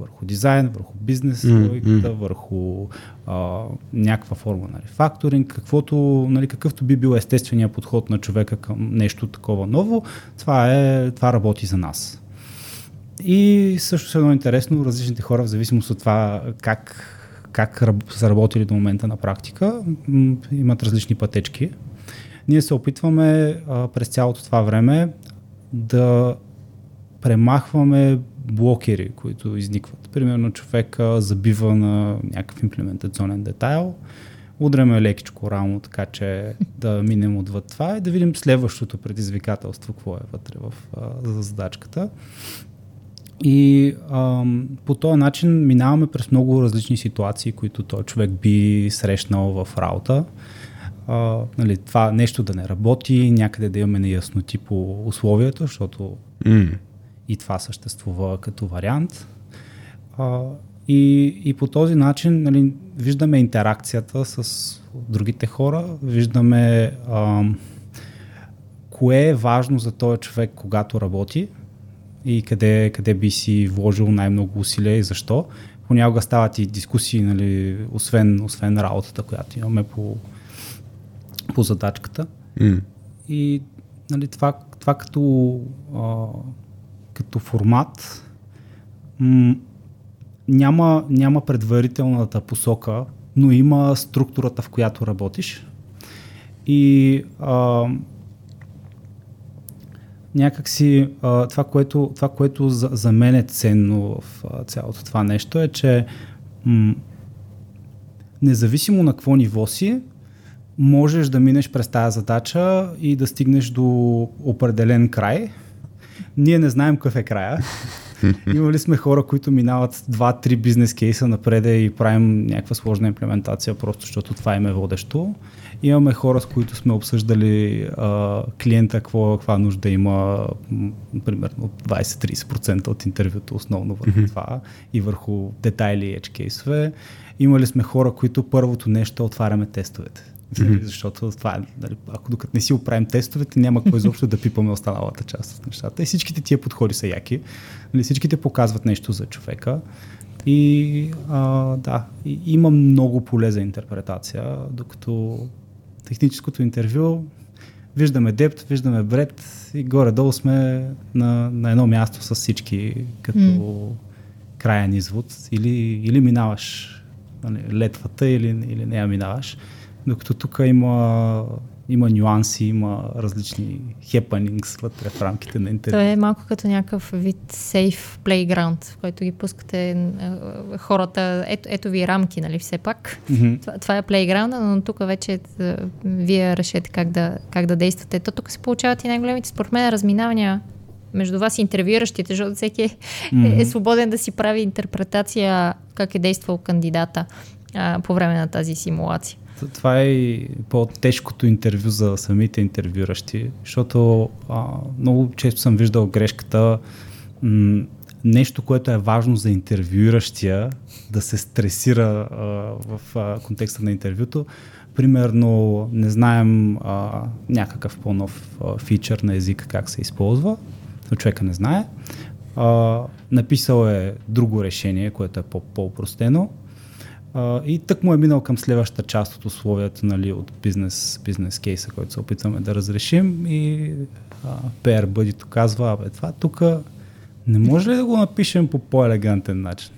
върху дизайн, върху бизнес логиката, върху някаква форма на рефакторинг, какъвто би бил естественият подход на човека към нещо такова ново, това работи за нас. И също е много интересно, различните хора в зависимост от това как са работили до момента на практика, имат различни пътечки. Ние се опитваме през цялото това време да премахваме блокери, които изникват. Примерно човек забива на някакъв имплементационен детайл, удряме лекичко рамо, така че да минем отвъд това и да видим следващото предизвикателство, какво е вътре за задачката. И по този начин минаваме през много различни ситуации, които той човек би срещнал в работа. Нали, това нещо да не работи, някъде да имаме неясноти по условията, защото и това съществува като вариант. И по този начин, нали, виждаме интеракцията с другите хора, виждаме кое е важно за този човек, когато работи и къде би си вложил най-много усилия и защо. Понякога стават и дискусии, нали, освен работата, която имаме по задачката. И, нали, това като формат няма предварителната посока, но има структурата, в която работиш. И някакси това, което за мен е ценно в цялото това нещо е, че независимо на какво ниво си, можеш да минеш през тази задача и да стигнеш до определен край. Ние не знаем какъв е края. Имали сме хора, които минават 2-3 бизнес кейса напреде и правим някаква сложна имплементация, просто защото това им е водещо. Имаме хора, с които сме обсъждали клиента, каква нужда има, примерно 20-30% от интервюто основно върху това и върху детайли и edge кейсове. Имали сме хора, които първото нещо отваряме тестовете. Защото това, нали, ако докато не си оправим тестовете, няма кой изобщо да пипаме останалата част от нещата. И всичките тия подходи са яки. Нали, всичките показват нещо за човека. И има много поле за интерпретация, докато техническото интервю виждаме депт, виждаме бред и горе-долу сме на едно място с всички като краен извод. Или минаваш летвата, или не я минаваш. Докато тук има нюанси, има различни хепанингс вътре в рамките на интернет. Това е малко като някакъв вид сейф плейграунд, в който ги пускате хората. Ето ви рамки, нали, все пак. Mm-hmm. Това е плейграунда, но тук вече вие решете как да действате. То тук се получават и най-големите, според мен, разминавания между вас и интервюиращите, защото всеки е свободен да си прави интерпретация как е действал кандидата по време на тази симулация. Това е по-тежкото интервю за самите интервюиращи, защото много често съм виждал грешката. Нещо, което е важно за интервюиращия да се стресира в контекста на интервюто. Примерно, не знаем някакъв по-нов фичър на езика как се използва, но човека не знае. Написал е друго решение, което е по-простено. И тък му е минал към следващата част от условията, нали, от бизнес кейса, който се опитваме да разрешим, и PR бъдито казва: "Абе, това тук не може ли да го напишем по по-елегантен начин?"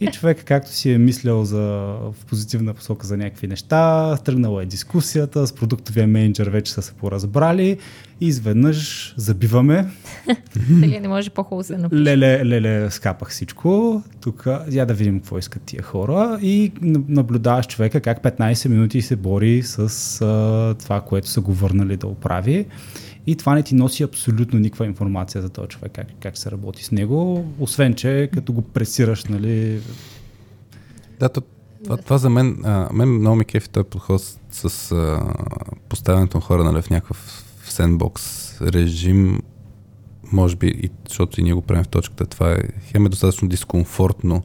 И човек, както си е мислял в позитивна посока за някакви неща, тръгнала е дискусията, с продуктовия менеджер вече са се поразбрали и изведнъж забиваме. Сега не може по-хубаво да се напише. Леле, скапах всичко. Тук я да видим какво искат тия хора, и наблюдаваш човека как 15 минути се бори с това, което са го върнали да оправи. И това не ти носи абсолютно никаква информация за този човек, как се работи с него, освен че като го пресираш, нали... Да, това за мен, много ми кефи този подход с поставянето на хора, нали, в някакъв сендбокс режим, може би, и защото и ние го правим в точката, това е хем е достатъчно дискомфортно,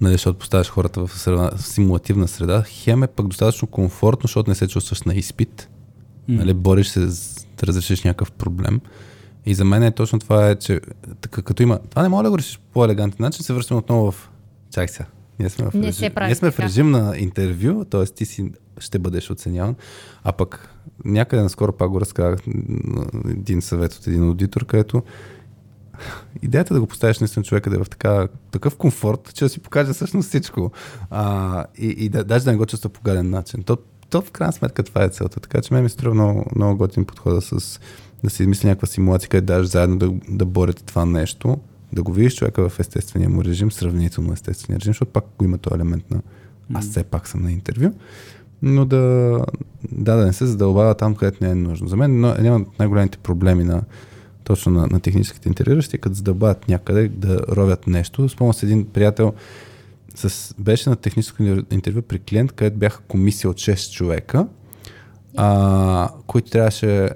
нали, защото поставяш хората в симулативна среда, хем е пък достатъчно комфортно, защото не се чувстваш на изпит, нали, бориш се да разрешиш някакъв проблем. И за мен е точно това е, че така, като има... Това не мога да го решиш по-елегантен начин, се връщаме отново в... Чакай сега. Ние сме в режим на интервю, т.е. ти си ще бъдеш оценяван. А пък някъде наскоро пак го разказах един съвет от един аудитор, където идеята да го поставиш наистина човека да е в такъв комфорт, че да си покаже всъщност всичко. И даже да не го чувства по гаден начин. То в крайна сметка това е целта. Така че ми струва много готин подхода с да си измисли някаква симулация, къде даже заедно да борите това нещо, да го видиш човека в естествения му режим, сравнително естествения режим, защото пак го има този елемент на аз все пак съм на интервю, но да не се задълбава там, където не е нужно. За мен един от най-големите проблеми точно на техническите интервюиращи, като задълбават някъде да ровят нещо. Спомням с един приятел, беше на техническо интервю при клиент, където бяха комисия от 6 човека, които трябваше...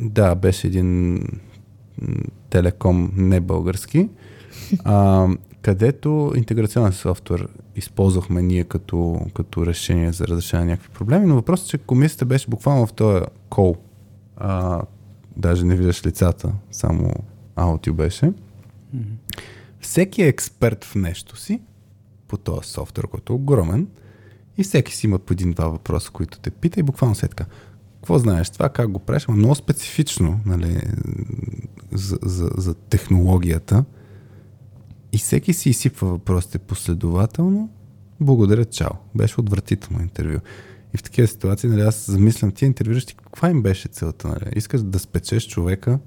Да, беше един телеком не български, където интеграционен софтуер използвахме ние като решение за разрешение на някакви проблеми, но въпросът е, че комисията беше буквално в този кол. Даже не виждаш лицата, само аутио беше. Mm-hmm. Всеки е експерт в нещо си, по този софтуер, който е огромен, и всеки си има по един-два въпроса, които те пита, и буквално след така: какво знаеш това, как го правиш, много специфично, нали, за технологията, и всеки си изсипва въпросите последователно. Благодаря, чао. Беше отвратително интервю. И в такива ситуации, нали, аз замислям, тия интервюиращи, каква им беше целта? Нали? Искаш да спечеш човека.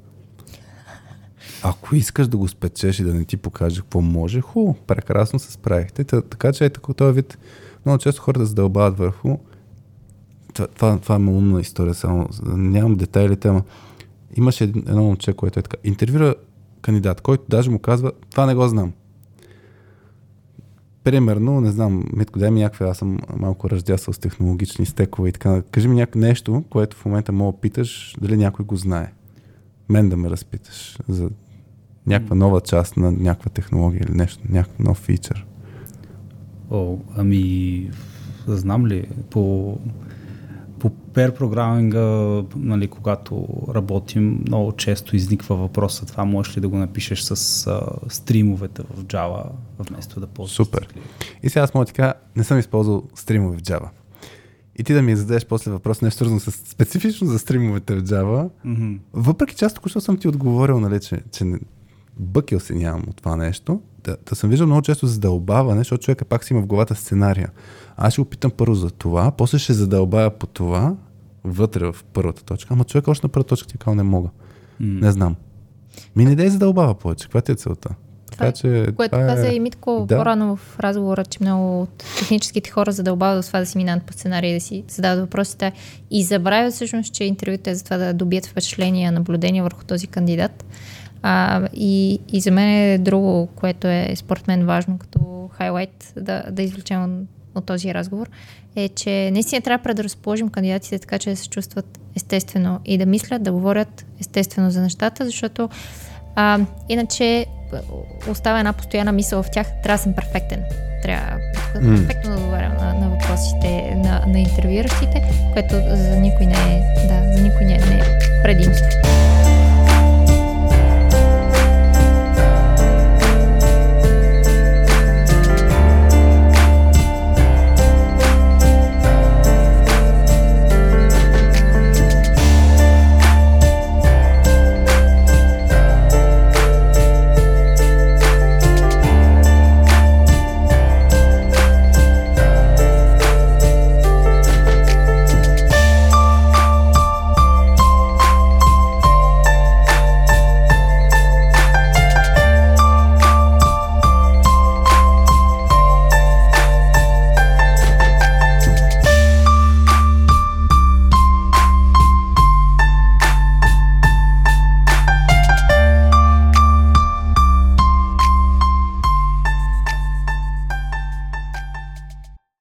Ако искаш да го спечеш и да не ти покаже какво може, прекрасно се справихте. Така че е такова този вид. Много често хората задълбават върху. Това е малумна история, само нямам детайлите, ама имаше едно момче, което е така. Интервюра кандидат, който даже му казва: "Това не го знам." Примерно, не знам, Митко, дай ми някаква, аз съм малко ръждясал с технологични стекове и така. Кажи ми нещо, което в момента мога питаш, дали някой го знае. Мен да ме разпиташ за някаква нова част на някаква технология или нещо, някакъв нов фичър. Знам ли, по pair програминга, нали, когато работим, много често изниква въпроса: това можеш ли да го напишеш с стримовете в Java, вместо да ползваш. Супер. И сега аз мога да ти кажа: не съм използвал стримове в Java. И ти да ми зададеш после въпрос, нещо свързано с специфично за стримовете в Java. Mm-hmm. Въпреки част, току-що съм ти отговорил, нали, че бъкил се нямам от това нещо, да съм виждал много често задълбаване, защото човека пак си има в главата сценария. Аз ще опитам първо за това, после ще задълбая по това, вътре в първата точка, ама човек още на първата точка ти казва не мога. Не знам. Не дай задълбава повече, каква ти е целта? Така, че, което каза и Митко по-рано в разговора, че много от техническите хора задълбават за това да си минат по сценария, да си задават въпросите и забравят всъщност, че интервюто е за това да добият впечатления, наблюдения върху този кандидат. И за мен е друго, което е според мен важно като хайлайт да извлечем от този разговор, е, че наистина трябва да разположим кандидатите така, че да се чувстват естествено и да мислят, да говорят естествено за нещата, защото иначе остава една постоянна мисъл в тях, трябва да съм перфектен. Трябва перфектно да отговарям на въпросите на интервюиращите, което за никой не е предимство.